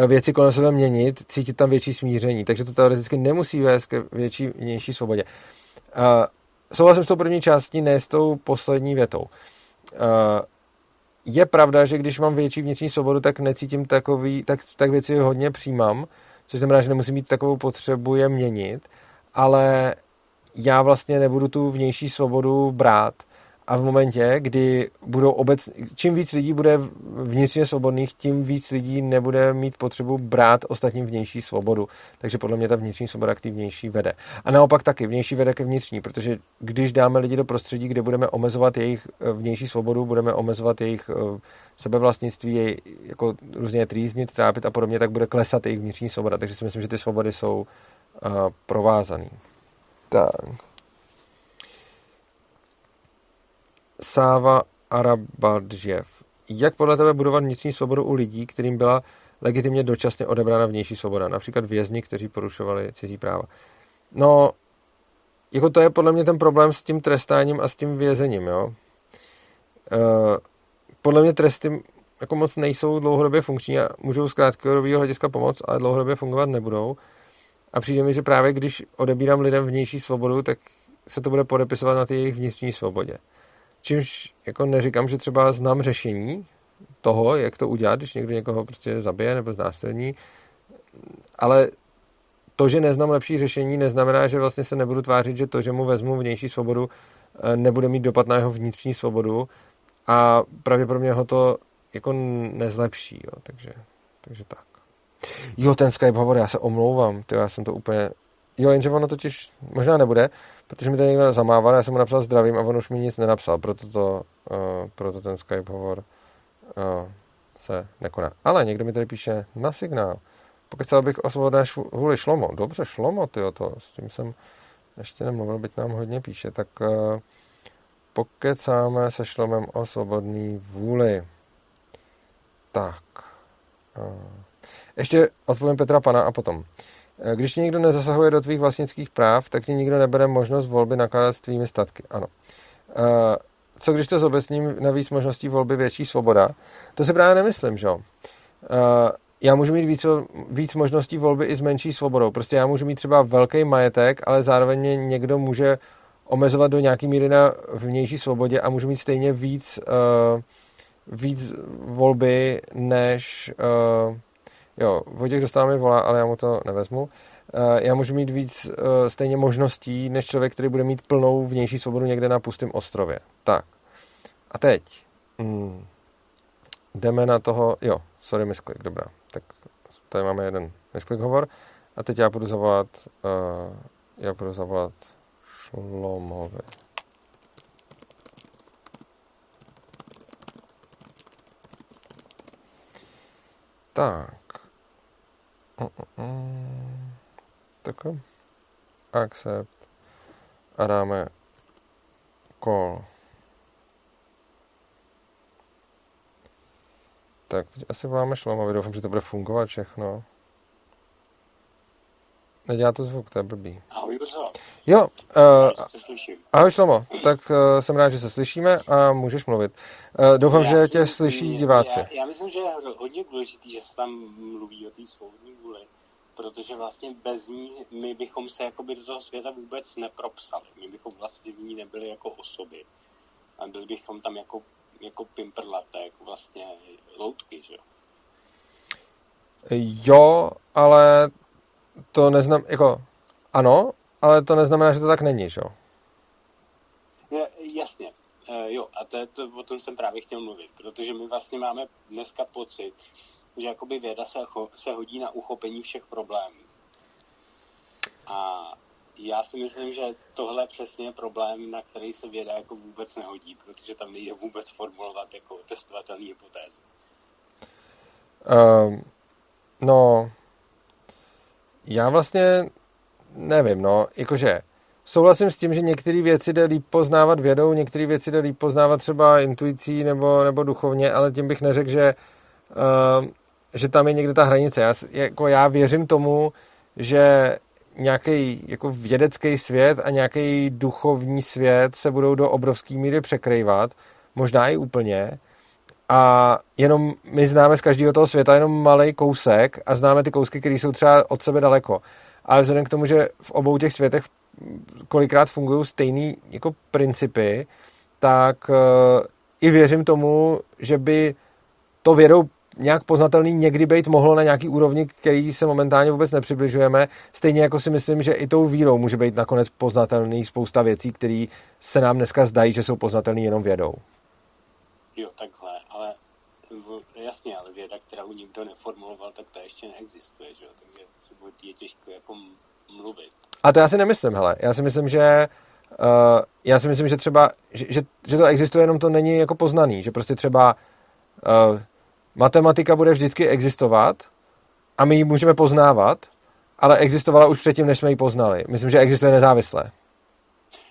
věci kolem sebe měnit, cítit tam větší smíření, takže to teoreticky nemusí vést k větší vnější svobodě. Souhlasím s tou první částí, ne s tou poslední větou. Je pravda, že když mám větší vnitřní svobodu, tak necítím takový, tak, tak věci hodně přijímám, což znamená, že nemusím mít takovou potřebu je měnit, ale já vlastně nebudu tu vnější svobodu brát. A v momentě, kdy budou obec... čím víc lidí bude vnitřně svobodných, tím víc lidí nebude mít potřebu brát ostatním vnější svobodu. Takže podle mě ta vnitřní svoboda k té vnější vede. A naopak taky vnější vede ke vnitřní, protože když dáme lidi do prostředí, kde budeme omezovat jejich vnější svobodu, budeme omezovat jejich sebevlastnictví, jejich, jako různě trýznit, trápit a podobně, tak bude klesat jejich vnitřní svoboda. Takže si myslím, že ty svobody jsou uh, provázaný. Tak. Sáva Arabadžev. Jak podle tebe budovat vnitřní svobodu u lidí, kterým byla legitimně dočasně odebrána vnější svoboda? Například vězni, kteří porušovali cizí práva. No, jako to je podle mě ten problém s tím trestáním a s tím vězením, jo. E, podle mě tresty jako moc nejsou dlouhodobě funkční a můžou z krátkodobého hlediska pomoct, ale dlouhodobě fungovat nebudou. A přijde mi, že právě když odebírám lidem vnější svobodu, tak se to bude podepisovat na té jejich vnitřní svobodě. Čímž jako neříkám, že třeba znám řešení toho, jak to udělat, když někdo někoho prostě zabije nebo znásilní, ale to, že neznám lepší řešení, neznamená, že vlastně se nebudu tvářit, že to, že mu vezmu vnější svobodu, nebude mít dopad na jeho vnitřní svobodu a pravděpodobně ho to jako nezlepší, jo. Takže, takže tak. Jo, ten Skype hovor, já se omlouvám, tyjo, já jsem to úplně... Jo, jenže ono totiž možná nebude, protože mi tady někdo zamával, já jsem mu napsal zdravím a on už mi nic nenapsal, proto, to, uh, proto ten Skype hovor uh, se nekoná. Ale někdo mi tady píše na signál. Pokecal bych o svobodné vůli Šlomo. Dobře, Šlomo, tyjo, to s tím jsem ještě nemluvil, byť nám hodně píše. Tak uh, pokecáme se Šlomem o svobodný vůli. Tak... Uh. Ještě odpovím Petra Pana a potom. Když ti nikdo nezasahuje do tvých vlastnických práv, tak ti nikdo nebere možnost volby nakládat s tvými statky. Ano. co když to zobecním, navíc možností volby větší svoboda? To se právě nemyslím, že jo? Já můžu mít víc, víc možností volby i s menší svobodou. Prostě já můžu mít třeba velký majetek, ale zároveň mě někdo může omezovat do nějaký míry na vnější svobodě a můžu mít stejně víc, uh, víc volby, než... Uh, jo, Vojtěch dostal mi volá, ale já mu to nevezmu. Uh, já můžu mít víc uh, stejně možností, než člověk, který bude mít plnou vnější svobodu někde na pustém ostrově. Tak. A teď. Hmm. Jdeme na toho... Jo, sorry, misklik, dobrá. Tak tady máme jeden misklik hovor. A teď já budu zavolat... Uh, já budu zavolat... Šlomovi. Tak. Tak. Accept. A dáme call. Tak, teď asi voláme Šlomovi. Doufám, že to bude fungovat všechno. Nedělá to zvuk, to je blbý. Ahoj, Urzo. Jo, uh, ahoj Šlomo, tak uh, jsem rád, že se slyšíme a můžeš mluvit. Uh, doufám, já že tě myslím, slyší diváci. Já, já myslím, že je hodně důležitý, že se tam mluví o té svobodní vůli, protože vlastně bez ní my bychom se jakoby do toho světa vůbec nepropsali. My bychom vlastně v ní nebyli jako osoby a byli bychom tam jako, jako pimprlaté, jako vlastně loutky, že jo? Jo, ale... To neznam, jako, ano, ale to neznamená, že to tak není, že jo? Jasně, e, jo, a to, to, o tom jsem právě chtěl mluvit, protože my vlastně máme dneska pocit, že jakoby věda se, se hodí na uchopení všech problémů. A já si myslím, že tohle přesně je problém, na který se věda jako vůbec nehodí, protože tam nejde vůbec formulovat jako testovatelný hypotézy. Um, no... Já vlastně nevím, no, jakože souhlasím s tím, že některé věci jde líp poznávat vědou, některé věci jde líp poznávat třeba intuicí nebo, nebo duchovně, ale tím bych neřekl, že, uh, že tam je někde ta hranice. Já, jako já věřím tomu, že nějaký jako vědecký svět a nějaký duchovní svět se budou do obrovské míry překrývat, možná i úplně, a jenom my známe z každého toho světa jenom malej kousek a známe ty kousky, které jsou třeba od sebe daleko. Ale vzhledem k tomu, že v obou těch světech kolikrát fungují stejné jako principy, tak uh, i věřím tomu, že by to vědou nějak poznatelný někdy být mohlo na nějaký úrovni, který se momentálně vůbec nepřibližujeme. Stejně jako si myslím, že i tou vírou může být nakonec poznatelný spousta věcí, které se nám dneska zdají, že jsou poznatelný jenom vědou. Jo, takhle, ale jasně, ale věda, kterou nikdo neformuloval, tak ta ještě neexistuje, že jo, takže se bude je těžko jako mluvit. A to já si nemyslím, hele, já si myslím, že uh, já si myslím, že třeba, že, že, že to existuje, jenom to není jako poznaný, že prostě třeba uh, matematika bude vždycky existovat a my ji můžeme poznávat, ale existovala už předtím, než jsme ji poznali. Myslím, že existuje nezávisle.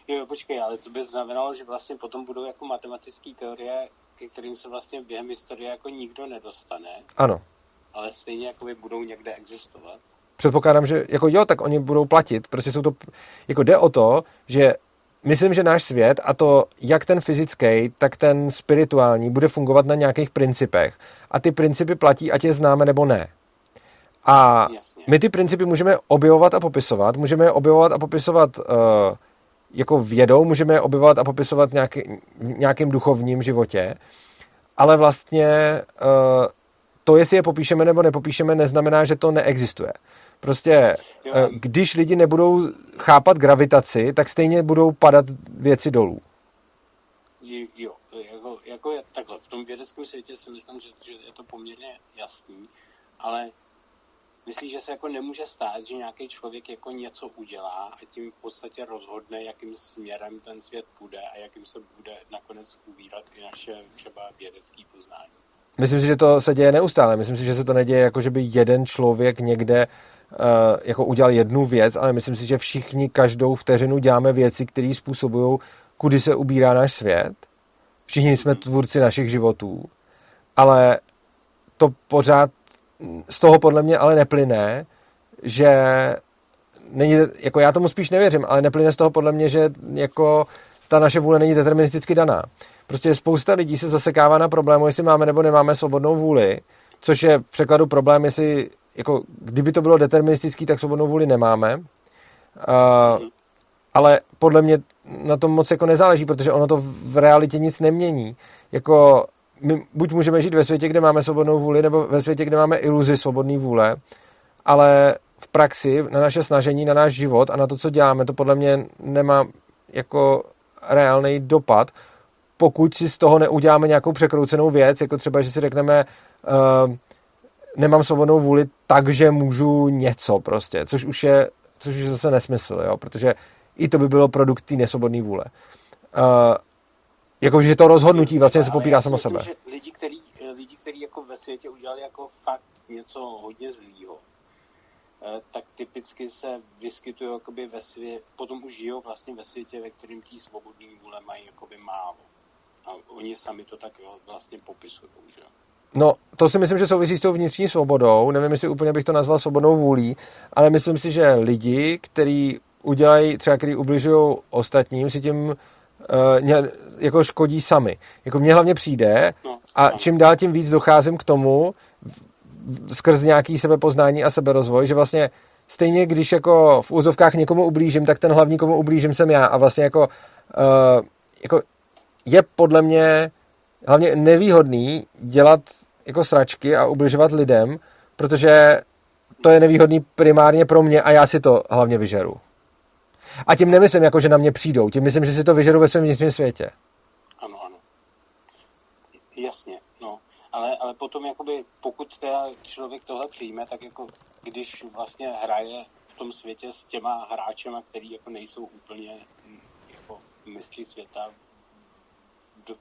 Jo, počkej, ale to by znamenalo, že vlastně potom budou jako matematické teorie, ke kterým se vlastně během historie jako nikdo nedostane. Ano. Ale stejně jakoby budou někde existovat. Předpokládám, že jako jo, tak oni budou platit. Prostě jsou to, jako jde o to, že myslím, že náš svět a to, jak ten fyzický, tak ten spirituální bude fungovat na nějakých principech. A ty principy platí, ať je známe nebo ne. A jasně. My ty principy můžeme objevovat a popisovat. Můžeme je objevovat a popisovat... Uh, jako vědou, můžeme je objevovat a popisovat nějaký, nějakým duchovním životě, ale vlastně to, jestli je popíšeme nebo nepopíšeme, neznamená, že to neexistuje. Prostě, když lidi nebudou chápat gravitaci, tak stejně budou padat věci dolů. Jo, jako, jako je takhle. V tom vědeckém světě si myslím, že, že je to poměrně jasný, ale myslím, že se jako nemůže stát, že nějaký člověk jako něco udělá a tím v podstatě rozhodne, jakým směrem ten svět půjde a jakým se bude nakonec ubírat i naše třeba vědecké poznání. Myslím si, že to se děje neustále. Myslím si, že se to neděje jako, že by jeden člověk někde uh, jako udělal jednu věc, ale myslím si, že všichni každou vteřinu děláme věci, které způsobují, kudy se ubírá náš svět. Všichni jsme tvůrci našich životů, ale to pořád z toho podle mě ale neplyne, že není, jako já tomu spíš nevěřím, ale neplyne z toho podle mě, že jako ta naše vůle není deterministicky daná. Prostě spousta lidí se zasekává na problému, jestli máme nebo nemáme svobodnou vůli, což je v překladu problém, jestli, jako, kdyby to bylo deterministický, tak svobodnou vůli nemáme. Uh, ale podle mě na tom moc jako nezáleží, protože ono to v realitě nic nemění. Jako, my buď můžeme žít ve světě, kde máme svobodnou vůli, nebo ve světě, kde máme iluzi svobodné vůle, ale v praxi na naše snažení, na náš život a na to, co děláme, to podle mě nemá jako reálný dopad, pokud si z toho neuděláme nějakou překroucenou věc, jako třeba, že si řekneme, uh, nemám svobodnou vůli, takže můžu něco prostě, což už je, což už je zase nesmysl, jo? Protože i to by bylo produkt té nesvobodné vůle. Uh, Jakože to rozhodnutí vlastně se popírá samo sebe. Lidi, kteří lidi, kteří jako ve světě udělali jako fakt něco hodně zlýho, tak typicky se vyskytují jakoby ve světě, potom už žijou vlastně ve světě, ve kterém tí svobodní vůle mají jakoby málo. A oni sami to tak vlastně popisují, že? No, to si myslím, že souvisí s tou vnitřní svobodou. Nevím, jestli úplně bych to nazval svobodnou vůlí, ale myslím si, že lidi, kteří udělají, třeba kteří ubližují ostatním, si tím Uh, jako škodí sami. Jako mně hlavně přijde a čím dál tím víc docházím k tomu skrz nějaký sebepoznání a seberozvoj, že vlastně stejně, když jako v úzovkách někomu ublížím, tak ten hlavní, komu ublížím, jsem já. A vlastně jako, uh, jako je podle mě hlavně nevýhodný dělat jako sračky a ubližovat lidem, protože to je nevýhodný primárně pro mě a já si to hlavně vyžeru. A tím nemyslím, jako, že na mě přijdou. Tím myslím, že si to vyžeru ve svém vnitřním světě. Ano, ano. Jasně, no. Ale, ale potom, jakoby, pokud teda člověk tohle přijme, tak jako, když vlastně hraje v tom světě s těma hráčema, který jako nejsou úplně jako mistři světa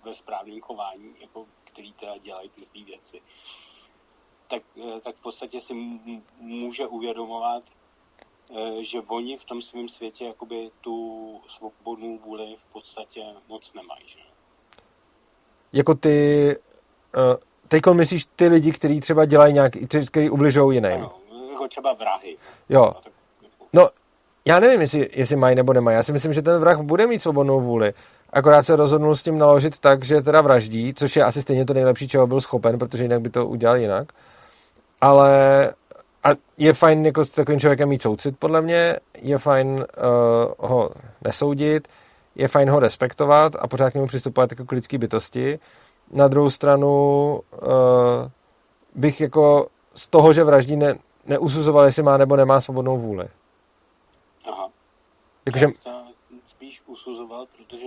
ve správném chování, jako, který teda dělají ty zlý věci, tak, tak v podstatě si může uvědomovat, že oni v tom svém světě jakoby tu svobodnou vůli v podstatě moc nemají, že? Jako ty, teďko myslíš ty lidi, kteří třeba dělají nějaký, kteří ubližují jiným. Ano, jako třeba vrahy. Jo. No, já nevím, jestli, jestli mají nebo nemají. Já si myslím, že ten vrah bude mít svobodnou vůli. Akorát se rozhodnul s tím naložit tak, že teda vraždí, což je asi stejně to nejlepší, čeho byl schopen, protože jinak by to udělal jinak. Ale... A je fajn jako s takovým člověkem mít soucit, podle mě, je fajn uh, ho nesoudit, je fajn ho respektovat a pořád k němu přistupovat jako k lidské bytosti. Na druhou stranu uh, bych jako z toho, že vraždí, ne, neusuzoval, jestli má nebo nemá svobodnou vůli. Aha. Jakože... Já spíš usuzoval, protože,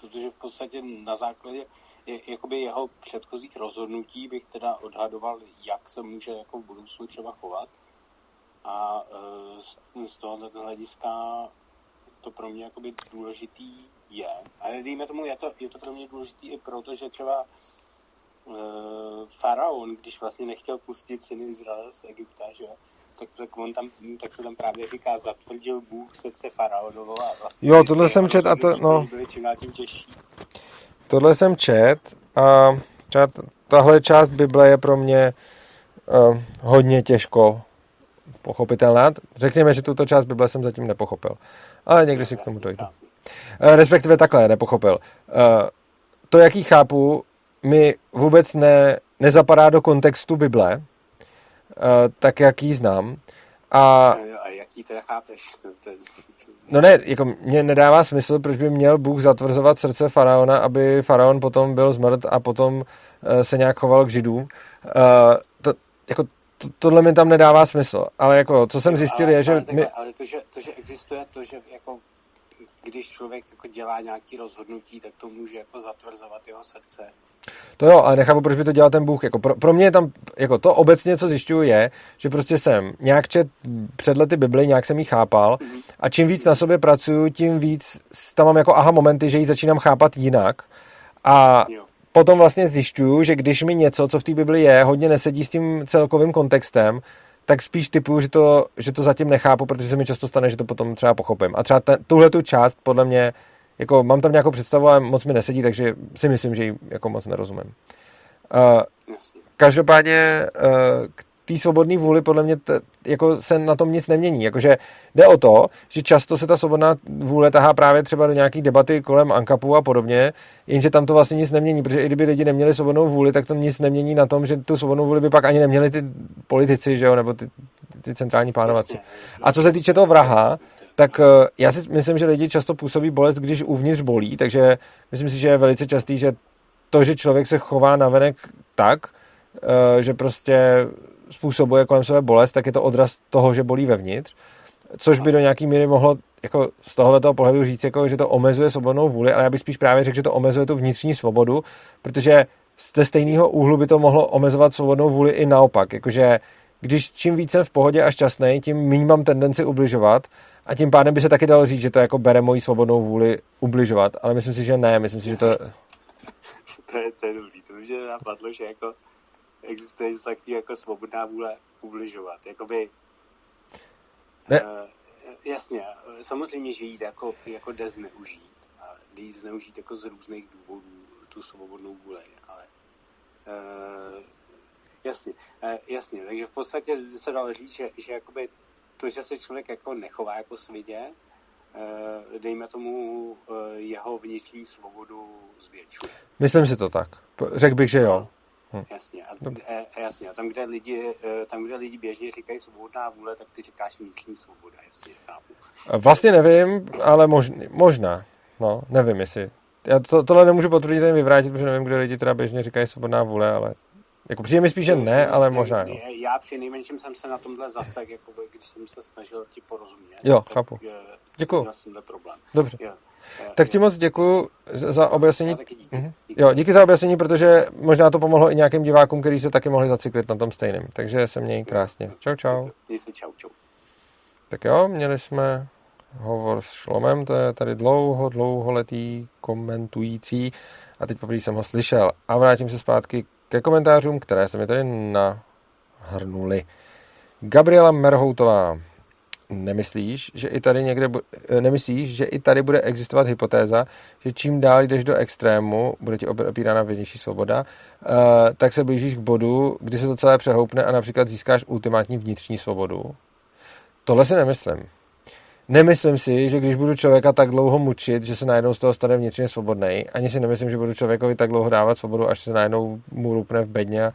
protože v podstatě na základě jakoby jeho předchozích rozhodnutí bych teda odhadoval, jak se může jako v budoucnu třeba chovat. A e, z tohoto hlediska to pro mě jakoby důležitý je. Ale dejme tomu, je to, je to pro mě důležitý i proto, že třeba e, faraon, když vlastně nechtěl pustit syny Izraele z Egypta, že, tak, tak, on tam, tak se tam právě říká, zatvrdil Bůh srdce faraonovo a vlastně... Jo, tohle jsem čet a to... No. Byli čím dál tím těžší. Tohle jsem čet a třeba tahle část Bible je pro mě uh, hodně těžko pochopitelná. Řekněme, že tuto část Bible jsem zatím nepochopil, ale někdy si k tomu dojdu. Uh, respektive takhle nepochopil. Uh, to, jak ji chápu, mi vůbec ne, nezapadá do kontextu Bible, uh, tak jak ji znám. A, a jak ji teda chápeš? No ne, jako mně nedává smysl, proč by měl Bůh zatvrzovat srdce faraona, aby faraon potom byl zmrt a potom se nějak choval k židům. To, jako, to, tohle mi tam nedává smysl, ale jako, co jsem zjistil ale, je, že... Ale, my... ale to, že, to, že existuje to, že jako, když člověk jako dělá nějaké rozhodnutí, tak to může jako zatvrzovat jeho srdce. To jo, ale nechápu, proč by to dělal ten Bůh. Jako pro, pro mě je tam, jako to obecně, co zjišťuju, je, že prostě jsem nějak čet před lety Bibli, nějak jsem ji chápal a čím víc na sobě pracuju, tím víc tam mám jako aha momenty, že ji začínám chápat jinak a jo. Potom vlastně zjišťuju, že když mi něco, co v té Bibli je, hodně nesedí s tím celkovým kontextem, tak spíš typuju, že to, že to zatím nechápu, protože se mi často stane, že to potom třeba pochopím. A třeba tuhle tu část podle mě jako mám tam nějakou představu, ale moc mi nesedí, takže si myslím, že ji jako moc nerozumím. Uh, Každopádně uh, k té svobodné vůli podle mě t, jako se na tom nic nemění. Jakože jde o to, že často se ta svobodná vůle tahá právě třeba do nějaké debaty kolem ANCAPu a podobně, jenže tam to vlastně nic nemění, protože i kdyby lidi neměli svobodnou vůli, tak to nic nemění na tom, že tu svobodnou vůli by pak ani neměli ty politici, že jo, nebo ty, ty centrální plánovací. A co se týče toho vraha, tak já si myslím, že lidi často působí bolest, když uvnitř bolí, takže myslím si, že je velice častý, že to, že člověk se chová navenek tak, že prostě způsobuje kolem sebe bolest, tak je to odraz toho, že bolí vevnitř, což by do nějaký míry mohlo jako z tohoto pohledu říct, jako, že to omezuje svobodnou vůli, ale já bych spíš právě řekl, že to omezuje tu vnitřní svobodu, protože ze stejného úhlu by to mohlo omezovat svobodnou vůli i naopak, jakože když čím víc jsem v pohodě a šťastný, tím méně mám tendenci ubližovat a tím pádem by se taky dalo říct, že to jako bere moji svobodnou vůli ubližovat, ale myslím si, že ne, myslím si, že to... to je, to je dobrý, to už je napadlo, že jako existuje něco takový jako svobodná vůle ubližovat, jakoby... Ne. Uh, jasně, samozřejmě, že jít jako, jako jde zneužít a jde zneužít jako z různých důvodů tu svobodnou vůli, ale... Uh, Jasně, jasně, takže v podstatě se dalo říct, že, že jakoby to, že se člověk jako nechová jako svědě, dejme tomu jeho vnitřní svobodu zvětšuje. Myslím si to tak. Řekl bych, že jo. Hm. Jasně, a, a, jasně, a tam, kde lidi, tam, kde lidi běžně říkají svobodná vůle, tak ty říkáš vnitřní svoboda, jestli chápu. Vlastně nevím, ale možná, možná. No, nevím, jestli. Já to, tohle nemůžu potvrdit ani vyvrátit, protože nevím, kde lidi teda běžně říkají svobodná vůle, ale... Jako přijde mi spíš, že ne, ale možná jo. Já při nejmenším jsem se na tomhle zasek, jakoby, když jsem se snažil ti porozumět. Jo, tak, chápu. Děkuju. Dobře. Jo. Tak ti moc děkuju za objasnění. Díky. Mhm. Díky. Jo, díky za objasnění, protože možná to pomohlo i nějakým divákům, kteří se taky mohli zacyklit na tom stejném. Takže se měj krásně. Čau, čau. Děkuji, čau, čau. Tak jo, měli jsme hovor s Šlomem, to je tady dlouho, dlouholetý komentující a teď poprvé jsem ho slyšel. A vrátím se zpátky ke komentářům, které se mi tady nahrnuly. Gabriela Merhoutová. Nemyslíš, že i tady někde bu- nemyslíš, že i tady bude existovat hypotéza, že čím dál jdeš do extrému, bude ti opírána větší svoboda, uh, tak se blížíš k bodu, kdy se to celé přehoupne a například získáš ultimátní vnitřní svobodu? Tohle si nemyslím. Nemyslím si, že když budu člověka tak dlouho mučit, že se najednou z toho stane vnitřně svobodnej. Ani si nemyslím, že budu člověkovi tak dlouho dávat svobodu, až se najednou mu rupne v bedně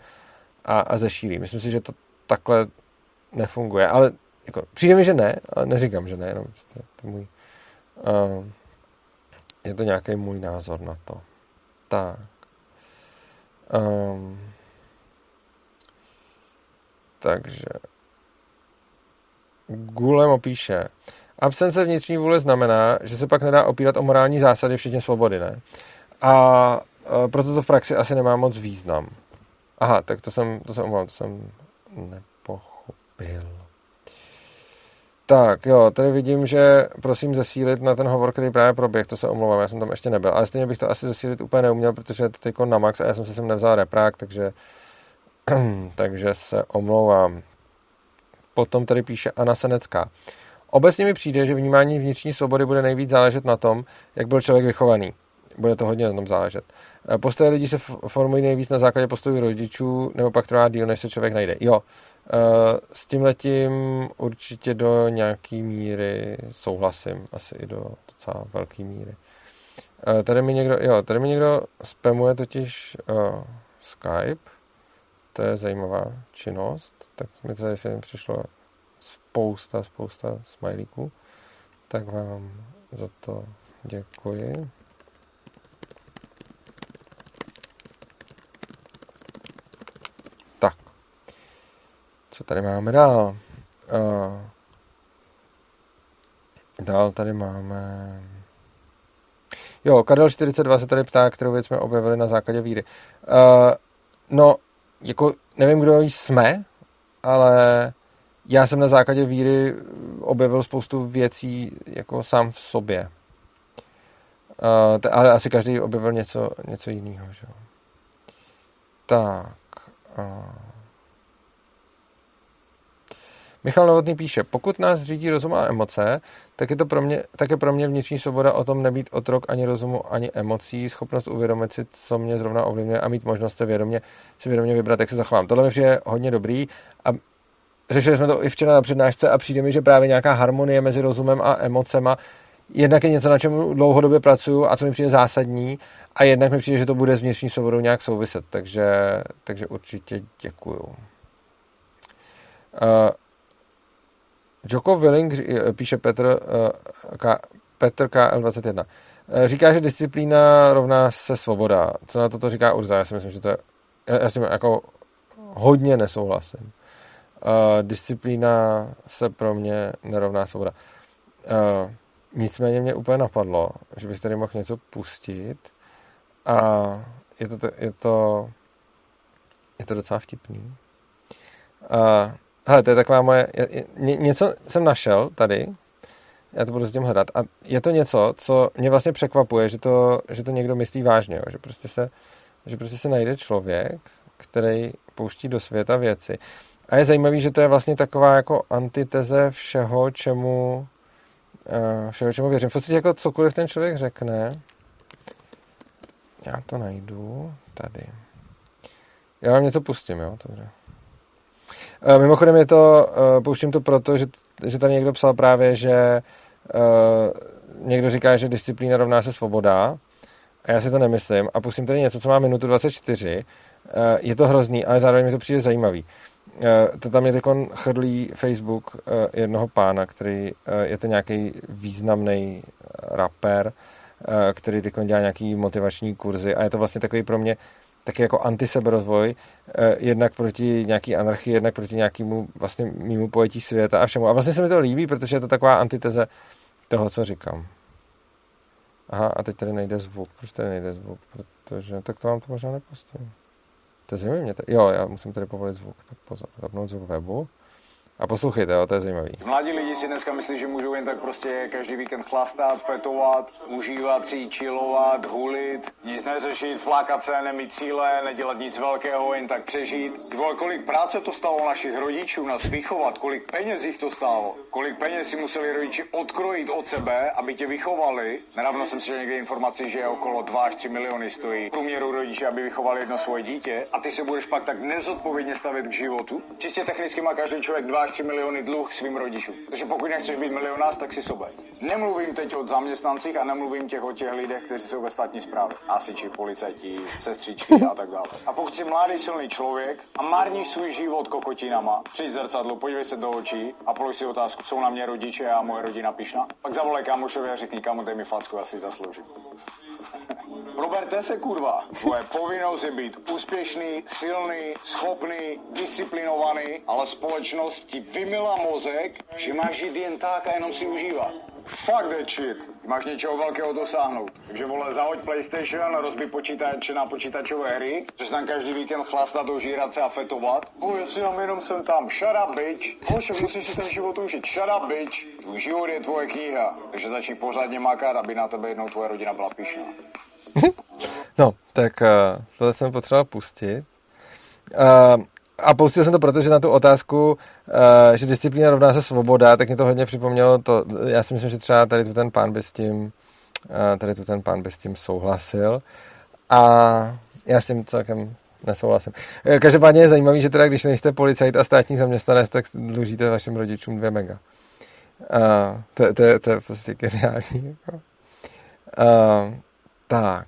a, a zešílí. Myslím si, že to takhle nefunguje. Ale jako, přijde mi, že ne, ale neříkám, že ne. Jenom prostě to můj, uh, je to nějaký můj názor na to. Tak. Um, takže. Gulem opíše... Absence vnitřní vůle znamená, že se pak nedá opírat o morální zásady, včetně svobody, ne? A proto to v praxi asi nemá moc význam. Aha, tak to jsem, to jsem umlám, to jsem nepochopil. Tak jo, tady vidím, že prosím zesílit na ten hovor, který právě proběh, to se omlouvám, já jsem tam ještě nebyl, ale stejně bych to asi zesílit úplně neuměl, protože je to teďko na max a já jsem se sem nevzal reprák, takže, takže se omlouvám. Potom tady píše Anna Senecká. Obecně mi přijde, že vnímání vnitřní svobody bude nejvíc záležet na tom, jak byl člověk vychovaný. Bude to hodně na tom záležet. Postoje lidí se formují nejvíc na základě postojů rodičů, nebo pak trvá díl, než se člověk najde. Jo, s tímhletím určitě do nějaký míry souhlasím, asi i do docela velké míry. Tady mi někdo, jo, tady mi někdo spamuje totiž uh, Skype, to je zajímavá činnost, tak mi to zase přišlo... spousta, spousta smajlíků, tak vám za to děkuji. Tak, co tady máme dál? Uh, dál tady máme... Jo, Karel čtyřicet dva se tady ptá, kterou věc jsme objevili na základě víry. Uh, no, jako nevím, kdo jsme, ale... Já jsem na základě víry objevil spoustu věcí jako sám v sobě. Uh, t- ale asi každý objevil něco, něco jiného. Že? Tak. Uh. Michal Novotný píše, pokud nás řídí rozum a emoce, tak je to pro mě, tak je pro mě vnitřní svoboda o tom nebýt otrok ani rozumu, ani emocí, schopnost uvědomit si, co mě zrovna ovlivňuje a mít možnost se vědomě, si vědomě vybrat, jak se zachovám. Tohle mi přijde hodně dobrý a řešili jsme to i včera na přednášce a přijde mi, že právě nějaká harmonie mezi rozumem a emocema jednak je něco, na čem dlouhodobě pracuju a co mi přijde zásadní a jednak mi přijde, že to bude s vnitřní svobodou nějak souviset, takže, takže určitě děkuju. Uh, Joko Willing, píše Petr, uh, K, Petr K L dvacet jedna, uh, říká, že disciplína rovná se svoboda. Co na toto říká Urza? Já si myslím, že to je, já si jako hodně nesouhlasím. Uh, disciplína se pro mě nerovná svoboda. Uh, Nicméně mě úplně napadlo, že bych tady mohl něco pustit a je to, je to, je to docela vtipný. A, hele, to je taková moje... Je, ně, něco jsem našel tady, já to budu s tím hledat a je to něco, co mě vlastně překvapuje, že to, že to někdo myslí vážně, jo? Že, prostě se, že prostě se najde člověk, který pouští do světa věci. A je zajímavý, že to je vlastně taková jako antiteze všeho, čemu... všeho, čemu věřím. V podstatě jako cokoliv ten člověk řekne, já to najdu tady. Já vám něco pustím, jo? Dobře. Mimochodem je to, pouštím to proto, že, že tady někdo psal právě, že někdo říká, že disciplína rovná se svoboda a já si to nemyslím a pustím tady něco, co má minutu dvacet čtyři. Je to hrozný, ale zároveň mi to přijde zajímavý. To tam je takon chrlí Facebook jednoho pána, který je to nějaký významný rapper, který takon dělá nějaký motivační kurzy a je to vlastně takový pro mě taky jako antiseberozvoj, jednak proti nějaký anarchii, jednak proti nějakému vlastně mému pojetí světa a všemu. A vlastně se mi to líbí, protože je to taková antiteze toho, co říkám. Aha, a teď tady nejde zvuk. Proč tady nejde zvuk? Protože tak to vám to možná nepustím. To je zajímavé mě tady. Jo, já musím tady povolit zvuk, tak pozor, zapnout zvuk webu. A poslouchejte, jo, to je zajímavý. Mladí lidi si dneska myslí, že můžou jen tak prostě každý víkend chlastat, fetovat, užívat si, chillovat, hulit, nic neřešit, flákat se, nemít cíle, nedělat nic velkého, jen tak přežít. Dvoj, kolik práce to stálo našich rodičů nás vychovat, kolik peněz jich to stálo, kolik peněz si museli rodiči odkrojit od sebe, aby tě vychovali. Nedávno jsem slyšel někde informaci, že okolo dva až tři miliony stojí průměru rodiče, aby vychovali jedno svoje dítě, a ty se budeš pak tak nezodpovědně stavět k životu. Čistě technicky má každý člověk dva tři miliony dluh svým rodičům. Takže pokud nechceš být milionář, tak si sobej. Nemluvím teď o zaměstnancích a nemluvím těch o těch lidech, kteří jsou ve státní správě. Hasiči, policajti, sestřičky a tak dále. A pokud jsi mladý silný člověk a marníš svůj život kokotinama, přijď zrcadlo, podívej se do očí a polož si otázku, jsou na mě rodiče a moje rodina pyšná. Pak zavolej kámošovi a řekni, kámo, dej mi facku, já si zasloužím. Proberte se, kurva. Tvoje povinnost je být úspěšný, silný, schopný, disciplinovaný, ale společnost ti vymila mozek, že máš žít jen tak a jenom si užívat. Fuck that shit. Máš něčeho velkého dosáhnout. Takže vole, zahoď PlayStation, rozbij počítače na počítačové hry, že tam každý víkend chlastat, ožírat se a fetovat. O, já si tam jenom jsem tam. Shut up, bitch. Hoši, musíš si ten život užít. Shut up, bitch. Tvůj život je tvoje kniha. Takže začni pořádně makat, aby na tebe jednou tvoje rodina byla pyšná. No, tak uh, tohle jsem potřeboval pustit. Uh, a pustil jsem to, protože na tu otázku, uh, že disciplína rovná se svoboda, tak mě to hodně připomnělo to. Já si myslím, že třeba tady tu ten pán by s tím, uh, tady tu ten pán by s tím souhlasil. A já s tím celkem nesouhlasím. Každopádně je zajímavý, že teda, když nejste policajt a státní zaměstnanec, tak dlužíte vašim rodičům dvě mega. Uh, to, to, to je prostě geniální. Uh, Tak,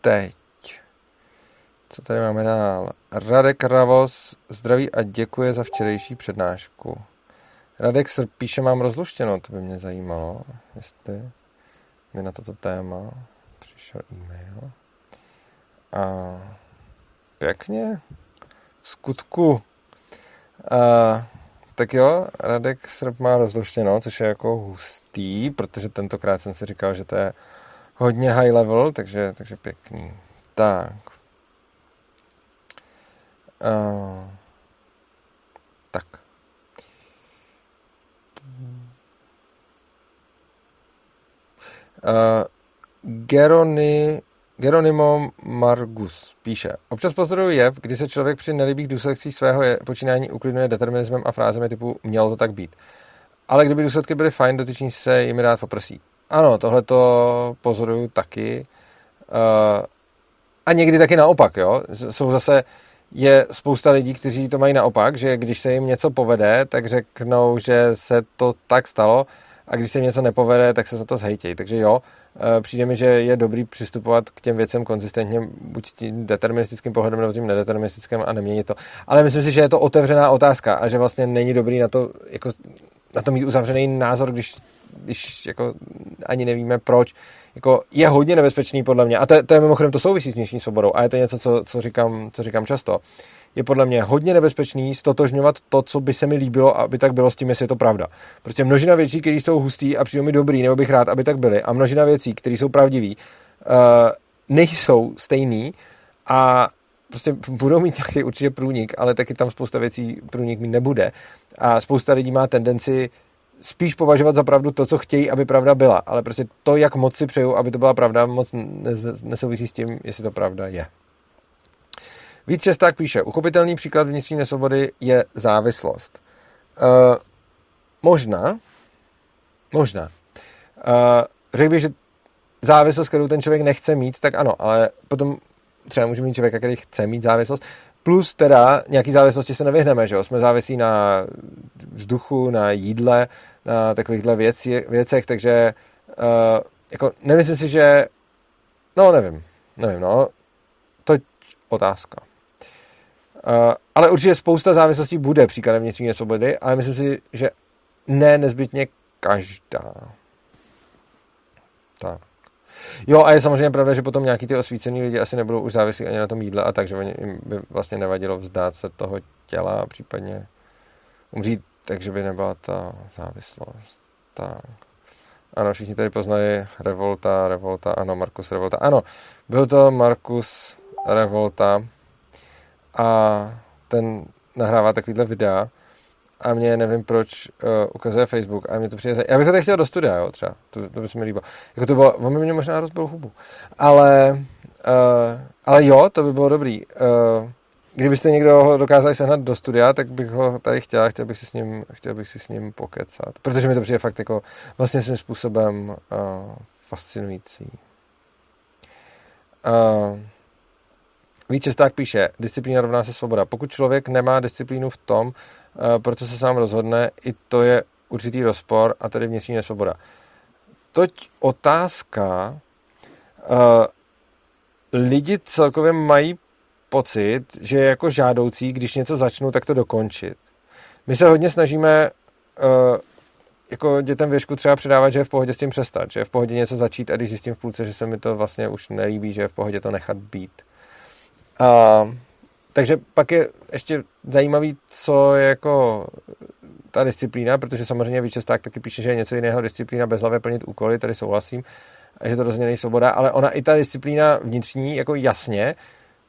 teď, co tady máme dál? Radek Ravos zdraví a děkuje za včerejší přednášku. Radek se píše, mám rozluštěno, to by mě zajímalo, jestli mi na toto téma přišel e-mail. A pěkně, v skutku. A... Tak jo, Radek Srb má rozluštěno, což je jako hustý, protože tentokrát jsem si říkal, že to je hodně high level, takže, takže pěkný. Tak. Uh, tak. Uh, Gerony Geronimo Margus píše, občas pozoruju jev, kdy se člověk při nelibých důsledcích svého počínání uklidňuje determinismem a frázemi typu mělo to tak být. Ale kdyby důsledky byly fajn, dotyčný se jimi rád poprsí. Ano, tohle to pozoruju taky. A někdy taky naopak, jo. Jsou zase, je spousta lidí, kteří to mají naopak, že když se jim něco povede, tak řeknou, že se to tak stalo, a když se jim něco nepovede, tak se za to zhejtějí. Takže jo, přijde mi, že je dobrý přistupovat k těm věcem konzistentně, buď tím deterministickým pohledem nebo tím nedeterministickým a neměnit to. Ale myslím si, že je to otevřená otázka a že vlastně není dobrý na to, jako, na to mít uzavřený názor, když, když jako, ani nevíme proč. Jako, je hodně nebezpečný podle mě, a to, to je mimochodem, to souvisí s vnitřní svobodou a je to něco, co, co, říkám, co říkám často. Je podle mě hodně nebezpečný stotožňovat to, co by se mi líbilo, aby tak bylo s tím, jestli je to pravda. Prostě množina věcí, které jsou hustý a přijde mi dobrý, nebo bych rád, aby tak byly, a množina věcí, které jsou pravdivý, nejsou stejný a prostě budou mít nějaký určitě průnik, ale taky tam spousta věcí průnik mít nebude. A spousta lidí má tendenci spíš považovat za pravdu to, co chtějí, aby pravda byla, ale prostě to, jak moc si přeju, aby to byla pravda, moc nesouvisí s tím, jestli to pravda je. Vít Šesták píše, uchopitelný příklad vnitřní nesvobody je závislost. Uh, možná, možná, uh, řekl bych, že závislost, kterou ten člověk nechce mít, tak ano, ale potom třeba může mít člověka, který chce mít závislost, plus teda nějaký závislosti se nevyhneme, že jo? Jsme závisí na vzduchu, na jídle, na takovýchhle věci, věcech, takže uh, jako nemyslím si, že, no nevím, nevím, no, to otázka. Uh, ale určitě spousta závislostí bude příkladem vnitřní nesvobody, ale myslím si, že ne nezbytně každá. Tak. Jo, a je samozřejmě pravda, že potom nějaký ty osvícený lidi asi nebudou už závislí ani na tom jídle a tak, že jim by vlastně nevadilo vzdát se toho těla a případně umřít, takže by nebyla ta závislost. Tak. Ano, všichni tady poznají Revolta, Revolta, ano, Markus Revolta. Ano, byl to Markus Revolta a ten nahrává takovýhle videa a mě nevím proč uh, ukazuje Facebook a mě to přijde zajímavé. Já bych ho tady chtěl do studia, jo, třeba, to, to by se mi líbilo. Jako to bylo, on by mě možná rozbil hubu, ale, uh, ale jo, to by bylo dobrý. Uh, kdybyste někdo ho dokázali sehnat do studia, tak bych ho tady chtěl, chtěl bych si s ním, chtěl bych si s ním pokecat, protože mi to přijde fakt jako vlastně svým způsobem uh, fascinující. Uh, Víčesták píše, disciplína rovná se svoboda. Pokud člověk nemá disciplínu v tom, pro co se sám rozhodne, i to je určitý rozpor a tedy vnitřní nesvoboda. Toť otázka. Lidi celkově mají pocit, že je jako žádoucí, když něco začnu, tak to dokončit. My se hodně snažíme jako dětem věšku třeba předávat, že je v pohodě s tím přestat, že je v pohodě něco začít a když zjistím v půlce, že se mi to vlastně už nelíbí, že je v pohodě to nechat být. A, takže pak je ještě zajímavý, co je jako ta disciplína, protože samozřejmě Víčesták taky píše, že je něco jiného disciplína bezhlavě plnit úkoly, tady souhlasím, že to rozhodně není svoboda, ale ona i ta disciplína vnitřní, jako jasně,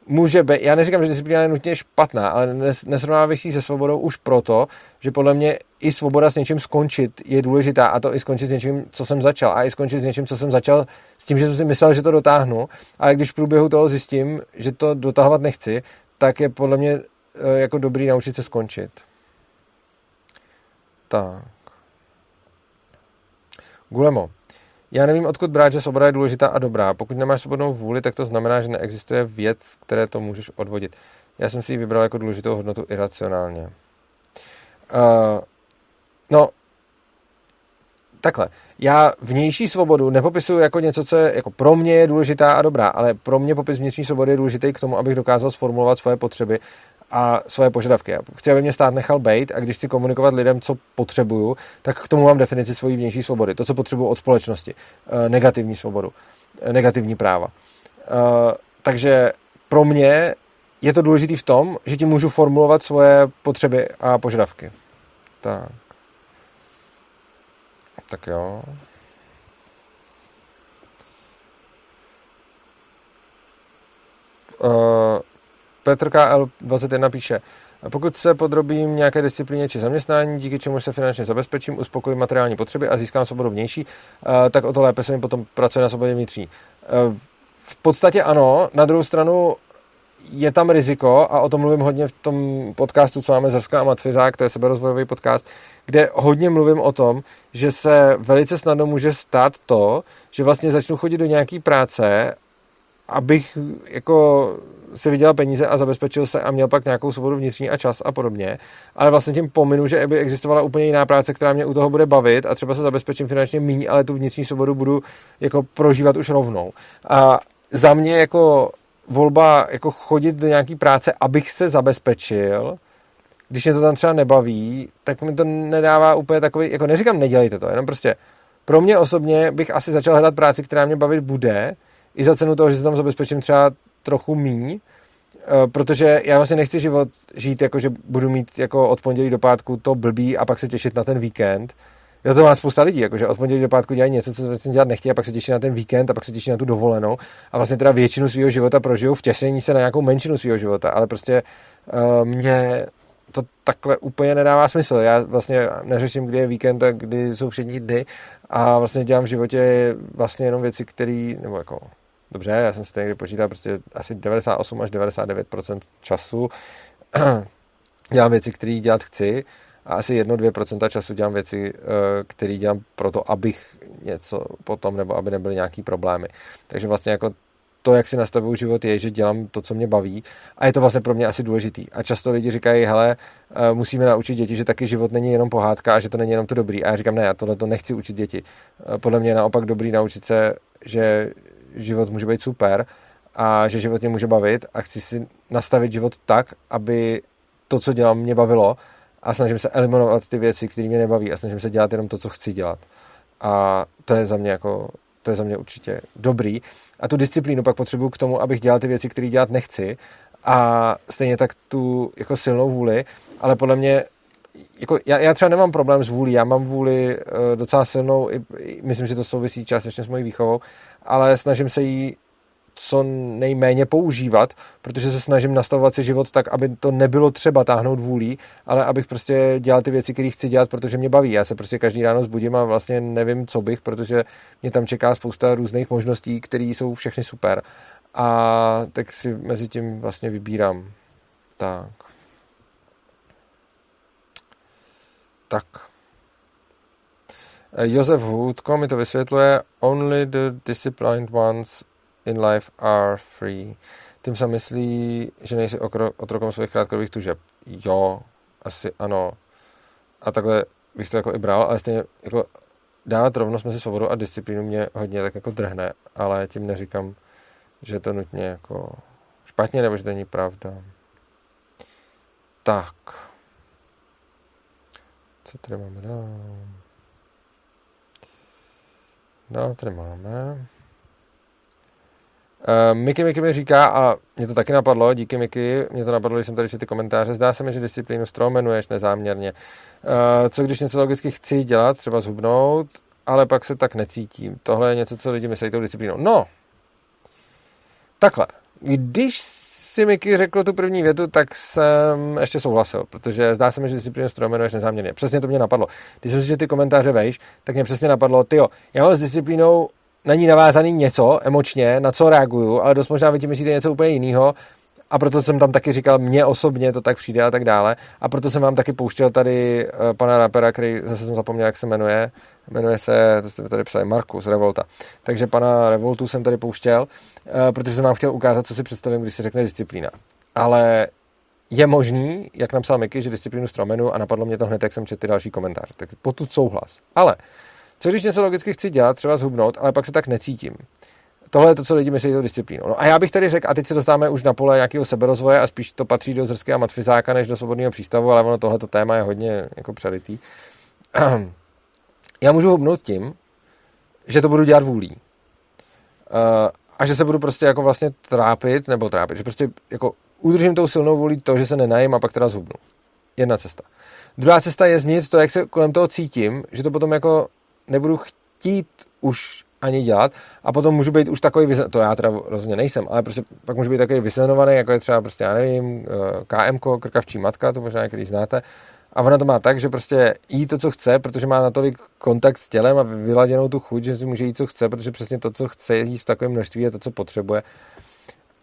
může být, já neříkám, že disciplína je nutně špatná, ale nesrovnává bych ji se svobodou už proto, že podle mě i svoboda s něčím skončit je důležitá a to i skončit s něčím, co jsem začal a i skončit s něčím, co jsem začal s tím, že jsem si myslel, že to dotáhnu, ale když v průběhu toho zjistím, že to dotahovat nechci, tak je podle mě jako dobrý naučit se skončit. Tak. Gulemo. Já nevím, odkud brát, že svoboda je důležitá a dobrá. Pokud nemáš svobodnou vůli, tak to znamená, že neexistuje věc, které to můžeš odvodit. Já jsem si ji vybral jako důležitou hodnotu iracionálně. Uh, no, takhle. Já vnější svobodu nepopisuju jako něco, co je, jako pro mě je důležitá a dobrá, ale pro mě popis vnitřní svobody je důležitý k tomu, abych dokázal sformulovat svoje potřeby a svoje požadavky. Já chci, aby mě stát nechal bejt a když chci komunikovat lidem, co potřebuju, tak k tomu mám definici svojí vnější svobody. To, co potřebuju od společnosti. Negativní svobodu. Negativní práva. Takže pro mě je to důležitý v tom, že ti můžu formulovat svoje potřeby a požadavky. Tak. Tak jo. Uh. Petr K L dvacet jedna píše, pokud se podrobím nějaké disciplíně či zaměstnání, díky čemu se finančně zabezpečím, uspokojím materiální potřeby a získám svobodu vnější, tak o to lépe se mi potom pracuje na svobodě vnitřní. V podstatě ano, na druhou stranu je tam riziko, a o tom mluvím hodně v tom podcastu, co máme Zrská a Matfizák, to je seberozvojový podcast, kde hodně mluvím o tom, že se velice snadno může stát to, že vlastně začnu chodit do nějaký práce, abych jako si vydělal peníze a zabezpečil se a měl pak nějakou svobodu vnitřní a čas a podobně, ale vlastně tím pominu, že by existovala úplně jiná práce, která mě u toho bude bavit a třeba se zabezpečím finančně míň, ale tu vnitřní svobodu budu jako prožívat už rovnou. A za mě jako volba jako chodit do nějaký práce, abych se zabezpečil, když mě to tam třeba nebaví, tak mi to nedává úplně takový, jako neříkám nedělejte to, jenom prostě pro mě osobně bych asi začal hledat práci, která mě bavit bude, i za cenu toho, že se tam zabezpečím třeba trochu míň, protože já vlastně nechci život žít, jako že budu mít jako od pondělí do pátku to blbý a pak se těšit na ten víkend. Já to mám spousta lidí, jakože od pondělí do pátku dělají něco, co vlastně dělat nechtějí, a pak se těší na ten víkend a pak se těší na tu dovolenou a vlastně teda většinu svého života prožijou v těšení se na nějakou menšinu svého života, ale prostě mě to takhle úplně nedává smysl. Já vlastně neřeším, kdy je víkend a kdy jsou všední dny a vlastně dělám v životě vlastně jenom věci, které, nebo jako dobře, já jsem si to někdy počítal, prostě asi devadesát osm až devadesát devět procent času dělám věci, které dělat chci, a asi jedno až dvě procenta času dělám věci, které dělám proto, abych něco potom, nebo aby nebyly nějaký problémy. Takže vlastně jako to, jak si nastavuju život, je, že dělám to, co mě baví, a je to vlastně pro mě asi důležitý. A často lidi říkají, hele, musíme naučit děti, že taky život není jenom pohádka a že to není jenom to dobrý. A já říkám, ne, já tohle to nechci učit děti. Podle mě je naopak dobrý naučit se, že život může být super a že život mě může bavit, a chci si nastavit život tak, aby to, co dělám, mě bavilo, a snažím se eliminovat ty věci, které mě nebaví, a snažím se dělat jenom to, co chci dělat. A to je za mě jako to je za mě určitě dobrý. A tu disciplínu pak potřebuju k tomu, abych dělal ty věci, které dělat nechci, a stejně tak tu jako silnou vůli, ale podle mě jako já, já třeba nemám problém s vůlí, já mám vůli e, docela silnou, i, i, myslím, že to souvisí částečně s mojí výchovou, ale snažím se jí co nejméně používat, protože se snažím nastavovat si život tak, aby to nebylo třeba táhnout vůlí, ale abych prostě dělal ty věci, které chci dělat, protože mě baví. Já se prostě každý ráno zbudím a vlastně nevím, co bych, protože mě tam čeká spousta různých možností, které jsou všechny super. A tak si mezi tím vlastně vybírám. Tak. Tak. Josef Hůdko mi to vysvětluje. Only the disciplined ones in life are free. Tím se myslí, že nejsi otrokem svých krátkodobých tužeb. Jo, asi ano. A takhle bych to jako i bral, ale stejně jako dávat rovnost mezi svobodou a disciplínu mě hodně tak jako drhne, ale tím neříkám, že to nutně jako špatně, nebo že to není pravda. Tak. Co tady máme dál? Dál tady máme... Uh, Miky Miky mi říká, a mě to taky napadlo, díky Miky, mě to napadlo, když jsem tady četl ty komentáře, zdá se mi, že disciplínu stromenuješ nezáměrně. Uh, co když něco logicky chci dělat, třeba zhubnout, ale pak se tak necítím. Tohle je něco, co lidi myslí tou disciplínou. No, takhle, když si Miky řekl tu první větu, tak jsem ještě souhlasil, protože zdá se mi, že disciplínu stromenuješ nezáměrně. Přesně to mě napadlo. Když jsem si že ty komentáře vejš, tak mě přesně napadlo, tyjo, já mám s disciplínou na ní navázaný něco emočně, na co reaguju, ale dost možná vy tím myslíte něco úplně jiného, a proto jsem tam taky říkal, mně osobně to tak přijde a tak dále, a proto jsem vám taky pouštěl tady pana rapera, který zase jsem zapomněl, jak se jmenuje, jmenuje se, to jste tady psali, Markus Revolta, takže pana Revoltu jsem tady pouštěl, protože jsem vám chtěl ukázat, co si představím, když se řekne disciplína, ale je možný, jak napsal Miky, že disciplínu stromenu, a napadlo mě to hned, jak jsem četl ty další komentář, tak potud souhlas, ale co když něco logicky chci dělat, třeba zhubnout, ale pak se tak necítím. Tohle je to, co lidi myslí tou disciplínou. No a já bych tady řekl, a teď se dostáváme už na pole nějakého seberozvoje a spíš to patří do Zrsky a Matfizáka než do Svobodného přístavu, ale ono tohleto téma je hodně jako přelitý. Já můžu hubnout tím, že to budu dělat vůlí. A že se budu prostě jako vlastně trápit, nebo trápit, že prostě jako udržím tou silnou vůlí to, že se nenajím a pak teda zhubnu. Jedna cesta. Druhá cesta je změnit to, jak se kolem toho cítím, že to potom jako nebudu chtít už ani dělat, a potom můžu být už takový, to já teda rozhodně nejsem, ale prostě pak můžu být takový vyslenovaný, jako je třeba prostě, já nevím, ká emko, krkavčí matka, to možná někdy znáte, A ona to má tak, že prostě jí to, co chce, protože má natolik kontakt s tělem a vyladěnou tu chuť, že si může jít, co chce, protože přesně to, co chce jíst v takovém množství, je to, co potřebuje.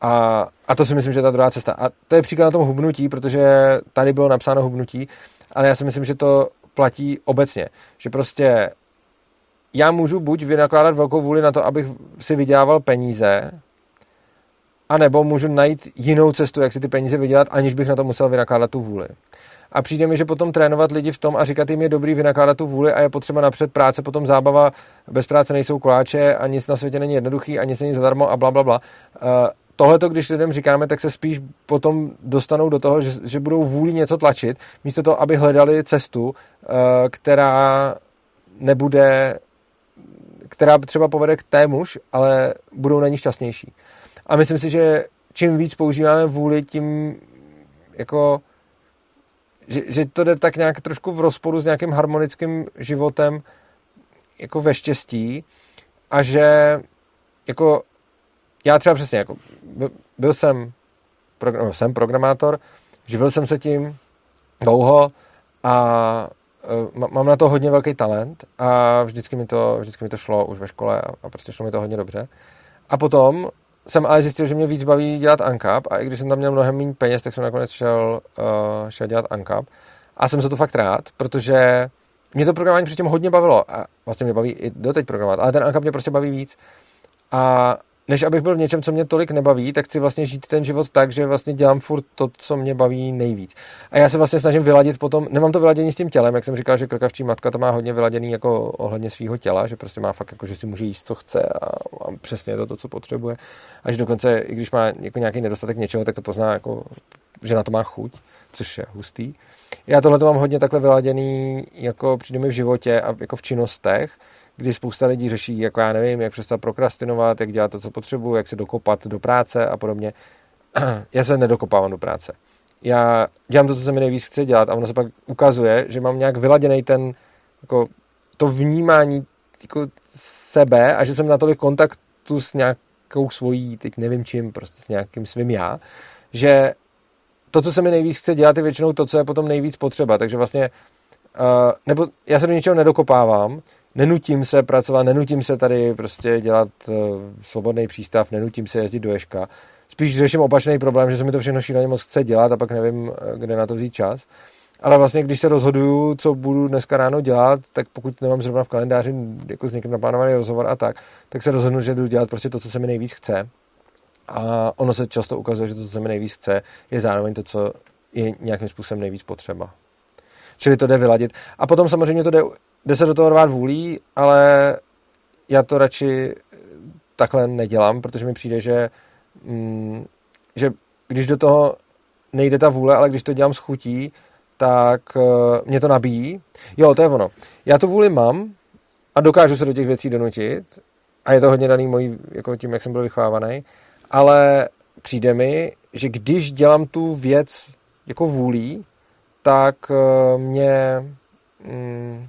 A, a to si myslím, že je ta druhá cesta. A to je příklad na tom hubnutí, protože tady bylo napsáno hubnutí, ale já si myslím, že to platí obecně. Že prostě já můžu buď vynakládat velkou vůli na to, abych si vydělával peníze, anebo můžu najít jinou cestu, jak si ty peníze vydělat, aniž bych na to musel vynakládat tu vůli. A přijde mi, že potom trénovat lidi v tom a říkat jim, je dobrý vynakládat tu vůli a je potřeba napřed práce, potom zábava, bez práce nejsou koláče a nic na světě není jednoduchý a nic není zadarmo a bla, bla, bla. Uh, Tohle to, když lidem říkáme, tak se spíš potom dostanou do toho, že, že budou vůli něco tlačit, místo toho, aby hledali cestu, uh, která nebude, která třeba povede k témuž, ale budou na ní šťastnější. A myslím si, že čím víc používáme vůli, tím jako... Že, že to jde tak nějak trošku v rozporu s nějakým harmonickým životem jako ve štěstí a že jako já třeba přesně jako byl, byl jsem, program, jsem programátor, živil jsem se tím dlouho a uh, mám na to hodně velký talent a vždycky mi to, vždycky mi to šlo už ve škole a, a prostě šlo mi to hodně dobře. A potom jsem ale zjistil, že mě víc baví dělat Ancap a i když jsem tam měl mnohem méně peněz, tak jsem nakonec šel, uh, šel dělat Ancap a jsem za to fakt rád, protože mě to programování předtím hodně bavilo a vlastně mě baví i doteď programovat, ale ten Ancap mě prostě baví víc a než abych byl v něčem, co mě tolik nebaví, tak chci vlastně žít ten život tak, že vlastně dělám furt to, co mě baví nejvíc. A já se vlastně snažím vyladit potom, nemám to vyladění s tím tělem, jak jsem říkal, že krkavčí matka to má hodně vyladěný jako ohledně svého těla, že prostě má fakt jako, že si může jíst, co chce a, a přesně to, to, co potřebuje. A že dokonce, i když má jako nějaký nedostatek něčeho, tak to pozná jako, že na to má chuť, což je hustý. Já tohle to mám hodně takhle vyladěný jako přijde mi v životě a jako v činnostech, kdy spousta lidí řeší, jako já nevím, jak přestat prokrastinovat, jak dělat to, co potřebuji, jak se dokopat do práce a podobně. Já se nedokopávám do práce. Já dělám to, co se mi nejvíc chce dělat a ono se pak ukazuje, že mám nějak vyladěnej ten, jako to vnímání jako sebe a že jsem natolik kontaktu s nějakou svojí, teď nevím čím, prostě s nějakým svým já, že to, co se mi nejvíc chce dělat, je většinou to, co je potom nejvíc potřeba. Takže vlastně, uh, nebo já se do něčeho nedokopávám, nenutím se pracovat, nenutím se tady prostě dělat uh, svobodný přístav, nenutím se jezdit do Ježka. Spíš řeším opačný problém, že se mi to všechno šíleně moc chce dělat a pak nevím, kde na to vzít čas. Ale vlastně, když se rozhoduju, co budu dneska ráno dělat, tak pokud nemám zrovna v kalendáři jako s někým naplánovaný rozhovor a tak, tak se rozhodnu, že jdu dělat prostě to, co se mi nejvíc chce. A ono se často ukazuje, že to, co se mi nejvíc chce, je zároveň to, co je nějakým způsobem nejvíc potřeba. Čili to jde vyladit. A potom samozřejmě to jde Jde se do toho rvát vůlí, ale já to radši takhle nedělám, protože mi přijde, že, mm, že když do toho nejde ta vůle, ale když to dělám s chutí, tak uh, mě to nabíjí. Jo, to je ono. Já tu vůli mám a dokážu se do těch věcí donutit a je to hodně daný mojí, jako tím, jak jsem byl vychovávaný, ale přijde mi, že když dělám tu věc jako vůlí, tak uh, mě... Mm,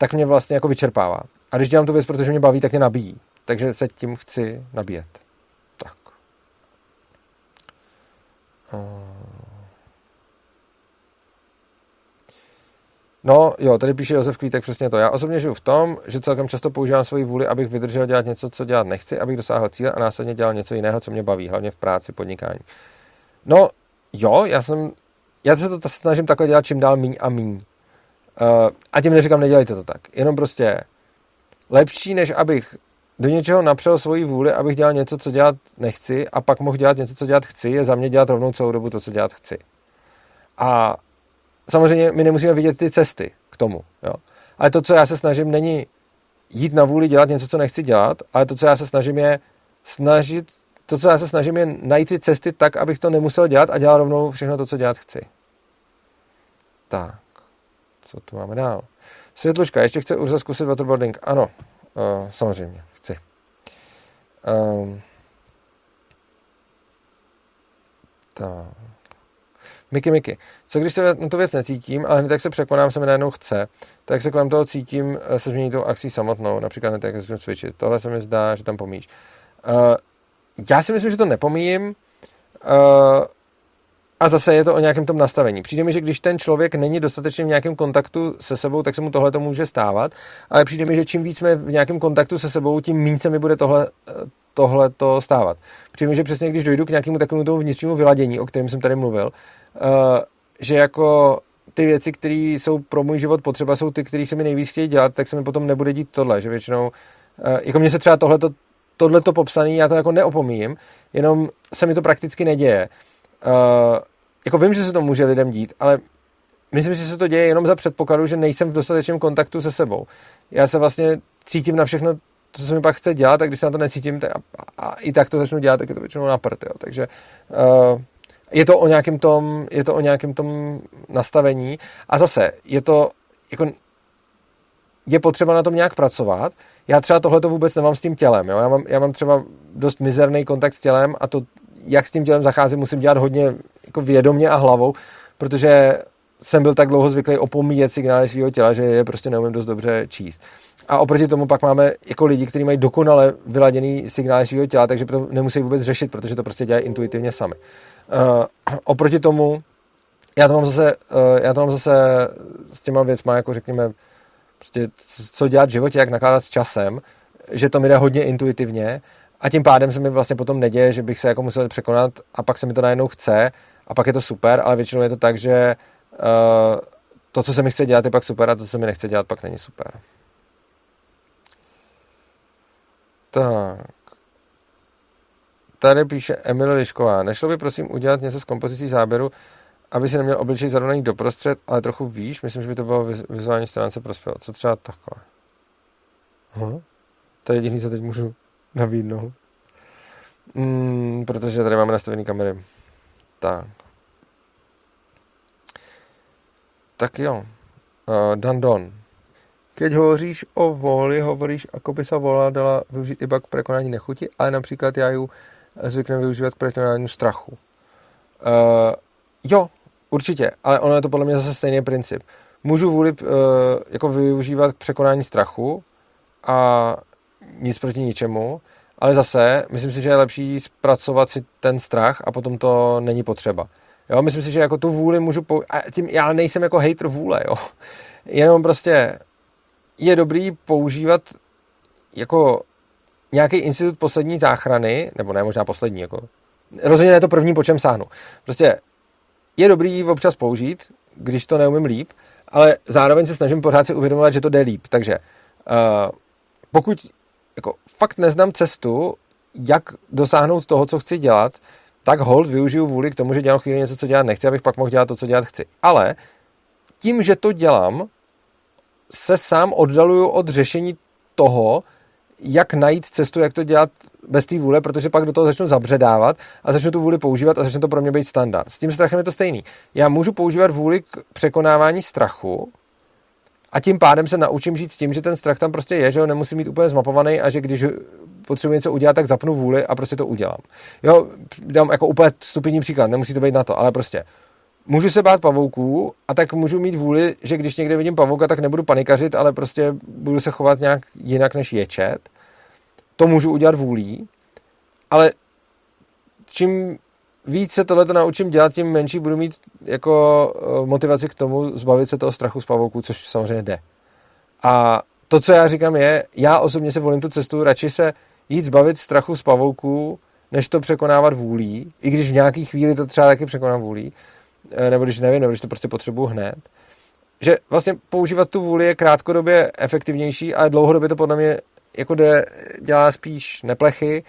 tak mě vlastně jako vyčerpává. A když dělám tu věc, protože mě baví, tak mě nabíjí. Takže se tím chci nabíjet. Tak. No jo, tady píše Josef Kvítek přesně to. Já osobně žiju v tom, že celkem často používám svoji vůli, abych vydržel dělat něco, co dělat nechci, abych dosáhl cíle a následně dělal něco jiného, co mě baví, hlavně v práci, podnikání. No jo, já jsem, já se to snažím takhle dělat čím dál míň a míň. Uh, a tím neříkám, nedělejte to tak. Jenom prostě lepší, než abych do něčeho napřel svoji vůli, abych dělal něco, co dělat nechci a pak mohl dělat něco, co dělat chci, je za mě dělat rovnou celou dobu to, co dělat chci. A samozřejmě my nemusíme vidět ty cesty k tomu. Jo? Ale to, co já se snažím, není jít na vůli dělat něco, co nechci dělat, ale to, co já se snažím, je snažit, to, co já se snažím, je najít ty cesty tak, abych to nemusel dělat a dělal rovnou všechno to, co dělat chci. Tak. Co tu máme dál? Světluška, ještě chce Urza zkusit waterboarding? Ano, uh, samozřejmě, chci. Um, tak. Miky, Miky. Co když se na tu věc necítím, ale hned tak se překonám, se mi najednou chce, tak se kolem toho cítím se změní tou akcí samotnou, například hned tak začnu cvičit. Tohle se mi zdá, že tam pomíjíš. Uh, já si myslím, že to nepomíjím, uh, A zase je to o nějakém tom nastavení. Přijde mi, že když ten člověk není dostatečně v nějakém kontaktu se sebou, tak se mu tohle to může stávat, ale přijde mi, že čím víc jsme v nějakém kontaktu se sebou, tím méně se mi bude tohle tohleto stávat. Přijde mi, že přesně když dojdu k nějakému takovému tomu vnitřnímu vyladění, o kterém jsem tady mluvil, že jako ty věci, které jsou pro můj život potřeba, jsou ty, které se mi nejvíc chtějí dělat, tak se mi potom nebude dít tohle, že většinou jako mě se třeba tohleto, tohleto popsaný, já to jako neopomíjím, jenom se mi to prakticky neděje. Uh, jako vím, že se to může lidem dít, ale myslím, že se to děje jenom za předpokladu, že nejsem v dostatečném kontaktu se sebou. Já se vlastně cítím na všechno, co se mi pak chce dělat, a když se na to necítím tak a, a i tak to začnu dělat, tak je to většinou na prd, jo. Takže uh, je to o nějakém tom, je to o nějakém tom nastavení a zase je to jako je potřeba na tom nějak pracovat. Já třeba tohleto vůbec nemám s tím tělem, jo. Já mám, já mám třeba dost mizerný kontakt s tělem a to jak s tím tělem zacházím, musím dělat hodně jako vědomě a hlavou, protože jsem byl tak dlouho zvyklý opomíjet signály svého těla, že je prostě neumím dost dobře číst. A oproti tomu pak máme jako lidi, kteří mají dokonale vyladěný signály svého těla, takže to nemusí vůbec řešit, protože to prostě dělají intuitivně sami. Uh, oproti tomu, já to mám zase, uh, já to mám zase s těma věcma, jako řekněme, prostě co dělat v životě, jak nakládat s časem, že to mi jde hodně intuitivně. A tím pádem se mi vlastně potom neděje, že bych se jako musel překonat a pak se mi to najednou chce a pak je to super, ale většinou je to tak, že uh, to, co se mi chce dělat, je pak super a to, co se mi nechce dělat, pak není super. Tak. Tady píše Emil Lišková. Nešlo by prosím udělat něco s kompozicí záběru, aby si neměl obličej zarovnaný doprostřed, ale trochu výš? Myslím, že by to bylo vizuální stránce prospělo. Co třeba takhle? Hm? To je jediný, co teď můžu nabídnou. Mm, protože tady máme nastavený kamery. Tak. Tak jo. Uh, Dandon. Keď hovoříš o voli, hovoríš, ako by sa vola dala využít iba k prekonání nechuti, ale například já ju zvyknem využívat k prekonání strachu. Uh, jo, určitě, ale ono je to podle mě zase stejný princip. Můžu vůli uh, jako využívat k překonání strachu a nic proti ničemu, ale zase myslím si, že je lepší zpracovat si ten strach a potom to není potřeba. Jo, myslím si, že jako tu vůli můžu pou... a tím já nejsem jako hejtr vůle, jo. Jenom prostě je dobrý používat jako nějaký institut poslední záchrany, nebo ne, možná poslední, jako rozhodně ne to první, po čem sáhnu. Prostě je dobrý občas použít, když to neumím líp, ale zároveň se snažím pořád si uvědomovat, že to jde líp. Takže uh, pokud jako fakt neznám cestu, jak dosáhnout toho, co chci dělat, tak hold využiju vůli k tomu, že dělám chvíli něco, co dělat nechci, abych pak mohl dělat to, co dělat chci. Ale tím, že to dělám, se sám oddaluju od řešení toho, jak najít cestu, jak to dělat bez té vůle, protože pak do toho začnu zabředávat a začnu tu vůli používat a začne to pro mě být standard. S tím strachem je to stejný. Já můžu používat vůli k překonávání strachu, a tím pádem se naučím žít s tím, že ten strach tam prostě je, že ho nemusím mít úplně zmapovaný a že když potřebuji něco udělat, tak zapnu vůli a prostě to udělám. Jo, dám jako úplně stupidní příklad, nemusí to být na to, ale prostě můžu se bát pavouků a tak můžu mít vůli, že když někde vidím pavouka, tak nebudu panikařit, ale prostě budu se chovat nějak jinak než ječet. To můžu udělat vůlí, ale čím víc se tohleto naučím dělat, tím menší budu mít jako motivaci k tomu zbavit se toho strachu z pavouků, což samozřejmě jde. A to, co já říkám je, já osobně se volím tu cestu, radši se jít zbavit strachu z pavouků, než to překonávat vůlí, i když v nějaký chvíli to třeba taky překonám vůlí, nebo když nevím, nebo když to prostě potřebuji hned. Že vlastně používat tu vůli je krátkodobě efektivnější, ale dlouhodobě to podle mě jako jde, dělá spíš neplechy.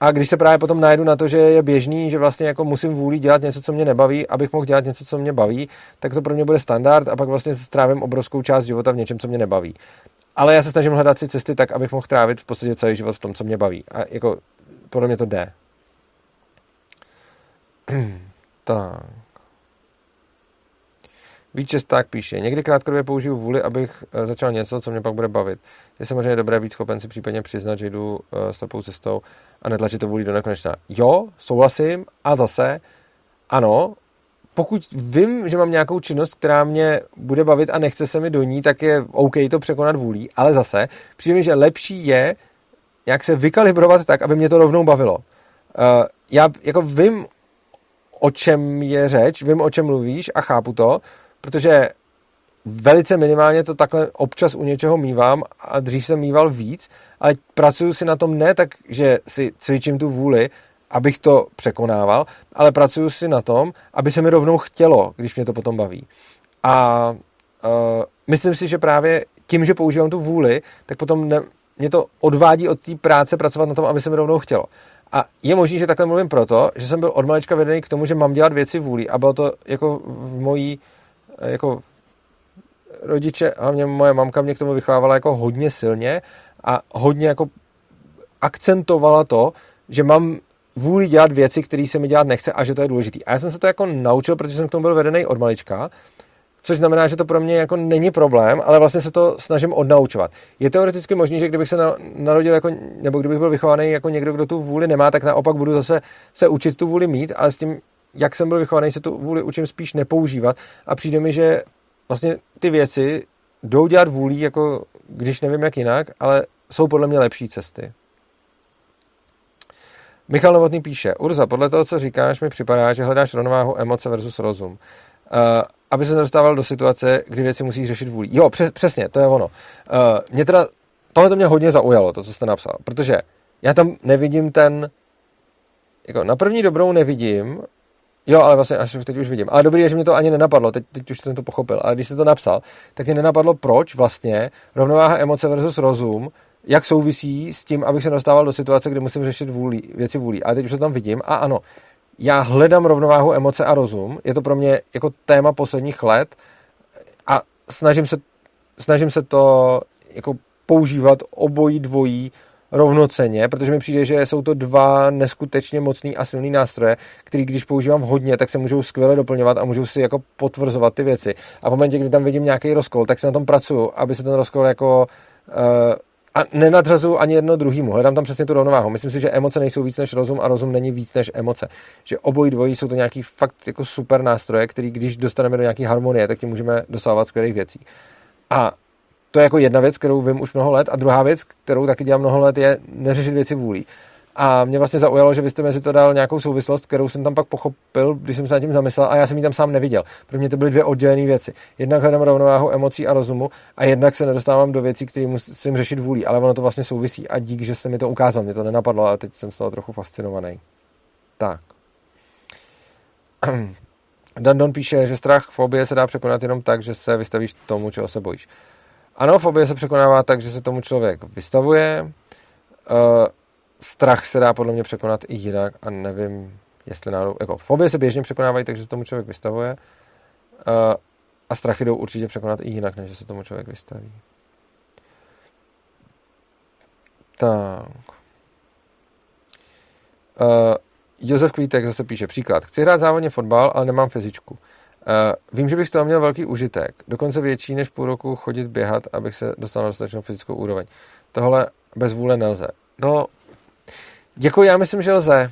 A když se právě potom najdu na to, že je běžný, že vlastně jako musím vůli dělat něco, co mě nebaví, abych mohl dělat něco, co mě baví, tak to pro mě bude standard a pak vlastně strávím obrovskou část života v něčem, co mě nebaví. Ale já se snažím hledat si cesty tak, abych mohl trávit v podstatě celý život v tom, co mě baví. A jako podle mě to jde. Tak. Víč Česták píše, někdy krátkodobě použiju vůli, abych začal něco, co mě pak bude bavit. Je samozřejmě dobré být schopen si případně přiznat, že jdu stopou cestou a netlačit to vůli do nekonečna. Jo, souhlasím a zase, ano, pokud vím, že mám nějakou činnost, která mě bude bavit a nechce se mi do ní, tak je OK to překonat vůlí, ale zase přijde mi, že lepší je jak se vykalibrovat tak, aby mě to rovnou bavilo. Já jako vím o čem je řeč, vím, o čem mluvíš a chápu to, protože velice minimálně to takhle občas u něčeho mívám a dřív jsem míval víc, ale pracuju si na tom ne tak, že si cvičím tu vůli, abych to překonával, ale pracuju si na tom, aby se mi rovnou chtělo, když mě to potom baví. A uh, myslím si, že právě tím, že používám tu vůli, tak potom ne, mě to odvádí od té práce pracovat na tom, aby se mi rovnou chtělo. A je možný, že takhle mluvím proto, že jsem byl od malička vedený k tomu, že mám dělat věci vůli a bylo to jako v mojí jako rodiče, hlavně moje mamka mě k tomu vychovávala jako hodně silně a hodně jako akcentovala to, že mám vůli dělat věci, které se mi dělat nechce a že to je důležité. A já jsem se to jako naučil, protože jsem k tomu byl vedený od malička, což znamená, že to pro mě jako není problém, ale vlastně se to snažím odnaučovat. Je teoreticky možný, že kdybych se narodil jako, nebo kdybych byl vychovaný jako někdo, kdo tu vůli nemá, tak naopak budu zase se učit tu vůli mít, ale s tím, jak jsem byl vychovaný, se tu vůli učím spíš nepoužívat a přijde mi, že vlastně ty věci jdou dělat vůlí, jako když nevím jak jinak, ale jsou podle mě lepší cesty. Michal Novotný píše, Urza, podle toho, co říkáš, mi připadá, že hledáš rovnováhu emoce versus rozum. Uh, aby se nedostával do situace, kdy věci musíš řešit vůlí. Jo, přes, přesně, to je ono. Uh, mě teda, tohle to mě hodně zaujalo, to, co jste napsal, protože já tam nevidím ten, jako na první dobrou nevidím, jo, ale vlastně až teď už vidím. Ale dobrý je, že mě to ani nenapadlo, teď, teď už jsem to pochopil, ale když jsi to napsal, tak mě nenapadlo, proč vlastně rovnováha emoce versus rozum, jak souvisí s tím, abych se dostával do situace, kde musím řešit vůli, věci vůli. Ale teď už to tam vidím a ano, já hledám rovnováhu emoce a rozum, je to pro mě jako téma posledních let a snažím se, snažím se to jako používat obojí dvojí rovnocenně, protože mi přijde, že jsou to dva neskutečně mocný a silný nástroje, který když používám hodně, tak se můžou skvěle doplňovat a můžou si jako potvrzovat ty věci. A v momentě, kdy tam vidím nějaký rozkol, tak se na tom pracuju, aby se ten rozkol jako uh, a nenadřazuju ani jedno druhýmu. Hledám tam přesně tu rovnováhu. Myslím si, že emoce nejsou víc než rozum a rozum není víc než emoce. Že obojí dvojí jsou to nějaký fakt jako super nástroje, který když dostaneme do nějaký harmonie, tak tím můžeme dosávat skvělých věcí. A to je jako jedna věc, kterou vím už mnoho let a druhá věc, kterou taky dělám mnoho let, je neřešit věci vůlí. A mě vlastně zaujalo, že vy jste mezi to dal nějakou souvislost, kterou jsem tam pak pochopil, když jsem se nad tím zamyslel a já jsem ji tam sám neviděl. Pro mě to byly dvě oddělené věci. Jednak hledám rovnováhu emocí a rozumu a jednak se nedostávám do věcí, které musím řešit vůlí, ale ono to vlastně souvisí a dík, že jste mi to ukázal, mě to nenapadlo a teď jsem z toho trochu fascinovaný. Tak. Dandon píše, že strach, fobie se dá překonat jenom tak, že se vystavíš tomu, čeho se bojíš. Ano, fobie se překonává tak, že se tomu člověk vystavuje. Strach se dá podle mě překonat i jinak a nevím, jestli náhodou... Jako fobie se běžně překonávají, takže se tomu člověk vystavuje a strachy jdou určitě překonat i jinak, než se tomu člověk vystaví. Tak... Josef Kvítek zase píše příklad. Chci hrát závodně fotbal, ale nemám fyzičku. Uh, vím, že bych z toho měl velký užitek. Dokonce větší než půl roku chodit běhat, abych se dostal na dostatečnou fyzickou úroveň. Tohle bez vůle nelze. No, děkuji, já myslím, že lze.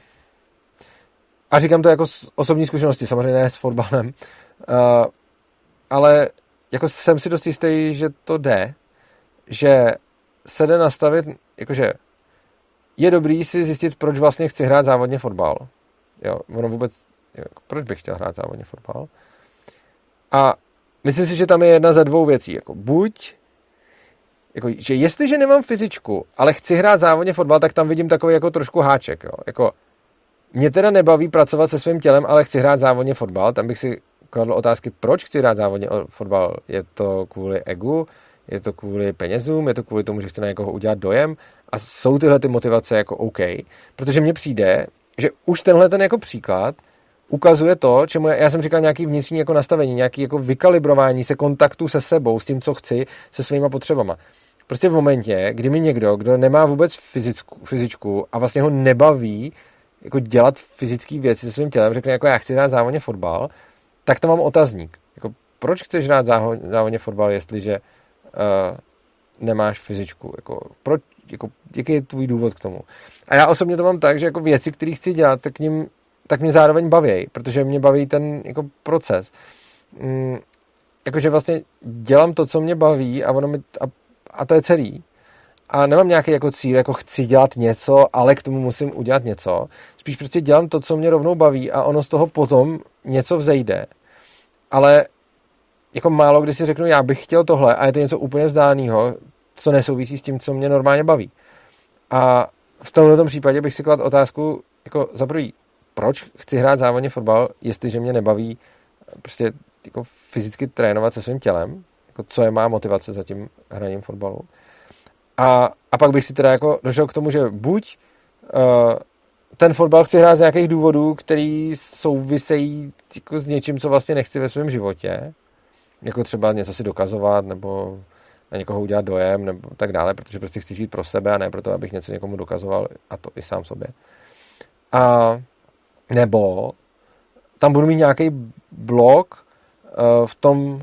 A říkám to jako z osobní zkušenosti, samozřejmě ne s fotbalem. Uh, ale jako jsem si dost jistý, že to jde, že se jde nastavit, jakože je dobrý si zjistit, proč vlastně chci hrát závodně fotbal. Jo, ono vůbec, jako, proč bych chtěl hrát závodně fotbal? A myslím si, že tam je jedna ze dvou věcí. Jako buď, jako, že jestliže nemám fyzičku, ale chci hrát závodně fotbal, tak tam vidím takový jako trošku háček. Jo. Jako, mě teda nebaví pracovat se svým tělem, ale chci hrát závodně fotbal. Tam bych si kladl otázky, proč chci hrát závodně fotbal. Je to kvůli egu, je to kvůli penězům, je to kvůli tomu, že chci na někoho udělat dojem. A jsou tyhle ty motivace jako OK. Protože mně přijde, že už tenhle ten jako příklad ukazuje to, čemu já jsem říkal nějaký vnitřní jako nastavení, nějaký jako vykalibrování se kontaktu se sebou, s tím, co chci, se svýma potřebama. Prostě v momentě, kdy mi někdo, kdo nemá vůbec fyzicku, fyzičku a vlastně ho nebaví jako dělat fyzické věci se svým tělem, řekne jako já chci hrát závodně fotbal, tak tam mám otazník. Jako, proč chceš hrát závodně fotbal, jestliže uh, nemáš fyzičku? Jako, proč, jako, jaký je tvůj důvod k tomu? A já osobně to mám tak, že jako věci, které chci dělat, tak k nim tak mě zároveň baví, protože mě baví ten jako proces. Mm, jakože vlastně dělám to, co mě baví a, ono mi, a, a to je celý. a nemám nějaký jako cíl, jako chci dělat něco, ale k tomu musím udělat něco. Spíš prostě dělám to, co mě rovnou baví a ono z toho potom něco vzejde. Ale jako málo kdy si řeknu, já bych chtěl tohle a je to něco úplně vzdáleného, co nesouvisí s tím, co mě normálně baví. A v tomto případě bych si kladl otázku, jako za prvý, proč chci hrát závodně fotbal, jestliže mě nebaví prostě jako fyzicky trénovat se svým tělem, jako co je má motivace za tím hraním fotbalu. A, a pak bych si teda jako došel k tomu, že buď uh, ten fotbal chci hrát z nějakých důvodů, který souvisejí jako s něčím, co vlastně nechci ve svém životě, jako třeba něco si dokazovat, nebo na někoho udělat dojem, nebo tak dále, protože prostě chci žít pro sebe a ne proto, abych něco někomu dokazoval, a to i sám sobě. A nebo tam budu mít nějaký blok uh, v tom,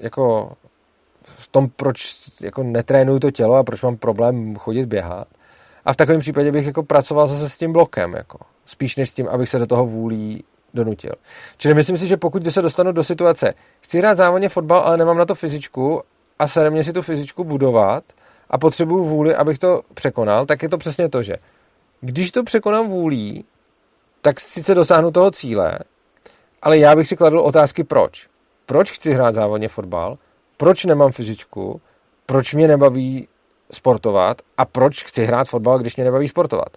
jako v tom, proč jako netrénuju to tělo a proč mám problém chodit běhat. A v takovém případě bych jako pracoval zase s tím blokem, jako spíš než s tím, abych se do toho vůlí donutil. Čili myslím si, že pokud se dostanu do situace, chci hrát závodně fotbal, ale nemám na to fyzičku a se mě si tu fyzičku budovat a potřebuju vůli, abych to překonal, tak je to přesně to, že když to překonám vůlí, tak sice dosáhnu toho cíle, ale já bych si kladl otázky proč. Proč chci hrát závodně fotbal? Proč nemám fyzičku? Proč mě nebaví sportovat? A proč chci hrát fotbal, když mě nebaví sportovat?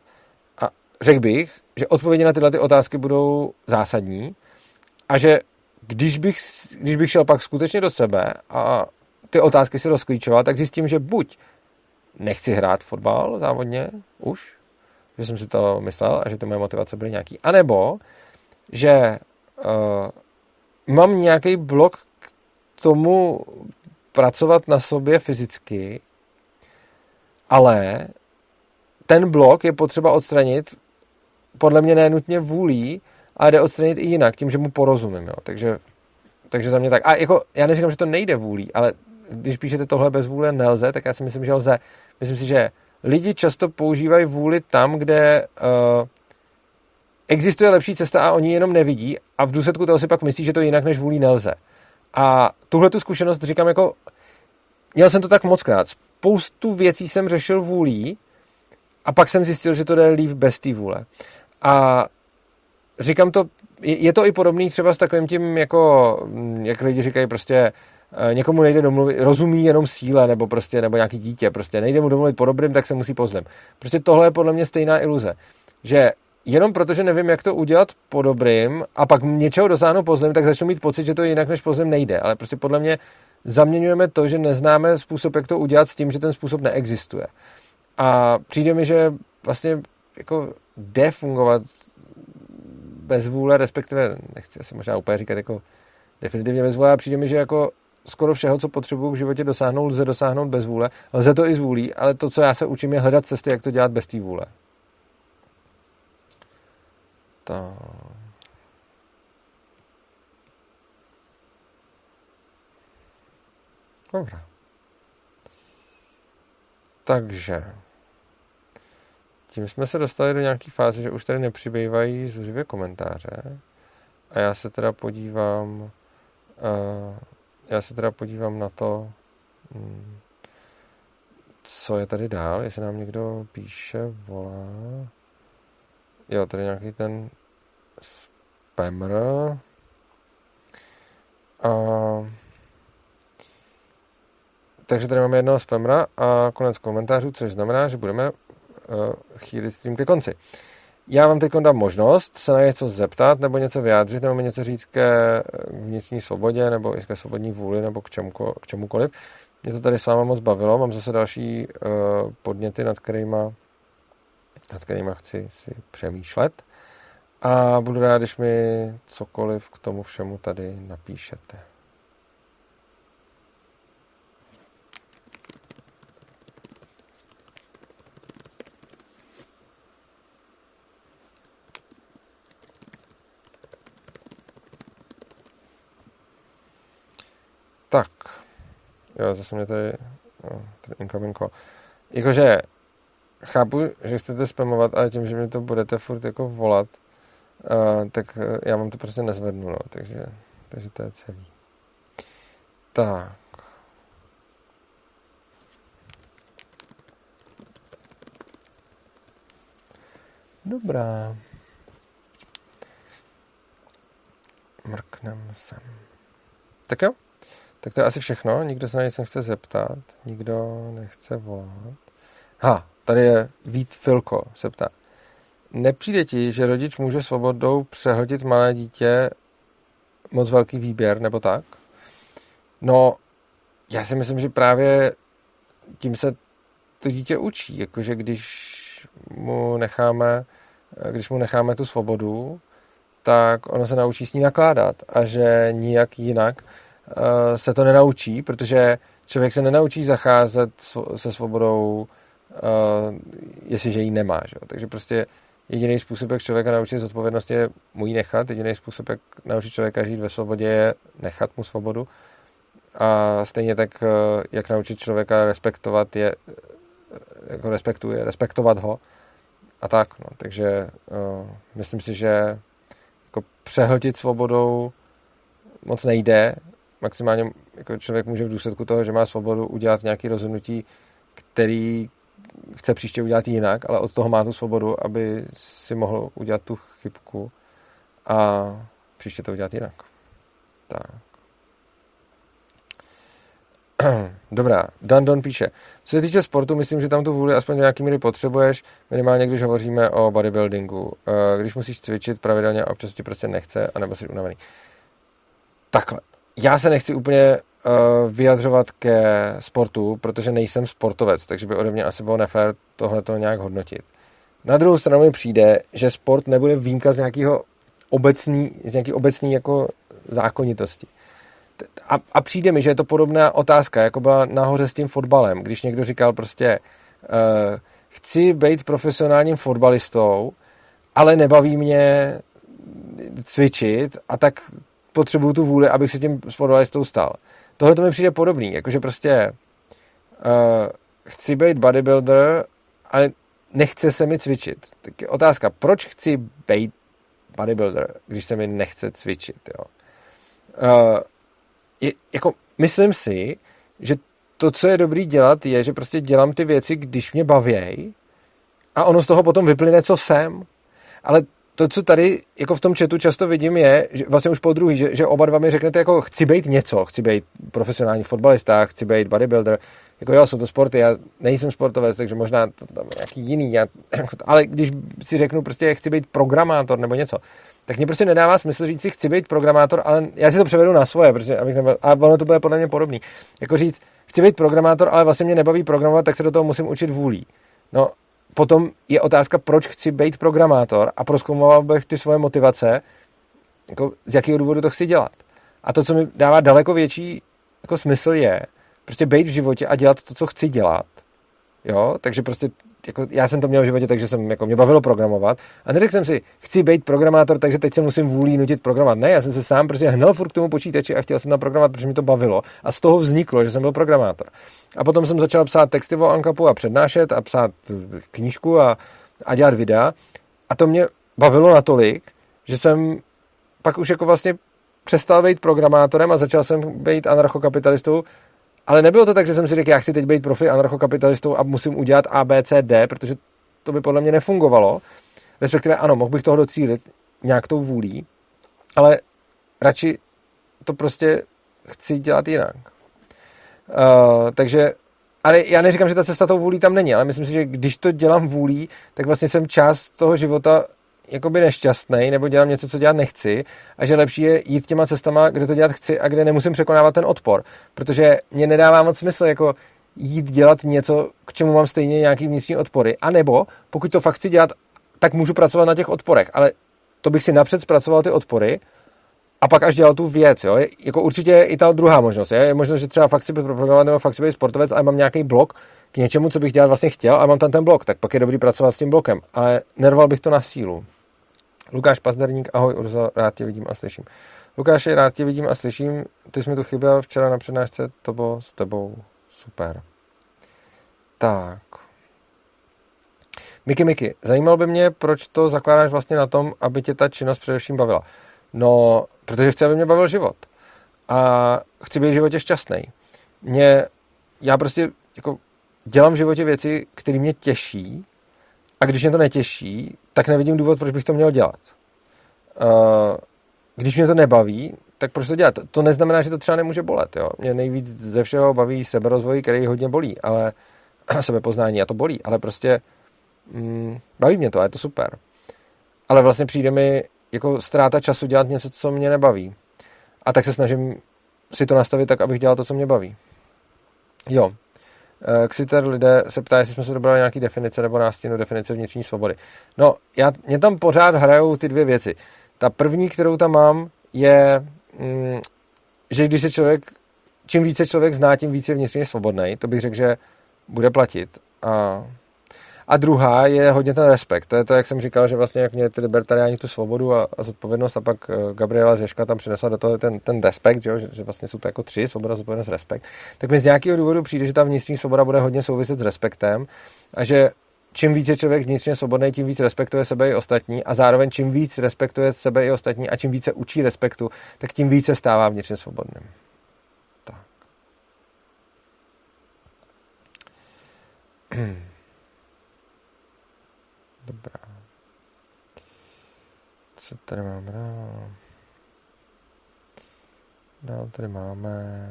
A řekl bych, že odpovědi na tyhle ty otázky budou zásadní a že když bych, když bych šel pak skutečně do sebe a ty otázky si rozklíčoval, tak zjistím, že buď nechci hrát fotbal závodně už, že jsem si to myslel a že ty moje motivace byly nějaký, anebo že uh, mám nějaký blok k tomu pracovat na sobě fyzicky, ale ten blok je potřeba odstranit podle mě nenutně vůlí, ale jde odstranit i jinak, tím, že mu porozumím. Jo. Takže, takže za mě tak. A jako, já neříkám, že to nejde vůlí, ale když píšete tohle bez vůle nelze, tak já si myslím, že lze. Myslím si, že lidi často používají vůli tam, kde uh, existuje lepší cesta a oni jenom nevidí a v důsledku toho si pak myslí, že to jinak než vůlí nelze. A tuhle tu zkušenost říkám jako, měl jsem to tak mockrát. Spoustu věcí jsem řešil vůlí a pak jsem zjistil, že to jde líp bez té vůle. A říkám to, je to i podobný třeba s takovým tím, jako, jak lidi říkají prostě, někomu nejde domluvit, rozumí jenom síle, nebo prostě, nebo nějaký dítě, prostě nejde mu domluvit po dobrým, tak se musí po zlem. Prostě tohle je podle mě stejná iluze, že jenom protože nevím, jak to udělat po dobrým a pak něčeho dosáhnu po zlem, tak začnu mít pocit, že to jinak než po zlem nejde, ale prostě podle mě zaměňujeme to, že neznáme způsob, jak to udělat s tím, že ten způsob neexistuje. A přijde mi, že vlastně jako jde fungovat bez vůle, respektive, nechci asi možná úplně říkat jako definitivně bez vůle, a přijde mi, že jako skoro všeho, co potřebuju v životě dosáhnout, lze dosáhnout bez vůle. Lze to i z vůlí, ale to, co já se učím, je hledat cesty, jak to dělat bez té vůle. To... Dobrá. Takže tím jsme se dostali do nějaké fáze, že už tady nepřibývají zuřivě komentáře a já se teda podívám uh, já se teda podívám na to, um, co je tady dál, jestli nám někdo píše, volá. Jo, tady nějaký ten spammer. Uh, Takže tady máme jednoho spamera a konec komentářů, což znamená, že budeme uh, chýlit stream ke konci. Já vám teď dám možnost se na něco zeptat, nebo něco vyjádřit, nebo něco říct ke vnitřní svobodě, nebo i ke svobodní vůli, nebo k, čemko, k čemukoliv. Mě to tady s váma moc bavilo, mám zase další uh, podněty, nad kterýma, nad kterýma chci si přemýšlet. A budu rád, když mi cokoliv k tomu všemu tady napíšete. Tak, jo, zase mě tady, no, tady incoming call. Jakože chápu, že chcete spamovat, ale tím, že mi to budete furt jako volat, uh, tak já vám to prostě nezvednu, no, takže, takže to je celý. Tak. Dobrá. Mrknem sem. Tak jo. Tak to je asi všechno. Nikdo se na nic nechce zeptat. Nikdo nechce volat. Ha, tady je Vít Filko, se ptá. Nepřijde ti, že rodič může svobodou přehltit malé dítě moc velký výběr, nebo tak? No, já si myslím, že právě tím se to dítě učí. Jakože když mu necháme, když mu necháme tu svobodu, tak ono se naučí s ní nakládat a že nijak jinak se to nenaučí, protože člověk se nenaučí zacházet se svobodou, jestliže ji nemá. Že? Takže prostě jediný způsob, jak člověka naučit zodpovědnost, je mu ji nechat. Jediný způsob, jak naučit člověka žít ve svobodě, je nechat mu svobodu. A stejně tak, jak naučit člověka respektovat, je jako respektuje, respektovat ho a tak. No. Takže uh, myslím si, že jako přehltit svobodou moc nejde. Maximálně jako člověk může v důsledku toho, že má svobodu, udělat nějaké rozhodnutí, který chce příště udělat jinak, ale od toho má tu svobodu, aby si mohl udělat tu chybku a příště to udělat jinak. Tak. Dobrá, Dandon píše, co se týče sportu, myslím, že tam tu vůli aspoň do nějaký míry potřebuješ, minimálně když hovoříme o bodybuildingu. Když musíš cvičit pravidelně a občas ti prostě nechce, anebo jsi unavený. Takhle, já se nechci úplně uh, vyjadřovat ke sportu, protože nejsem sportovec, takže by ode mě asi bylo nefér tohleto nějak hodnotit. Na druhou stranu mi přijde, že sport nebude výjimka z nějakého obecný, z nějaký obecný jako zákonitosti. A, a přijde mi, že je to podobná otázka, jako byla nahoře s tím fotbalem, když někdo říkal prostě uh, chci být profesionálním fotbalistou, ale nebaví mě cvičit a tak potřebuju tu vůli, abych se tím fotbalistou stal. Tohle to mi přijde podobný, jakože prostě uh, chci být bodybuilder, ale nechce se mi cvičit. Tak je otázka, proč chci být bodybuilder, když se mi nechce cvičit, jo? Uh, Je, jako, myslím si, že to, co je dobrý dělat, je, že prostě dělám ty věci, když mě bavěj a ono z toho potom vyplyne, co jsem. Ale to, co tady jako v tom chatu často vidím, je, že vlastně už po druhý, že, že oba dva mi řeknete, jako chci být něco, chci být profesionální fotbalista, chci být bodybuilder, jako jo, jsou to sporty, já nejsem sportovec, takže možná to tam nějaký jiný, já, ale když si řeknu prostě, chci být programátor nebo něco, tak mě prostě nedává smysl říct si, chci být programátor, ale já si to převedu na svoje, protože, abych nebyl, a ono to bude podle mě podobný. Jako říct, chci být programátor, ale vlastně mě nebaví programovat, tak se do toho musím učit vůlí. No, potom je otázka, proč chci být programátor a prozkoumoval bych ty svoje motivace, jako z jakého důvodu to chci dělat. A to, co mi dává daleko větší jako smysl, je prostě být v životě a dělat to, co chci dělat. Jo, takže prostě jako já jsem to měl v životě, takže jsem jako mě bavilo programovat. A neřekl jsem si, chci být programátor, takže teď se musím vůlí nutit programovat. Ne, já jsem se sám prostě hnal furt k tomu počítači a chtěl jsem tam programovat, protože mi to bavilo. A z toho vzniklo, že jsem byl programátor. A potom jsem začal psát texty o Ankapu a přednášet a psát knížku a, a dělat videa. A to mě bavilo natolik, že jsem pak už jako vlastně přestal být programátorem a začal jsem být anarchokapitalistou. Ale nebylo to tak, že jsem si řekl, já chci teď být profi anarchokapitalistou a musím udělat A B C D, protože to by podle mě nefungovalo. Respektive ano, mohl bych toho docílit nějak tou vůlí, ale radši to prostě chci dělat jinak. Uh, takže, ale já neříkám, že ta cesta tou vůlí tam není, ale myslím si, že když to dělám vůlí, tak vlastně jsem část toho života jakoby nešťastnej, nebo dělám něco, co dělat nechci, a že lepší je jít těma cestama, kde to dělat chci a kde nemusím překonávat ten odpor. Protože mě nedává moc smysl jako jít dělat něco, k čemu mám stejně nějaký vnitřní odpory. A nebo pokud to fakt chci dělat, tak můžu pracovat na těch odporech, ale to bych si napřed zpracoval ty odpory a pak až dělal tu věc. Jo? Jako určitě je i ta druhá možnost. Je, je možnost, že třeba fakt si být programovat nebo fakt si být sportovec, ale mám nějaký blok k něčemu, co bych dělat vlastně chtěl, a mám tam ten blok, tak pak je dobrý pracovat s tím blokem. Ale nerval bych to na sílu. Lukáš Pazderník, ahoj Urzo, rád tě vidím a slyším. Lukáši, rád tě vidím a slyším, ty jsi mi tu chyběl včera na přednášce, to bylo s tebou super. Tak. Miky, Miky, zajímalo by mě, proč to zakládáš vlastně na tom, aby tě ta činnost především bavila. No, protože chci, aby mě bavil život. A chci být v životě šťastnej. Mě, já prostě jako dělám v životě věci, které mě těší, A když mě to netěší, tak nevidím důvod, proč bych to měl dělat. Když mě to nebaví, tak proč to dělat? To neznamená, že to třeba nemůže bolet. Jo? Mě nejvíc ze všeho baví seberozvoj, který hodně bolí, ale sebepoznání, a to bolí, ale prostě mm, baví mě to a je to super. Ale vlastně přijde mi jako ztráta času dělat něco, co mě nebaví. A tak se snažím si to nastavit tak, abych dělal to, co mě baví. Jo. Ksiter lidé se ptá, jestli jsme se dobrali nějaký definice nebo nástěnu definice vnitřní svobody. No, já, mě tam pořád hrajou ty dvě věci. Ta první, kterou tam mám, je, mm, že když se člověk, čím více člověk zná, tím více je vnitřně svobodnej. To bych řekl, že bude platit. A, a druhá je hodně ten respekt. To je to, jak jsem říkal, že vlastně jak měli ty libertariáni tu svobodu a, a zodpovědnost a pak Gabriela Žeška tam přinesla do toho ten, ten respekt, že, že vlastně jsou to jako tři, svoboda, zodpovědnost, respekt. Tak mi z nějakého důvodu přijde, že ta vnitřní svoboda bude hodně souviset s respektem a že čím více člověk vnitřně svobodný, tím víc respektuje sebe i ostatní a zároveň čím víc respektuje sebe i ostatní a čím více učí respektu, tak tím více stává vnitřně svobodným. Tak. Dobrá. Co tady máme? Dál, dál tady máme...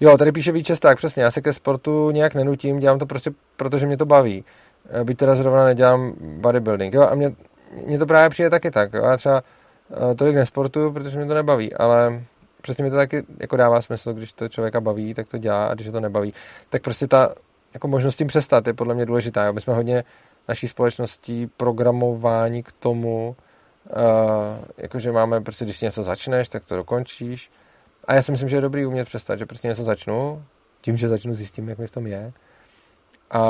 Jo, tady píše Výčes, tak přesně, já se ke sportu nějak nenutím, dělám to prostě, protože mě to baví. Byť teda zrovna nedělám bodybuilding. Jo, a mě, mě to právě přijde taky tak. Jo. Já třeba tolik nesportuju, protože mě to nebaví, ale přesně mi to taky jako dává smysl, když to člověka baví, tak to dělá, a když to nebaví, tak prostě ta jako možnost tím přestat je podle mě důležitá. Jo. My jsme hodně naší společností programováni k tomu, uh, jakože máme prostě, když si něco začneš, tak to dokončíš. A já si myslím, že je dobrý umět přestat, že prostě něco začnu, tím, že začnu, zjistím, jak mi v tom je. A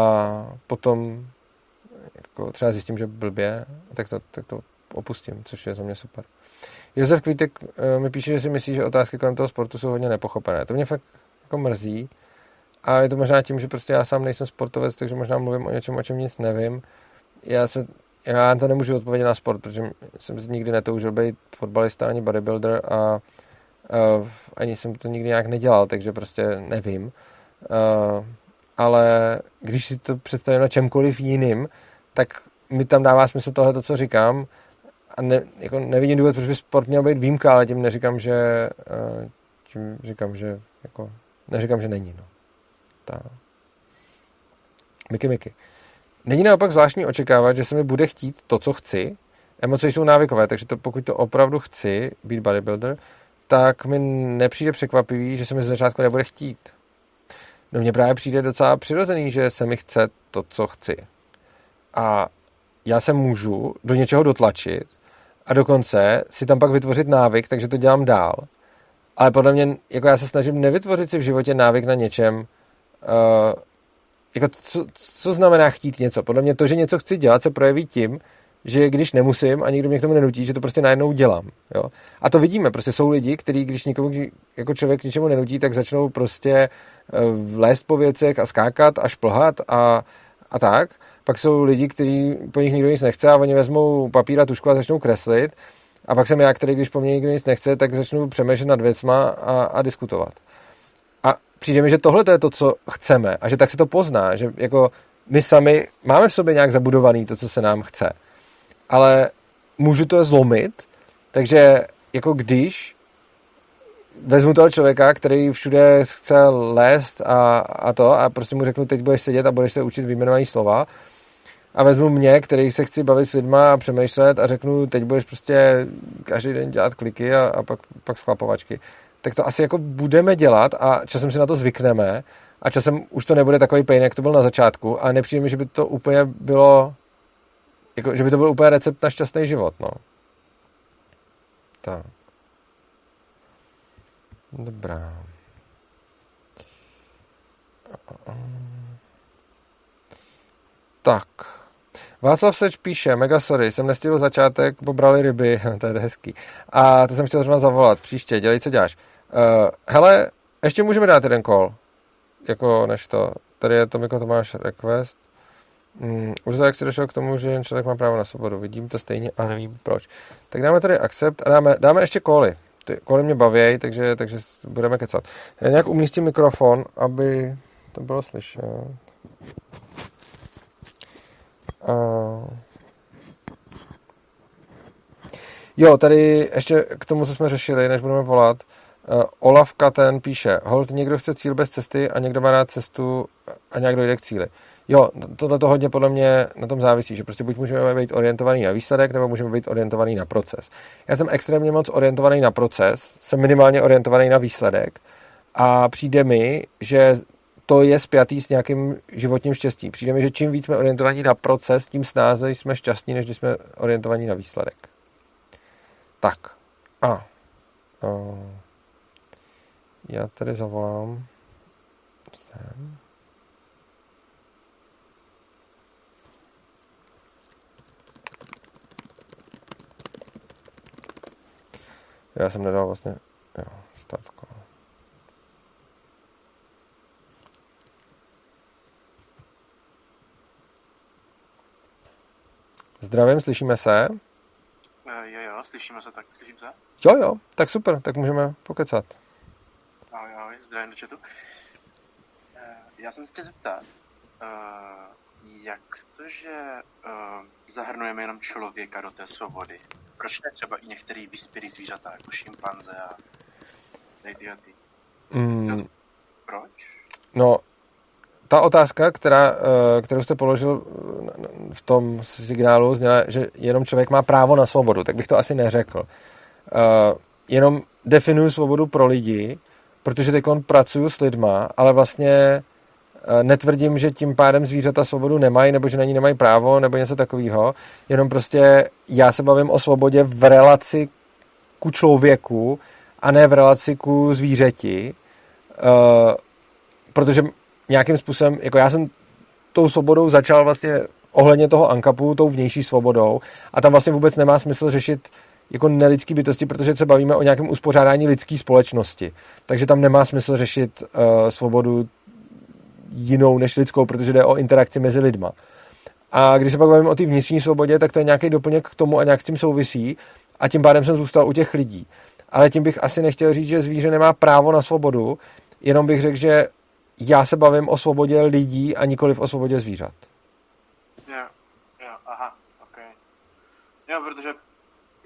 potom jako třeba zjistím, že blbě, tak to, tak to opustím, což je za mě super. Josef Kvítek mi píše, že si myslí, že otázky kolem toho sportu jsou hodně nepochopené. To mě fakt jako mrzí. A je to možná tím, že prostě já sám nejsem sportovec, takže možná mluvím o něčem, o čem nic nevím. Já se... Já to nemůžu odpovědět na sport, protože jsem nikdy netoužil být fotbalista ani bodybuilder a Uh, ani jsem to nikdy nějak nedělal, takže prostě nevím. Uh, ale když si to představím na čemkoliv jiným, tak mi tam dává smysl tohle, co říkám. A ne, jako nevidím důvod, proč by sport měl být výjimka, ale tím neříkám, že uh, tím říkám, že jako, neříkám, že není. No. Ta. Miky, miky. Není naopak zvláštní očekávat, že se mi bude chtít to, co chci. Emoce jsou návykové, takže to, pokud to opravdu chci být bodybuilder, tak mi nepřijde překvapivý, že se mi ze začátku nebude chtít. No mně právě přijde docela přirozený, že se mi chce to, co chci. A já se můžu do něčeho dotlačit a dokonce si tam pak vytvořit návyk, takže to dělám dál. Ale podle mě, jako já se snažím nevytvořit si v životě návyk na něčem, uh, jako co, co znamená chtít něco. Podle mě to, že něco chci dělat, se projeví tím, že když nemusím a nikdo mě k tomu nenutí, že to prostě najednou dělám. Jo? A to vidíme, prostě jsou lidi, kteří když nikomu jako člověk k ničemu nenutí, tak začnou prostě lézt po věcech a skákat a šplhat a, a tak. Pak jsou lidi, kteří po nich nikdo nic nechce a oni vezmou papír a tušku a začnou kreslit. A pak jsem já, který když po mně nikdo nic nechce, tak začnu přemýšlet nad věcma a, a diskutovat. A přijde mi, že tohle to je to, co chceme a že tak se to pozná, že jako my sami máme v sobě nějak zabudovaný to, co se nám chce. Ale můžu to zlomit, takže jako když vezmu toho člověka, který všude chce lézt a, a to a prostě mu řeknu, teď budeš sedět a budeš se učit vyjmenovaný slova a vezmu mě, který se chci bavit s lidma a přemýšlet a řeknu, teď budeš prostě každý den dělat kliky a, a pak, pak sklapovačky, tak to asi jako budeme dělat a časem si na to zvykneme a časem už to nebude takový pain, jak to byl na začátku a nepřijde mi, že by to úplně bylo... Jako, že by to byl úplně recept na šťastný život, no. Tak. Dobrá. Tak. Václav Seč píše, mega sorry, jsem nestihl začátek, pobrali ryby, to je hezký. A to jsem chtěl zrovna zavolat, příště, dělej, co děláš. Uh, hele, ještě můžeme dát jeden call, jako než to. Tady je Tomiko Tomáš request. Mm, Urza, jak jsi došel k tomu, že jen člověk má právo na svobodu, vidím to stejně a nevím proč. Tak dáme tady accept a dáme, dáme ještě koly. Ty koly mě baví, takže, takže budeme kecat. Já nějak umístím mikrofon, aby to bylo slyšet. A... Jo, tady ještě k tomu, co jsme řešili, než budeme volat, uh, Olaf Katen píše, holt, někdo chce cíl bez cesty a někdo má rád cestu a nějak dojde k cíli. Jo, tohle to hodně podle mě na tom závisí, že prostě buď můžeme být orientovaný na výsledek, nebo můžeme být orientovaný na proces. Já jsem extrémně moc orientovaný na proces, jsem minimálně orientovaný na výsledek a přijde mi, že to je spjatý s nějakým životním štěstím. Přijde mi, že čím víc jsme orientovaní na proces, tím snáze jsme šťastní, než když jsme orientovaní na výsledek. Tak. A. O. Já tady zavolám. Sem. Já jsem nedal vlastně, jo, startko. Zdravím, slyšíme se? Jo, jo, slyšíme se, tak slyším se? Jo, jo, tak super, tak můžeme pokecat. Ahoj, ahoj, zdravím do chatu. Já jsem se chtěl zeptat, jak to, že zahrnujeme jenom člověka do té svobody? Proč ne třeba i některý vyspělý zvířata, jako šimpanze a tyhle ty? Mm. Proč? No, ta otázka, která, kterou jste položil v tom signálu, zněla, že jenom člověk má právo na svobodu, tak bych to asi neřekl. Jenom definuju svobodu pro lidi, protože teď pracuju s lidma, ale vlastně netvrdím, že tím pádem zvířata svobodu nemají, nebo že na ní nemají právo, nebo něco takového. Jenom prostě já se bavím o svobodě v relaci ku člověku a ne v relaci ku zvířeti, protože nějakým způsobem, jako já jsem tou svobodou začal vlastně ohledně toho ankapu, tou vnější svobodou a tam vlastně vůbec nemá smysl řešit jako nelidský bytosti, protože se bavíme o nějakém uspořádání lidské společnosti. Takže tam nemá smysl řešit uh, svobodu jinou než lidskou, protože jde o interakci mezi lidma. A když se pak bavíme o té vnitřní svobodě, tak to je nějaký doplněk k tomu a nějak s tím souvisí a tím pádem jsem zůstal u těch lidí. Ale tím bych asi nechtěl říct, že zvíře nemá právo na svobodu, jenom bych řekl, že já se bavím o svobodě lidí a nikoliv o svobodě zvířat. Jo, jo, aha, ok. Jo, protože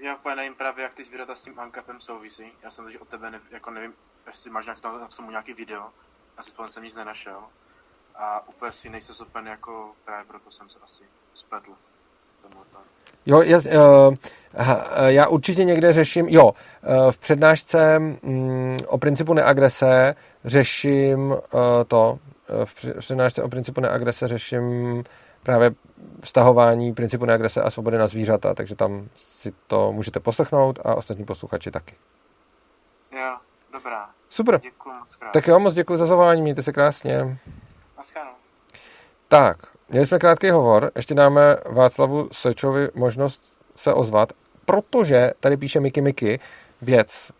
já úplně nevím právě, jak ty zvířata s tím ankapem souvisí. Já jsem teď od tebe, nev, jako nevím, jestli máš nějak na tomu nějaký video. Asi tohle jsem nic nenašel. A úplně si nejsem schopen, jako právě proto jsem se asi spletl. Jo, já, uh, já určitě někde řeším, jo, uh, v přednášce um, o principu neagrese řeším uh, to, uh, v přednášce o principu neagrese řeším právě vztahování principu neagrese a svobody na zvířata, takže tam si to můžete poslechnout a ostatní posluchači taky. Jo, dobrá. Super. Děkuju moc krát. Tak jo, moc děkuju za zavolání, mějte se krásně. Naschledanou. Tak. Měli jsme krátký hovor, ještě dáme Václavu Sečovi možnost se ozvat, protože tady píše Miki Miki věc,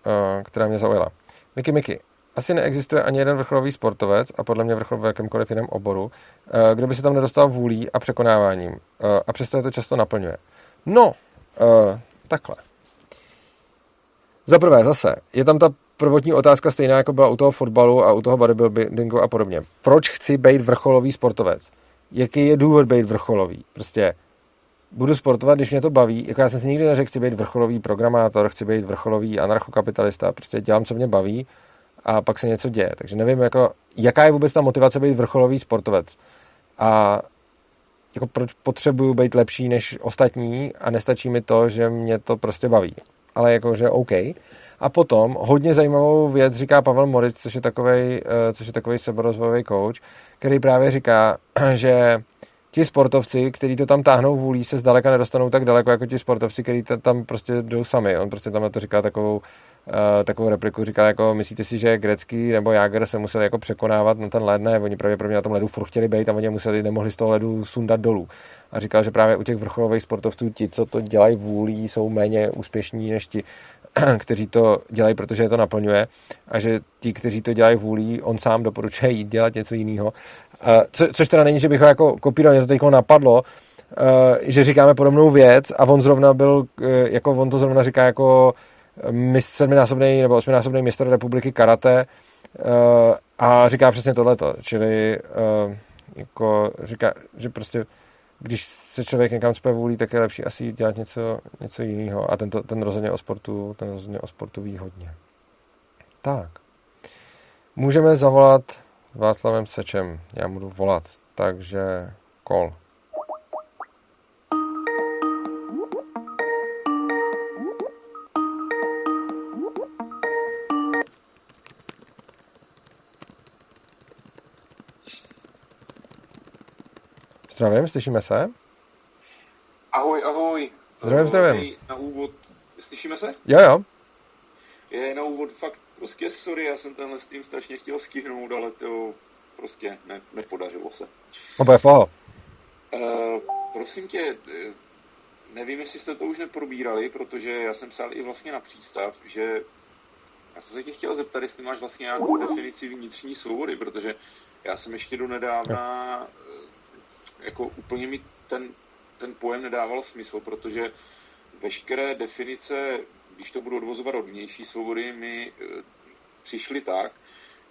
která mě zaujala. Miki Miki, asi neexistuje ani jeden vrcholový sportovec, a podle mě vrchol v jakémkoliv jiném oboru, kdo by se tam nedostal vůlí a překonáváním. A přesto je to často naplňuje. No, takhle. Za prvé zase, je tam ta prvotní otázka stejná, jako byla u toho fotbalu a u toho bodybuildingu a podobně. Proč chci být vrcholový sportovec? Jaký je důvod být vrcholový? Prostě budu sportovat, když mě to baví. Jako já jsem si nikdy neřekl, chci být vrcholový programátor, chci být vrcholový anarchokapitalista, prostě dělám, co mě baví a pak se něco děje. Takže nevím, jako, jaká je vůbec ta motivace být vrcholový sportovec. A jako, proč potřebuju být lepší než ostatní a nestačí mi to, že mě to prostě baví. Ale jakože OK. A potom hodně zajímavou věc říká Pavel Moric, což je takovej, což je takovej seberozvojový coach, který právě říká, že ti sportovci, kteří to tam táhnou vůlí, se zdaleka nedostanou tak daleko, jako ti sportovci, kteří tam prostě jdou sami. On prostě tam na to říká takovou, takovou repliku, říká jako, myslíte si, že Gretzky nebo Jágr se museli jako překonávat na ten led? Ne, oni pravděpodobně na tom ledu furt chtěli být a oni museli, nemohli z toho ledu sundat dolů. A říkal, že právě u těch vrcholových sportovců ti, co to dělají vůlí, jsou méně úspěšní než ti, kteří to dělají, protože je to naplňuje, a že ti, kteří to dělají vůlí, on sám doporučuje jít dělat něco jiného. Co, což teda není, že bych ho jako kopíroval, mě to teď napadlo, že říkáme podobnou věc a on zrovna byl, jako on to zrovna říká jako sedminásobný nebo osminásobný mistr republiky karate a říká přesně tohleto, čili jako říká, že prostě když se člověk někam cpe vůlí, tak je lepší asi dělat něco, něco jiného. A tento, ten rozhodně o sportu, ten rozhodně o sportu ví hodně. Tak. Můžeme zavolat Václavem Sečem. Já budu volat. Takže kol. Zdravím, slyšíme se? Ahoj, ahoj. Zdravím, zdravím. Na úvod, slyšíme se? Jo, jo. Je na úvod fakt prostě sorry, já jsem tenhle s tím strašně chtěl stihnout, ale to prostě ne, nepodařilo se. Oba je poho. Uh, prosím tě, nevím, jestli jste to už neprobírali, protože já jsem psal i vlastně na Přístav, že já jsem se tě chtěl zeptat, jestli máš vlastně nějakou definici vnitřní svobody, protože já jsem ještě do nedávna... Jo. Jako úplně mi ten, ten pojem nedával smysl, protože veškeré definice, když to budu odvozovat od vnější svobody, mi přišly tak,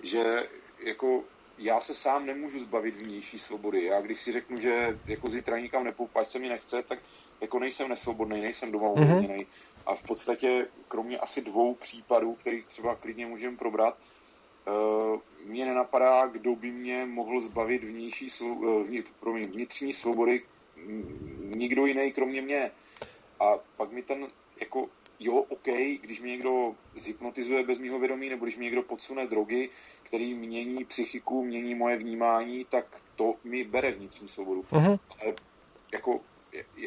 že jako já se sám nemůžu zbavit vnější svobody. Já když si řeknu, že jako zítra nikam nepůjdu, se mi nechce, tak jako nejsem nesvobodný, nejsem doma uvězněnej. Mm-hmm. A v podstatě kromě asi dvou případů, který třeba klidně můžeme probrat, Uh, mě nenapadá, kdo by mě mohl zbavit vnější slo- vnitř, promiň, vnitřní svobody, nikdo jiný kromě mě. A pak mi ten, jako, jo, OK, když mě někdo zhypnotizuje bez mýho vědomí, nebo když mě někdo podsune drogy, který mění psychiku, mění moje vnímání, tak to mi bere vnitřní svobodu. Mm-hmm. Ale jako...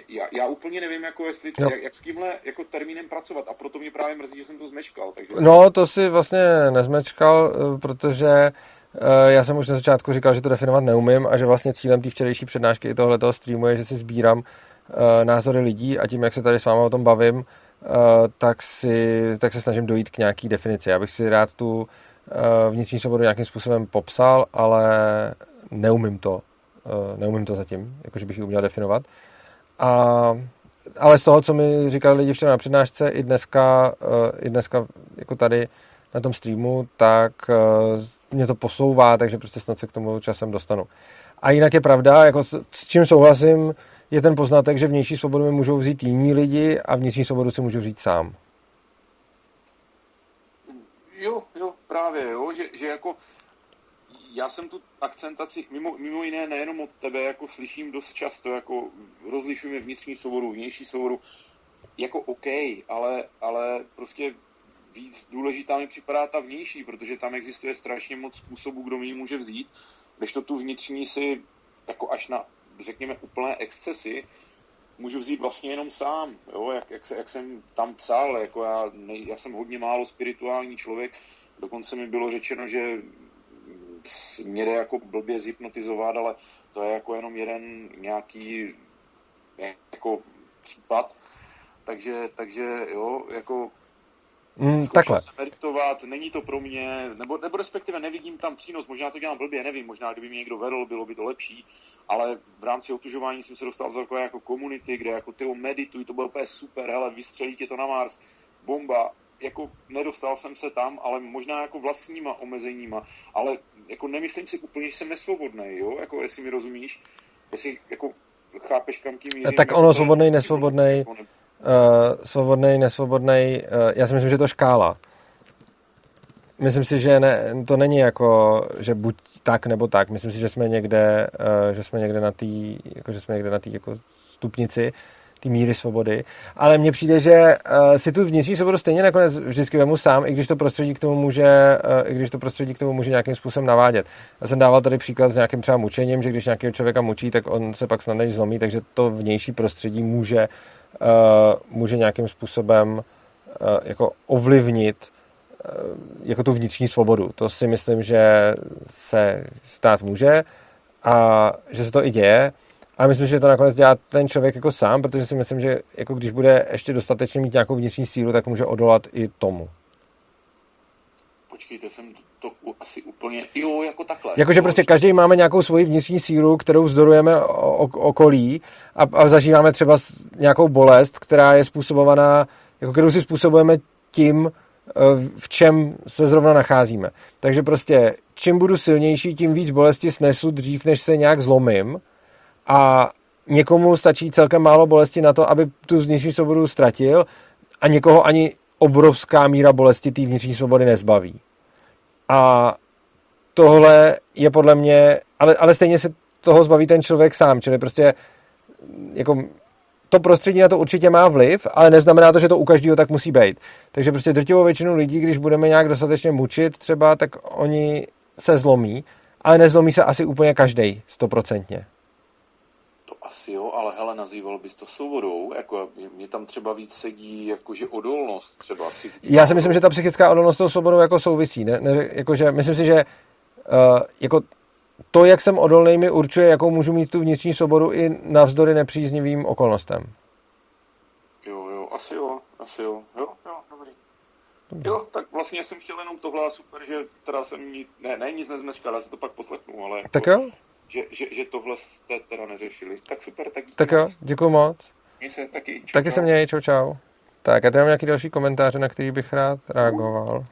Já, já úplně nevím, jako jestli, no. jak, jak s tímhle jako termínem pracovat a proto mě právě mrzí, že jsem to zmečkal. Takže... No, to si vlastně nezmečkal, protože já jsem už na začátku říkal, že to definovat neumím a že vlastně cílem té včerejší přednášky i tohletoho streamu je, že si sbírám názory lidí a tím, jak se tady s váma o tom bavím, tak, si, tak se snažím dojít k nějaký definici. Já bych si rád tu vnitřní svobodu nějakým způsobem popsal, ale neumím to. Neumím to zatím, jakože bych ji uměl definovat. A, ale z toho, co mi říkali lidi včera na přednášce i dneska, i dneska jako tady na tom streamu, tak mě to posouvá, takže prostě snad se k tomu časem dostanu. A jinak je pravda, jako s čím souhlasím, je ten poznatek, že vnější svobodu mi můžou vzít jiní lidi a vnitřní svobodu si můžu vzít sám. Jo, jo, právě, jo, že, že jako... Já jsem tu akcentaci, mimo, mimo jiné nejenom od tebe, jako slyším dost často, jako rozlišujeme vnitřní svobodu, vnější svobodu, jako OK, ale, ale prostě víc důležitá mi připadá ta vnější, protože tam existuje strašně moc způsobů, kdo mi ji může vzít, kdežto tu vnitřní si, jako až na, řekněme, úplné excesy, můžu vzít vlastně jenom sám, jo, jak, jak, se, jak jsem tam psal, jako já, ne, já jsem hodně málo spirituální člověk, dokonce mi bylo řečeno, že mě jde jako blbě zhypnotizovat, ale to je jako jenom jeden nějaký jako případ. Takže, takže jo, jako mm, zkoušel se meditovat, není to pro mě, nebo, nebo respektive nevidím tam přínos, možná to dělám blbě, nevím, možná kdyby mě někdo vedl, bylo by to lepší, ale v rámci otužování jsem se dostal do takové jako komunity, kde jako tyho medituj, to bylo úplně super, hele, vystřelí tě to na Mars, bomba. Jako nedostal jsem se tam, ale možná jako vlastníma omezeníma, ale jako nemyslím si úplně, že jsem nesvobodnej, jo, jako jestli mi rozumíš, jestli jako chápeš, kam tím mířím. Tak ono, svobodnej, nesvobodnej, uh, svobodnej, nesvobodnej, uh, já si myslím, že to škála. Myslím si, že ne, to není jako, že buď tak, nebo tak, myslím si, že jsme někde, uh, že jsme někde na tý, jako, že jsme někde na tý, jako stupnici, ty míry svobody, ale mně přijde, že uh, si tu vnitřní svobodu stejně nakonec vždycky vemu sám, i když to prostředí k tomu může, uh, i když to prostředí k tomu může nějakým způsobem navádět. Já jsem dával tady příklad s nějakým třeba mučením, že když nějakého člověka mučí, tak on se pak snadno zlomí, takže to vnější prostředí může, uh, může nějakým způsobem uh, jako ovlivnit uh, jako tu vnitřní svobodu. To si myslím, že se stát může a že se to i děje. A myslím, že to nakonec dělá ten člověk jako sám, protože si myslím, že jako když bude ještě dostatečně mít nějakou vnitřní sílu, tak může odolat i tomu. Počkejte, jsem to asi úplně... Jo, jako takhle. Jakože prostě každý máme nějakou svoji vnitřní sílu, kterou vzdorujeme okolí a, a zažíváme třeba nějakou bolest, která je způsobovaná, jako kterou si způsobujeme tím, v čem se zrovna nacházíme. Takže prostě čím budu silnější, tím víc bolesti snesu dřív, než se nějak zlomím, a někomu stačí celkem málo bolesti na to, aby tu vnitřní svobodu ztratil, a někoho ani obrovská míra bolesti té vnitřní svobody nezbaví. A tohle je podle mě, ale, ale stejně se toho zbaví ten člověk sám, čili prostě jako to prostředí na to určitě má vliv, ale neznamená to, že to u každého tak musí být. Takže prostě drtivou většinu lidí, když budeme nějak dostatečně mučit třeba, tak oni se zlomí, ale nezlomí se asi úplně každej, stoprocentně. To asi jo, ale hele, nazýval bys to svobodou, jako mě tam třeba víc sedí jakože odolnost třeba psychická. Já si myslím, že ta psychická odolnost s tou svobodou jako souvisí, ne, ne, jakože myslím si, že uh, jako to, jak jsem odolný, mi určuje, jakou můžu mít tu vnitřní svobodu i navzdory nepříznivým okolnostem. Jo, jo, asi jo, asi jo, jo, jo, dobrý. dobrý. Jo, tak vlastně jsem chtěl jenom tohle, super, že teda jsem nic, ne, ne, nic nezmeškal, já se to pak poslechnu, ale... Tak jo? Že, že, že tohle jste teda neřešili. Tak super, tak díky. Tak jo, děkuju moc. Měj se taky. Čau, taky se měj, čau, čau. Tak, já tady mám nějaký další komentáře, na který bych rád reagoval.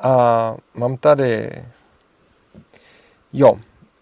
A mám tady... Jo,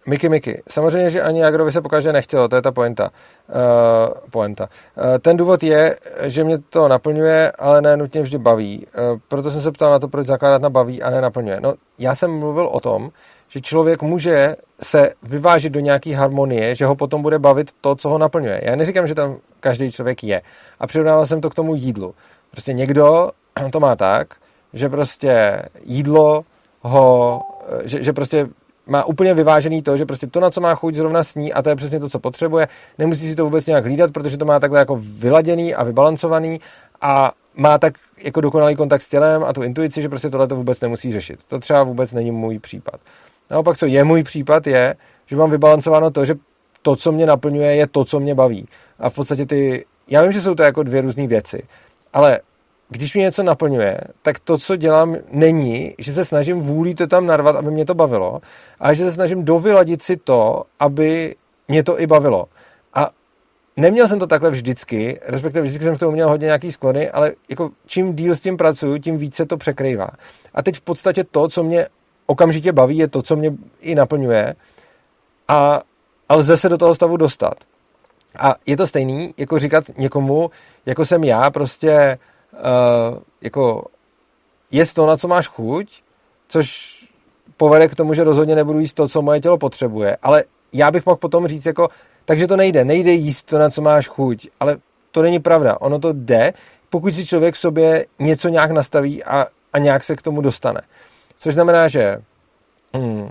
Miky Miky. Samozřejmě, že ani Jágrovi se pokaždé nechtělo, to je ta pointa. Uh, pointa. Uh, ten důvod je, že mě to naplňuje, ale ne nutně vždy baví. Uh, proto jsem se ptal na to, proč zakládat na baví a ne naplňuje. No, já jsem mluvil o tom, že člověk může se vyvážit do nějaké harmonie, že ho potom bude bavit to, co ho naplňuje. Já neříkám, že tam každý člověk je. A přirovnával jsem to k tomu jídlu. Prostě někdo to má tak, že prostě jídlo ho, že, že prostě má úplně vyvážený to, že prostě to, na co má chuť, zrovna sní, a to je přesně to, co potřebuje. Nemusí si to vůbec nějak hlídat, protože to má takhle jako vyladěný a vybalancovaný a má tak jako dokonalý kontakt s tělem a tu intuici, že prostě tohle to vůbec nemusí řešit. To třeba vůbec není můj případ. Naopak, co je můj případ, je, že mám vybalancováno to, že to, co mě naplňuje, je to, co mě baví. A v podstatě ty, já vím, že jsou to jako dvě různé věci, ale když mě něco naplňuje, tak to, co dělám, není, že se snažím vůlí to tam narvat, aby mě to bavilo, ale že se snažím dovyladit si to, aby mě to i bavilo. A neměl jsem to takhle vždycky, respektive vždycky jsem k tomu měl hodně nějaký sklony, ale jako čím díl s tím pracuju, tím více to překrývá. A teď v podstatě to, co mě okamžitě baví, je to, co mě i naplňuje, a, a lze se do toho stavu dostat. A je to stejný, jako říkat někomu, jako jsem já, prostě... Uh, jako jest to, na co máš chuť, což povede k tomu, že rozhodně nebudu jíst to, co moje tělo potřebuje, ale já bych mohl potom říct jako, takže to nejde, nejde jíst to, na co máš chuť, ale to není pravda, ono to jde, pokud si člověk v sobě něco nějak nastaví a, a nějak se k tomu dostane, což znamená, že hmm,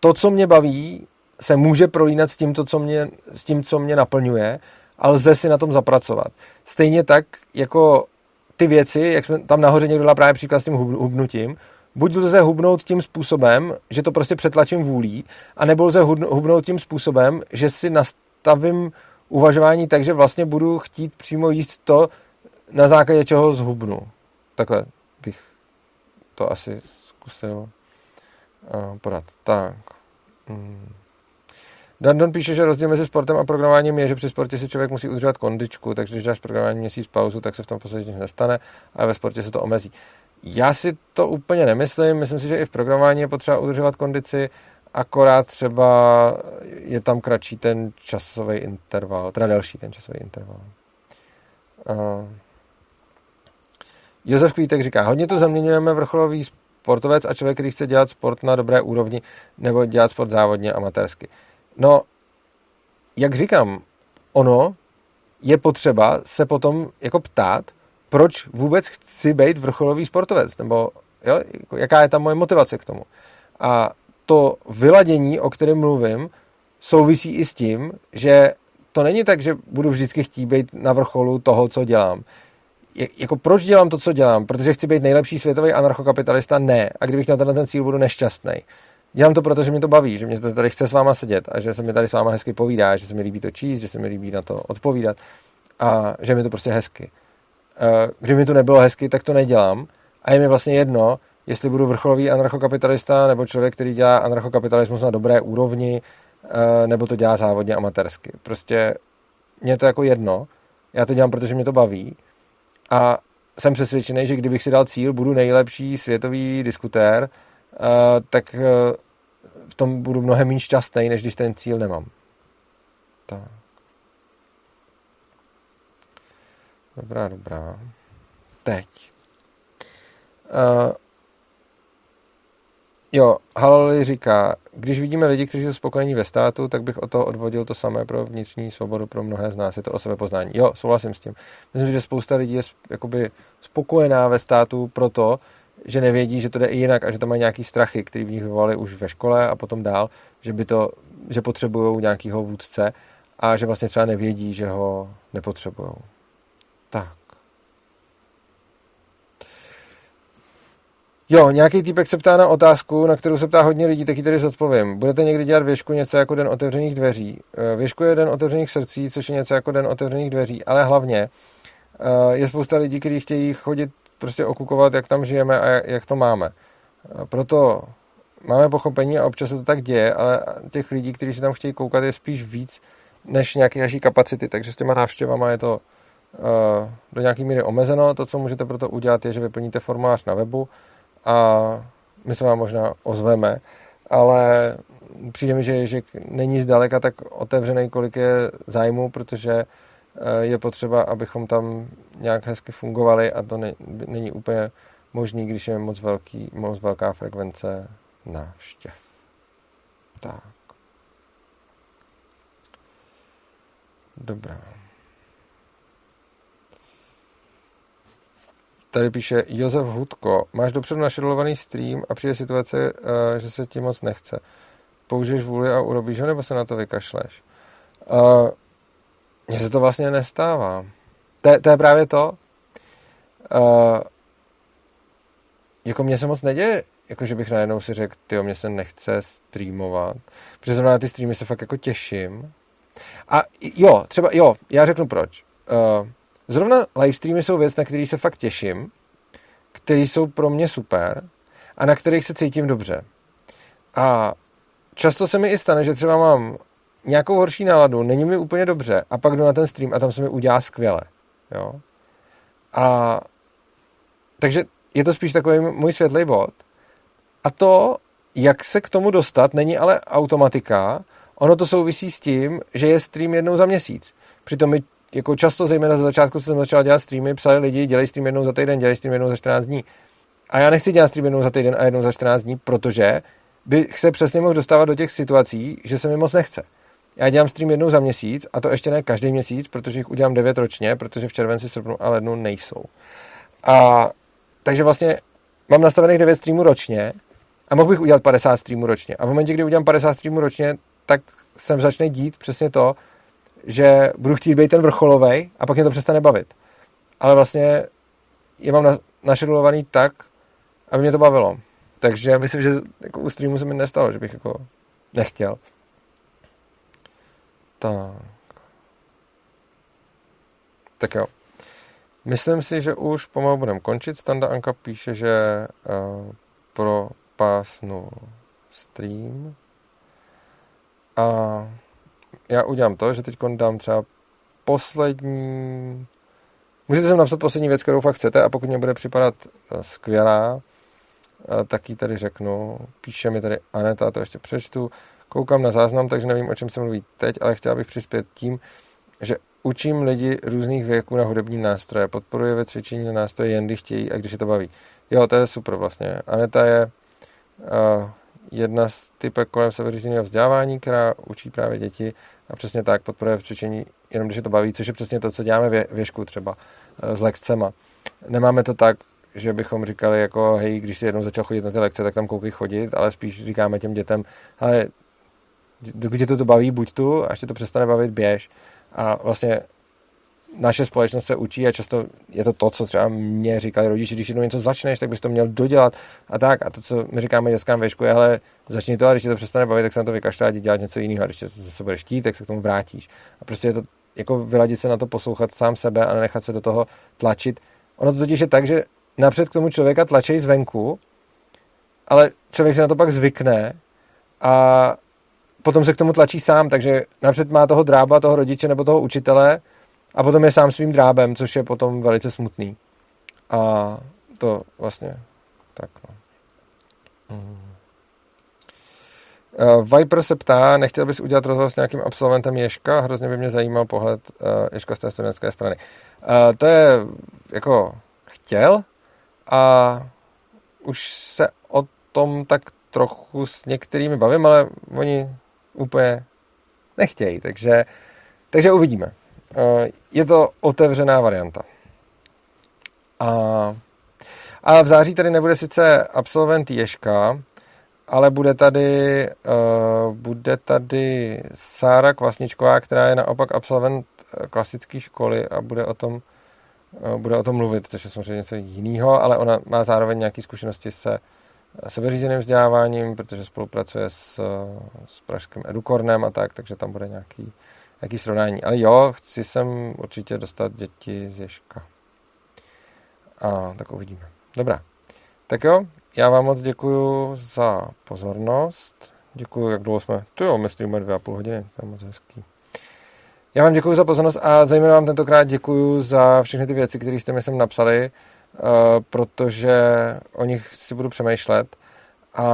to, co mě baví, se může prolínat s tím, to, co mě, s tím, co mě naplňuje, a lze si na tom zapracovat. Stejně tak, jako ty věci, jak jsme tam nahoře někdo dala právě příklad s tím hubnutím, buď lze hubnout tím způsobem, že to prostě přetlačím vůlí, anebo lze hubnout tím způsobem, že si nastavím uvažování tak, že vlastně budu chtít přímo jíst to, na základě čeho zhubnu. Takhle bych to asi zkusil podat. Tak. Dandon píše, že rozdíl mezi sportem a programováním je, že při sportě si člověk musí udržovat kondičku, takže když dáš programování měsíc pauzu, tak se v tom podstatě nic nestane, ale ve sportě se to omezí. Já si to úplně nemyslím, myslím si, že i v programování je potřeba udržovat kondici, akorát třeba je tam kratší ten časový interval, teda delší ten časový interval. Uh. Josef Kvítek říká, hodně tu zaměňujeme vrcholový sportovec a člověk, který chce dělat sport na dobré úrovni nebo dělat sport závodně amatérsky. No, jak říkám, ono je potřeba se potom jako ptát, proč vůbec chci být vrcholový sportovec, nebo jo, jaká je ta moje motivace k tomu. A to vyladění, o kterém mluvím, souvisí i s tím, že to není tak, že budu vždycky chtít být na vrcholu toho, co dělám. Je, jako proč dělám to, co dělám? Protože chci být nejlepší světový anarchokapitalista? Ne. A kdybych na tenhle ten cíl, budu nešťastný. Dělám to proto, že mě to baví, že mě to tady chce s váma sedět a že se mi tady s váma hezky povídá, že se mi líbí to číst, že se mi líbí na to odpovídat a že mi to prostě hezky. Kdyby mi to nebylo hezky, tak to nedělám a je mi vlastně jedno, jestli budu vrcholový anarchokapitalista nebo člověk, který dělá anarchokapitalismus na dobré úrovni nebo to dělá závodně amatérsky. Prostě mě je to jako jedno, já to dělám, protože mě to baví a jsem přesvědčený, že kdybych si dal cíl, budu nejlepší světový diskutér, tak v tom budu mnohem méně šťastný, než když ten cíl nemám. Tak. Dobrá, dobrá. Teď. Uh, jo, Halali říká, když vidíme lidi, kteří jsou spokojení ve státu, tak bych o to odvodil to samé pro vnitřní svobodu, pro mnohé z nás. Je to o sebepoznání. Jo, souhlasím s tím. Myslím, že spousta lidí je jakoby spokojená ve státu proto, že nevědí, že to jde i jinak a že tam mají nějaký strachy, které v nich vyvolaly už ve škole a potom dál, že by to, že potřebujou nějakýho vůdce a že vlastně třeba nevědí, že ho nepotřebujou. Tak. Jo, nějaký týpek se ptá na otázku, na kterou se ptá hodně lidí, tak ji tady zodpovím. Budete někdy dělat věšku něco jako den otevřených dveří? Věšku je den otevřených srdcí, což je něco jako den otevřených dveří, ale hlavně je spousta lidí, kteří chtějí chodit prostě okukovat, jak tam žijeme a jak to máme. Proto máme pochopení a občas se to tak děje, ale těch lidí, kteří se tam chtějí koukat, je spíš víc než nějaké naší kapacity, takže s těma návštěvama je to do nějaké míry omezeno. To, co můžete proto udělat, je, že vyplníte formulář na webu a my se vám možná ozveme, ale přijde mi, že Ježek není zdaleka tak otevřený, kolik je zájmu, protože je potřeba, abychom tam nějak hezky fungovali a to ne, není úplně možný, když je moc, velký, moc velká frekvence návštěv. Tak. Dobrá. Tady píše Josef Hudko. Máš dopředu našedolovaný stream a přijde situace, že se ti moc nechce. Použiješ vůli a urobíš ho, nebo se na to vykašleš? Uh, Mně se to vlastně nestává. To, to je právě to. Uh, jako mně se moc neděje, jako že bych najednou si řekl, tyjo, mně se nechce streamovat. Protože znamená, ty streamy se fakt jako těším. A jo, třeba, jo, já řeknu proč. Uh, Zrovna livestreamy jsou věc, na který se fakt těším, který jsou pro mě super a na kterých se cítím dobře. A často se mi i stane, že třeba mám nějakou horší náladu, není mi úplně dobře a pak jdu na ten stream a tam se mi udělá skvěle. Jo? A takže je to spíš takový můj světlej bod. A to, jak se k tomu dostat, není ale automatika. Ono to souvisí s tím, že je stream jednou za měsíc. Přitom mi jako často, zejména za začátku, co jsem začal dělat streamy, psali lidi, dělej stream jednou za týden, dělej stream jednou za čtrnáct dní. A já nechci dělat stream jednou za týden a jednou za čtrnáct dní, protože bych se přesně mohl dostávat do těch situací, že se mi moc nechce. Já dělám stream jednou za měsíc, a to ještě ne každý měsíc, protože jich udělám devět ročně, protože v červenci, srpnu a lednu nejsou. A takže vlastně mám nastavených devět streamů ročně a mohl bych udělat padesát streamů ročně. A v momentě, kdy udělám padesát streamů ročně, tak sem začne dít přesně to, že budu chtít být ten vrcholovej a pak mě to přestane bavit. Ale vlastně je mám našedulovaný tak, aby mě to bavilo. Takže myslím, že jako u streamu se mi nestalo, že bych jako nechtěl. Tak. Tak jo. Myslím si, že už pomalu budeme končit. Standa Anka píše, že uh, propásnu stream. A já udělám to, že teď dám třeba poslední... Můžete sem napsat poslední věc, kterou fakt chcete a pokud mě bude připadat skvělá, tak ji tady řeknu. Píše mi tady Aneta, to ještě přečtu. Koukám na záznam, takže nevím, o čem se mluví teď, ale chtěla bych přispět tím, že učím lidi různých věků na hudební nástroje. Podporuje ve cvičení na nástroje, jen když chtějí a když je to baví. Jo, to je super vlastně. Aneta je... Uh, jedna z typek kolem sebeřízeného vzdělávání, která učí právě děti a přesně tak podporuje v cvičení, jenom když je to baví, což je přesně to, co děláme vě, věšku třeba s lekcema. Nemáme to tak, že bychom říkali jako hej, když si jednou začal chodit na ty lekce, tak tam koukej chodit, ale spíš říkáme těm dětem, ale dokud tě to baví, buď tu, až tě to přestane bavit, běž. A vlastně naše společnost se učí a často je to to, co třeba mě říkali rodiče, když jednou něco začneš, tak bys to měl dodělat a tak. A to, co my říkáme dětskám věšku, je, hele, začni to a když tě to přestane bavit, tak se na to vykašle a dělat něco jiného. A když tě zase budeš chtít, tak se k tomu vrátíš. A prostě je to jako vyladit se na to, poslouchat sám sebe a nenechat se do toho tlačit. Ono to totiž je tak, že napřed k tomu člověka tlačí zvenku, ale člověk se na to pak zvykne a potom se k tomu tlačí sám, takže napřed má toho drába, toho rodiče nebo toho učitele a potom je sám svým drábem, což je potom velice smutný. A to vlastně tak. No. Mm. Uh, Viper se ptá, nechtěl bys udělat rozhovor s nějakým absolventem Ježka? Hrozně by mě zajímal pohled uh, Ježka z té studentské strany. Uh, to je jako chtěl a už se o tom tak trochu s některými bavím, ale oni úplně nechtějí, takže, takže uvidíme. Uh, je to otevřená varianta. A, a v září tady nebude sice absolvent Ježka, ale bude tady, uh, bude tady Sára Kvasničková, která je naopak absolvent klasické školy a bude o tom, uh, bude o tom mluvit, což je samozřejmě něco jiného, ale ona má zároveň nějaké zkušenosti se sebeřízeným vzděláváním, protože spolupracuje s, s pražským Edukornem a tak, takže tam bude nějaký, nějaký srovnání. Ale jo, chci sem určitě dostat děti z Ježka. A tak uvidíme. Dobrá. Tak jo, já vám moc děkuju za pozornost. Děkuju, jak dlouho jsme... To jo, my streamujeme dvě a půl hodiny, to je moc hezký. Já vám děkuju za pozornost a zejména vám tentokrát děkuju za všechny ty věci, které jste mi sem napsali, protože o nich si budu přemýšlet. A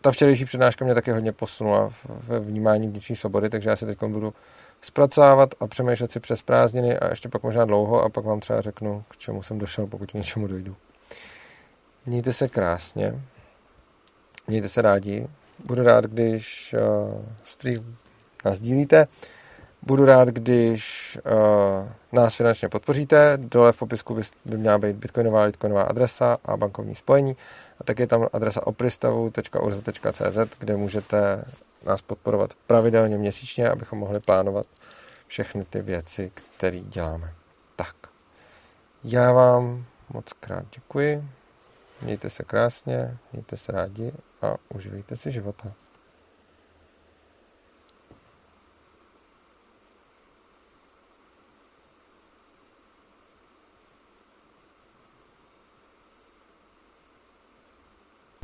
ta včerejší přednáška mě taky hodně posunula ve vnímání vnitřní svobody, takže já si teď budu zpracovávat a přemýšlet si přes prázdniny a ještě pak možná dlouho a pak vám třeba řeknu, k čemu jsem došel, pokud k něčemu dojdu. Mějte se krásně, mějte se rádi, budu rád, když uh, stream nás dílíte, budu rád, když uh, nás finančně podpoříte, dole v popisku by, by měla být bitcoinová, bitcoinová adresa a bankovní spojení a tak je tam adresa opristavu tečka urza tečka cé zet, kde můžete nás podporovat pravidelně měsíčně, abychom mohli plánovat všechny ty věci, které děláme. Tak, já vám moc krát děkuji. Mějte se krásně, mějte se rádi a užívejte si života.